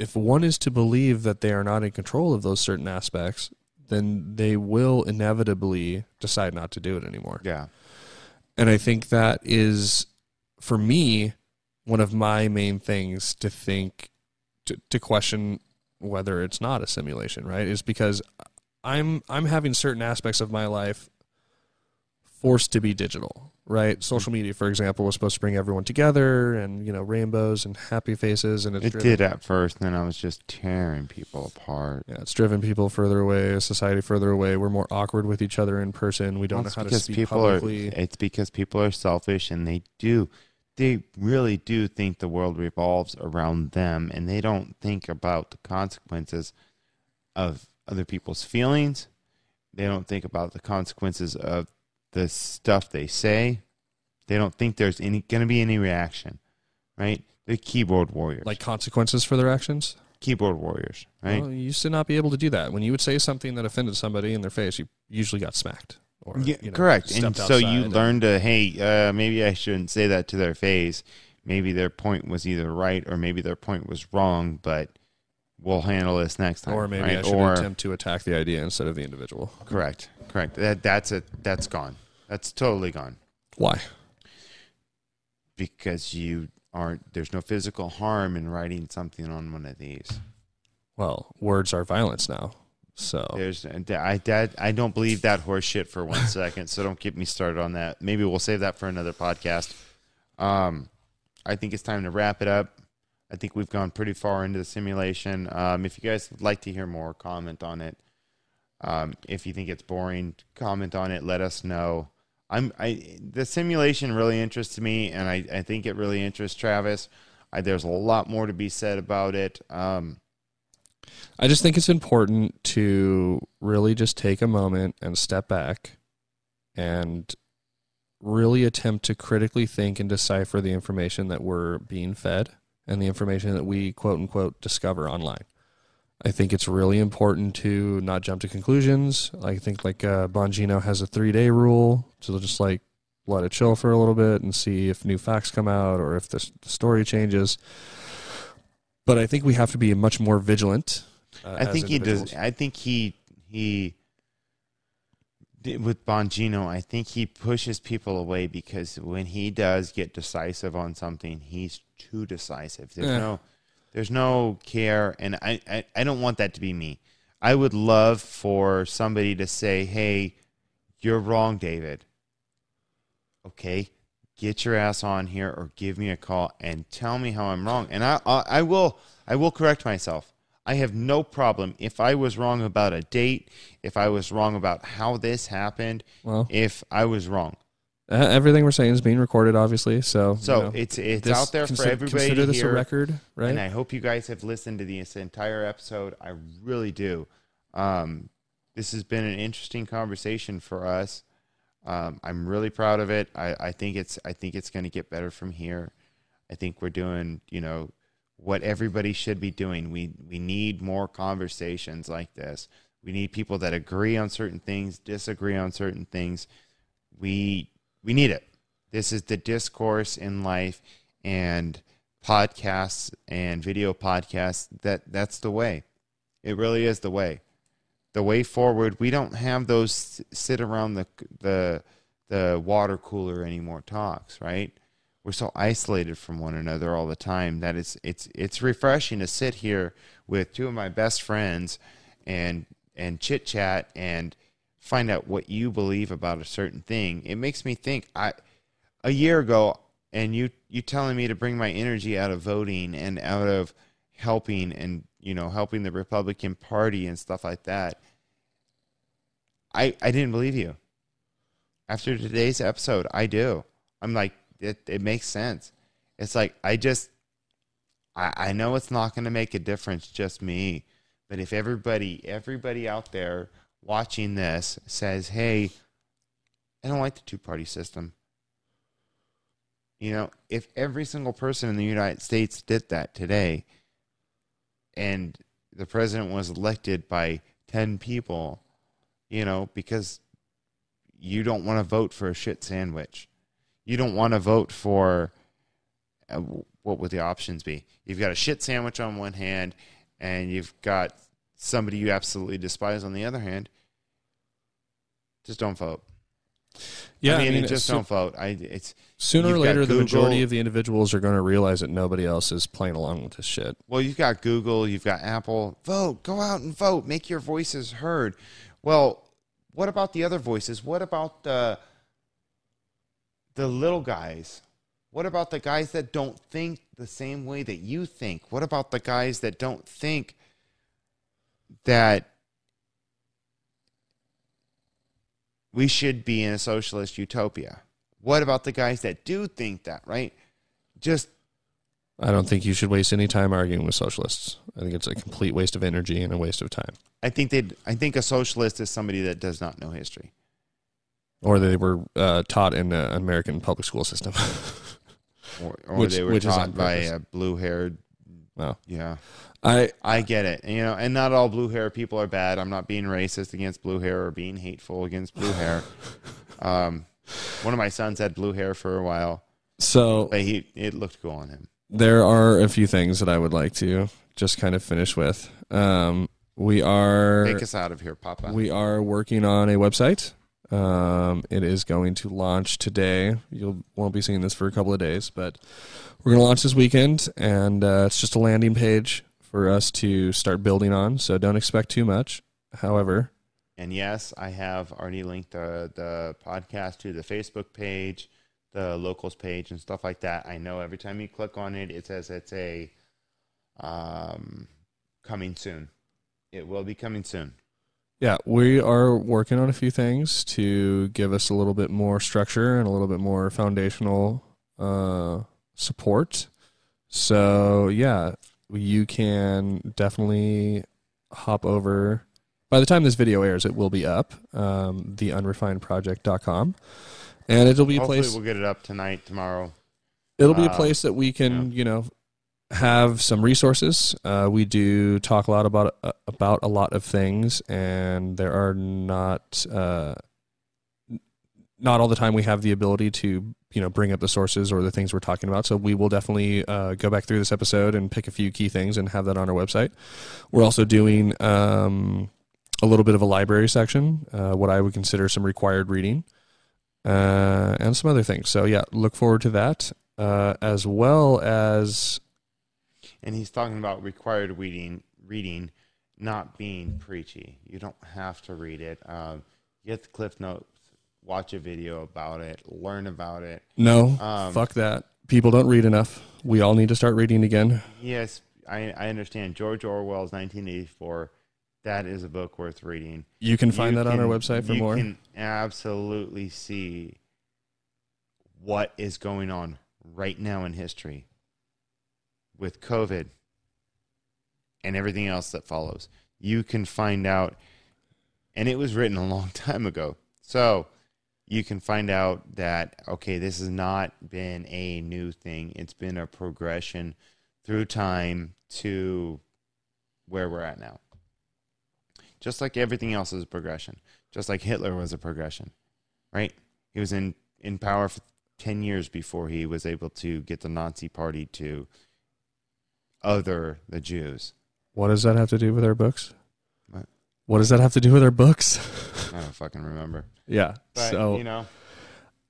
if one is to believe that they are not in control of those certain aspects, then they will inevitably decide not to do it anymore. Yeah. And I think that is, for me, one of my main things to think, to, to question whether it's not a simulation, right? Is because I'm I'm having certain aspects of my life forced to be digital, right? Social media, for example, was supposed to bring everyone together, and you know, rainbows and happy faces, and it's it driven, did at first. And then I was just tearing people apart. Yeah, it's driven people further away, society further away. We're more awkward with each other in person. We don't well, know how to speak publicly. Are, it's because people are selfish, and they do. They really do think the world revolves around them, and they don't think about the consequences of other people's feelings. They don't think about the consequences of the stuff they say. They don't think there's any going to be any reaction, right? They're keyboard warriors. Like consequences for their actions? Keyboard warriors, right? Well, you used to not be able to do that. When you would say something that offended somebody in their face, you usually got smacked. Or, yeah, you know, correct. And so you and learn to, hey, uh, maybe I shouldn't say that to their face. Maybe their point was either right or maybe their point was wrong, but we'll handle this next time. Or maybe right? I should or, attempt to attack the idea instead of the individual. Correct. Correct. That that's a that's gone. That's totally gone. Why? Because you aren't there's no physical harm in writing something on one of these. Well, words are violence now. So there's I that I don't believe that horse shit for one second. So don't get me started on that. Maybe we'll save that for another podcast. Um, I think it's time to wrap it up. I think we've gone pretty far into the simulation. Um, if you guys would like to hear more, comment on it. Um, if you think it's boring, comment on it. Let us know. I'm I the simulation really interests me, and I, I think it really interests Travis. I, there's a lot more to be said about it. Um, I just think it's important to really just take a moment and step back and really attempt to critically think and decipher the information that we're being fed and the information that we, quote unquote, discover online. I think it's really important to not jump to conclusions. I think like uh, Bongino has a three-day rule, so just like let it chill for a little bit and see if new facts come out or if the, the story changes. But I think we have to be much more vigilant. Uh, I think he does. I think he he did with Bongino. I think he pushes people away because when he does get decisive on something, he's too decisive. There's yeah. no, there's no care, and I, I I don't want that to be me. I would love for somebody to say, "Hey, you're wrong, David." Okay. Get your ass on here, or give me a call and tell me how I'm wrong, and I, I I will I will correct myself. I have no problem if I was wrong about a date, if I was wrong about how this happened, well, if I was wrong. Uh, everything we're saying is being recorded, obviously. So so you know, it's it's this, out there for consider, everybody consider to this hear. A record, right? And I hope you guys have listened to this entire episode. I really do. Um, this has been an interesting conversation for us. Um, I'm really proud of it. I, I think it's I think it's going to get better from here. I think we're doing, you know, what everybody should be doing. We we need more conversations like this. We need people that agree on certain things, disagree on certain things. We we need it. This is the discourse in life, and podcasts and video podcasts. That that's the way. It really is the way. The way forward, we don't have those sit around the the the water cooler anymore talks, right? We're so isolated from one another all the time that it's it's it's refreshing to sit here with two of my best friends and and chit chat and find out what you believe about a certain thing. It makes me think. I a year ago and you you telling me to bring my energy out of voting and out of helping and, you know, helping the Republican Party and stuff like that. I I didn't believe you. After today's episode, I do. I'm like, it, it makes sense. It's like, I just, I, I know it's not going to make a difference, just me. But if everybody, everybody out there watching this says, hey, I don't like the two-party system. You know, if every single person in the United States did that today, and the president was elected by ten people, you know, because you don't want to vote for a shit sandwich. You don't want to vote for, uh, what would the options be? You've got a shit sandwich on one hand, and you've got somebody you absolutely despise on the other hand. Just don't vote. Yeah, I mean, I mean just so, don't vote. I, it's sooner or later the majority of the individuals are going to realize that nobody else is playing along with this shit. Well, you've got Google, you've got Apple. Vote, go out and vote, make your voices heard. Well, what about the other voices? What about the the little guys? What about the guys that don't think the same way that you think? What about the guys that don't think that we should be in a socialist utopia? What about the guys that do think that, right? Just, I don't think you should waste any time arguing with socialists. I think it's a complete waste of energy and a waste of time. I think they. I think a socialist is somebody that does not know history, or they were uh, taught in the American public school system, or, or which, they were taught by a blue-haired. Well, yeah, I I get it. You know, and not all blue hair people are bad. I'm not being racist against blue hair or being hateful against blue hair. Um, one of my sons had blue hair for a while, so but he it looked cool on him. There are a few things that I would like to just kind of finish with. Um, we are take us out of here, Papa. We are working on a website. Um, it is going to launch today. You won't be seeing this for a couple of days, but we're going to launch this weekend, and uh, it's just a landing page for us to start building on, so don't expect too much. However... And yes, I have already linked the, the podcast to the Facebook page, the Locals page, and stuff like that. I know every time you click on it, it says it's a um, coming soon. It will be coming soon. Yeah, we are working on a few things to give us a little bit more structure and a little bit more foundational uh, support. So, yeah, you can definitely hop over. By the time this video airs, it will be up, um, the unrefined project dot com. And it'll be Hopefully a place... we'll get it up tonight, tomorrow. It'll be uh, a place that we can, yeah. you know... have some resources. Uh, we do talk a lot about uh, about a lot of things, and there are not uh, not all the time we have the ability to you know bring up the sources or the things we're talking about. So we will definitely uh, go back through this episode and pick a few key things and have that on our website. We're also doing um, a little bit of a library section, uh, what I would consider some required reading, uh, and some other things. So yeah, look forward to that uh, as well as. And he's talking about required reading, reading, not being preachy. You don't have to read it. Um, get the Cliff Notes, watch a video about it, learn about it. No, um, fuck that. People don't read enough. We all need to start reading again. Yes, I, I understand. George Orwell's nineteen eighty-four, that is a book worth reading. You can find you that can, on our website for you more. You can absolutely see what is going on right now in history. With COVID and everything else that follows, you can find out, and it was written a long time ago, so you can find out that, okay, this has not been a new thing. It's been a progression through time to where we're at now. Just like everything else is a progression. Just like Hitler was a progression, right? He was in, in power for ten years before he was able to get the Nazi party to... other the Jews. What does that have to do with our books? What? What does that have to do with our books? I don't fucking remember. Yeah. But, so, you know.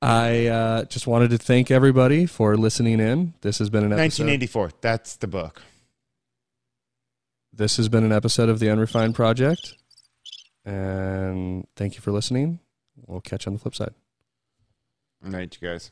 I uh, just wanted to thank everybody for listening in. This has been an episode. nineteen eighty-four. That's the book. This has been an episode of The Unrefined Project. And thank you for listening. We'll catch you on the flip side. Good night, you guys.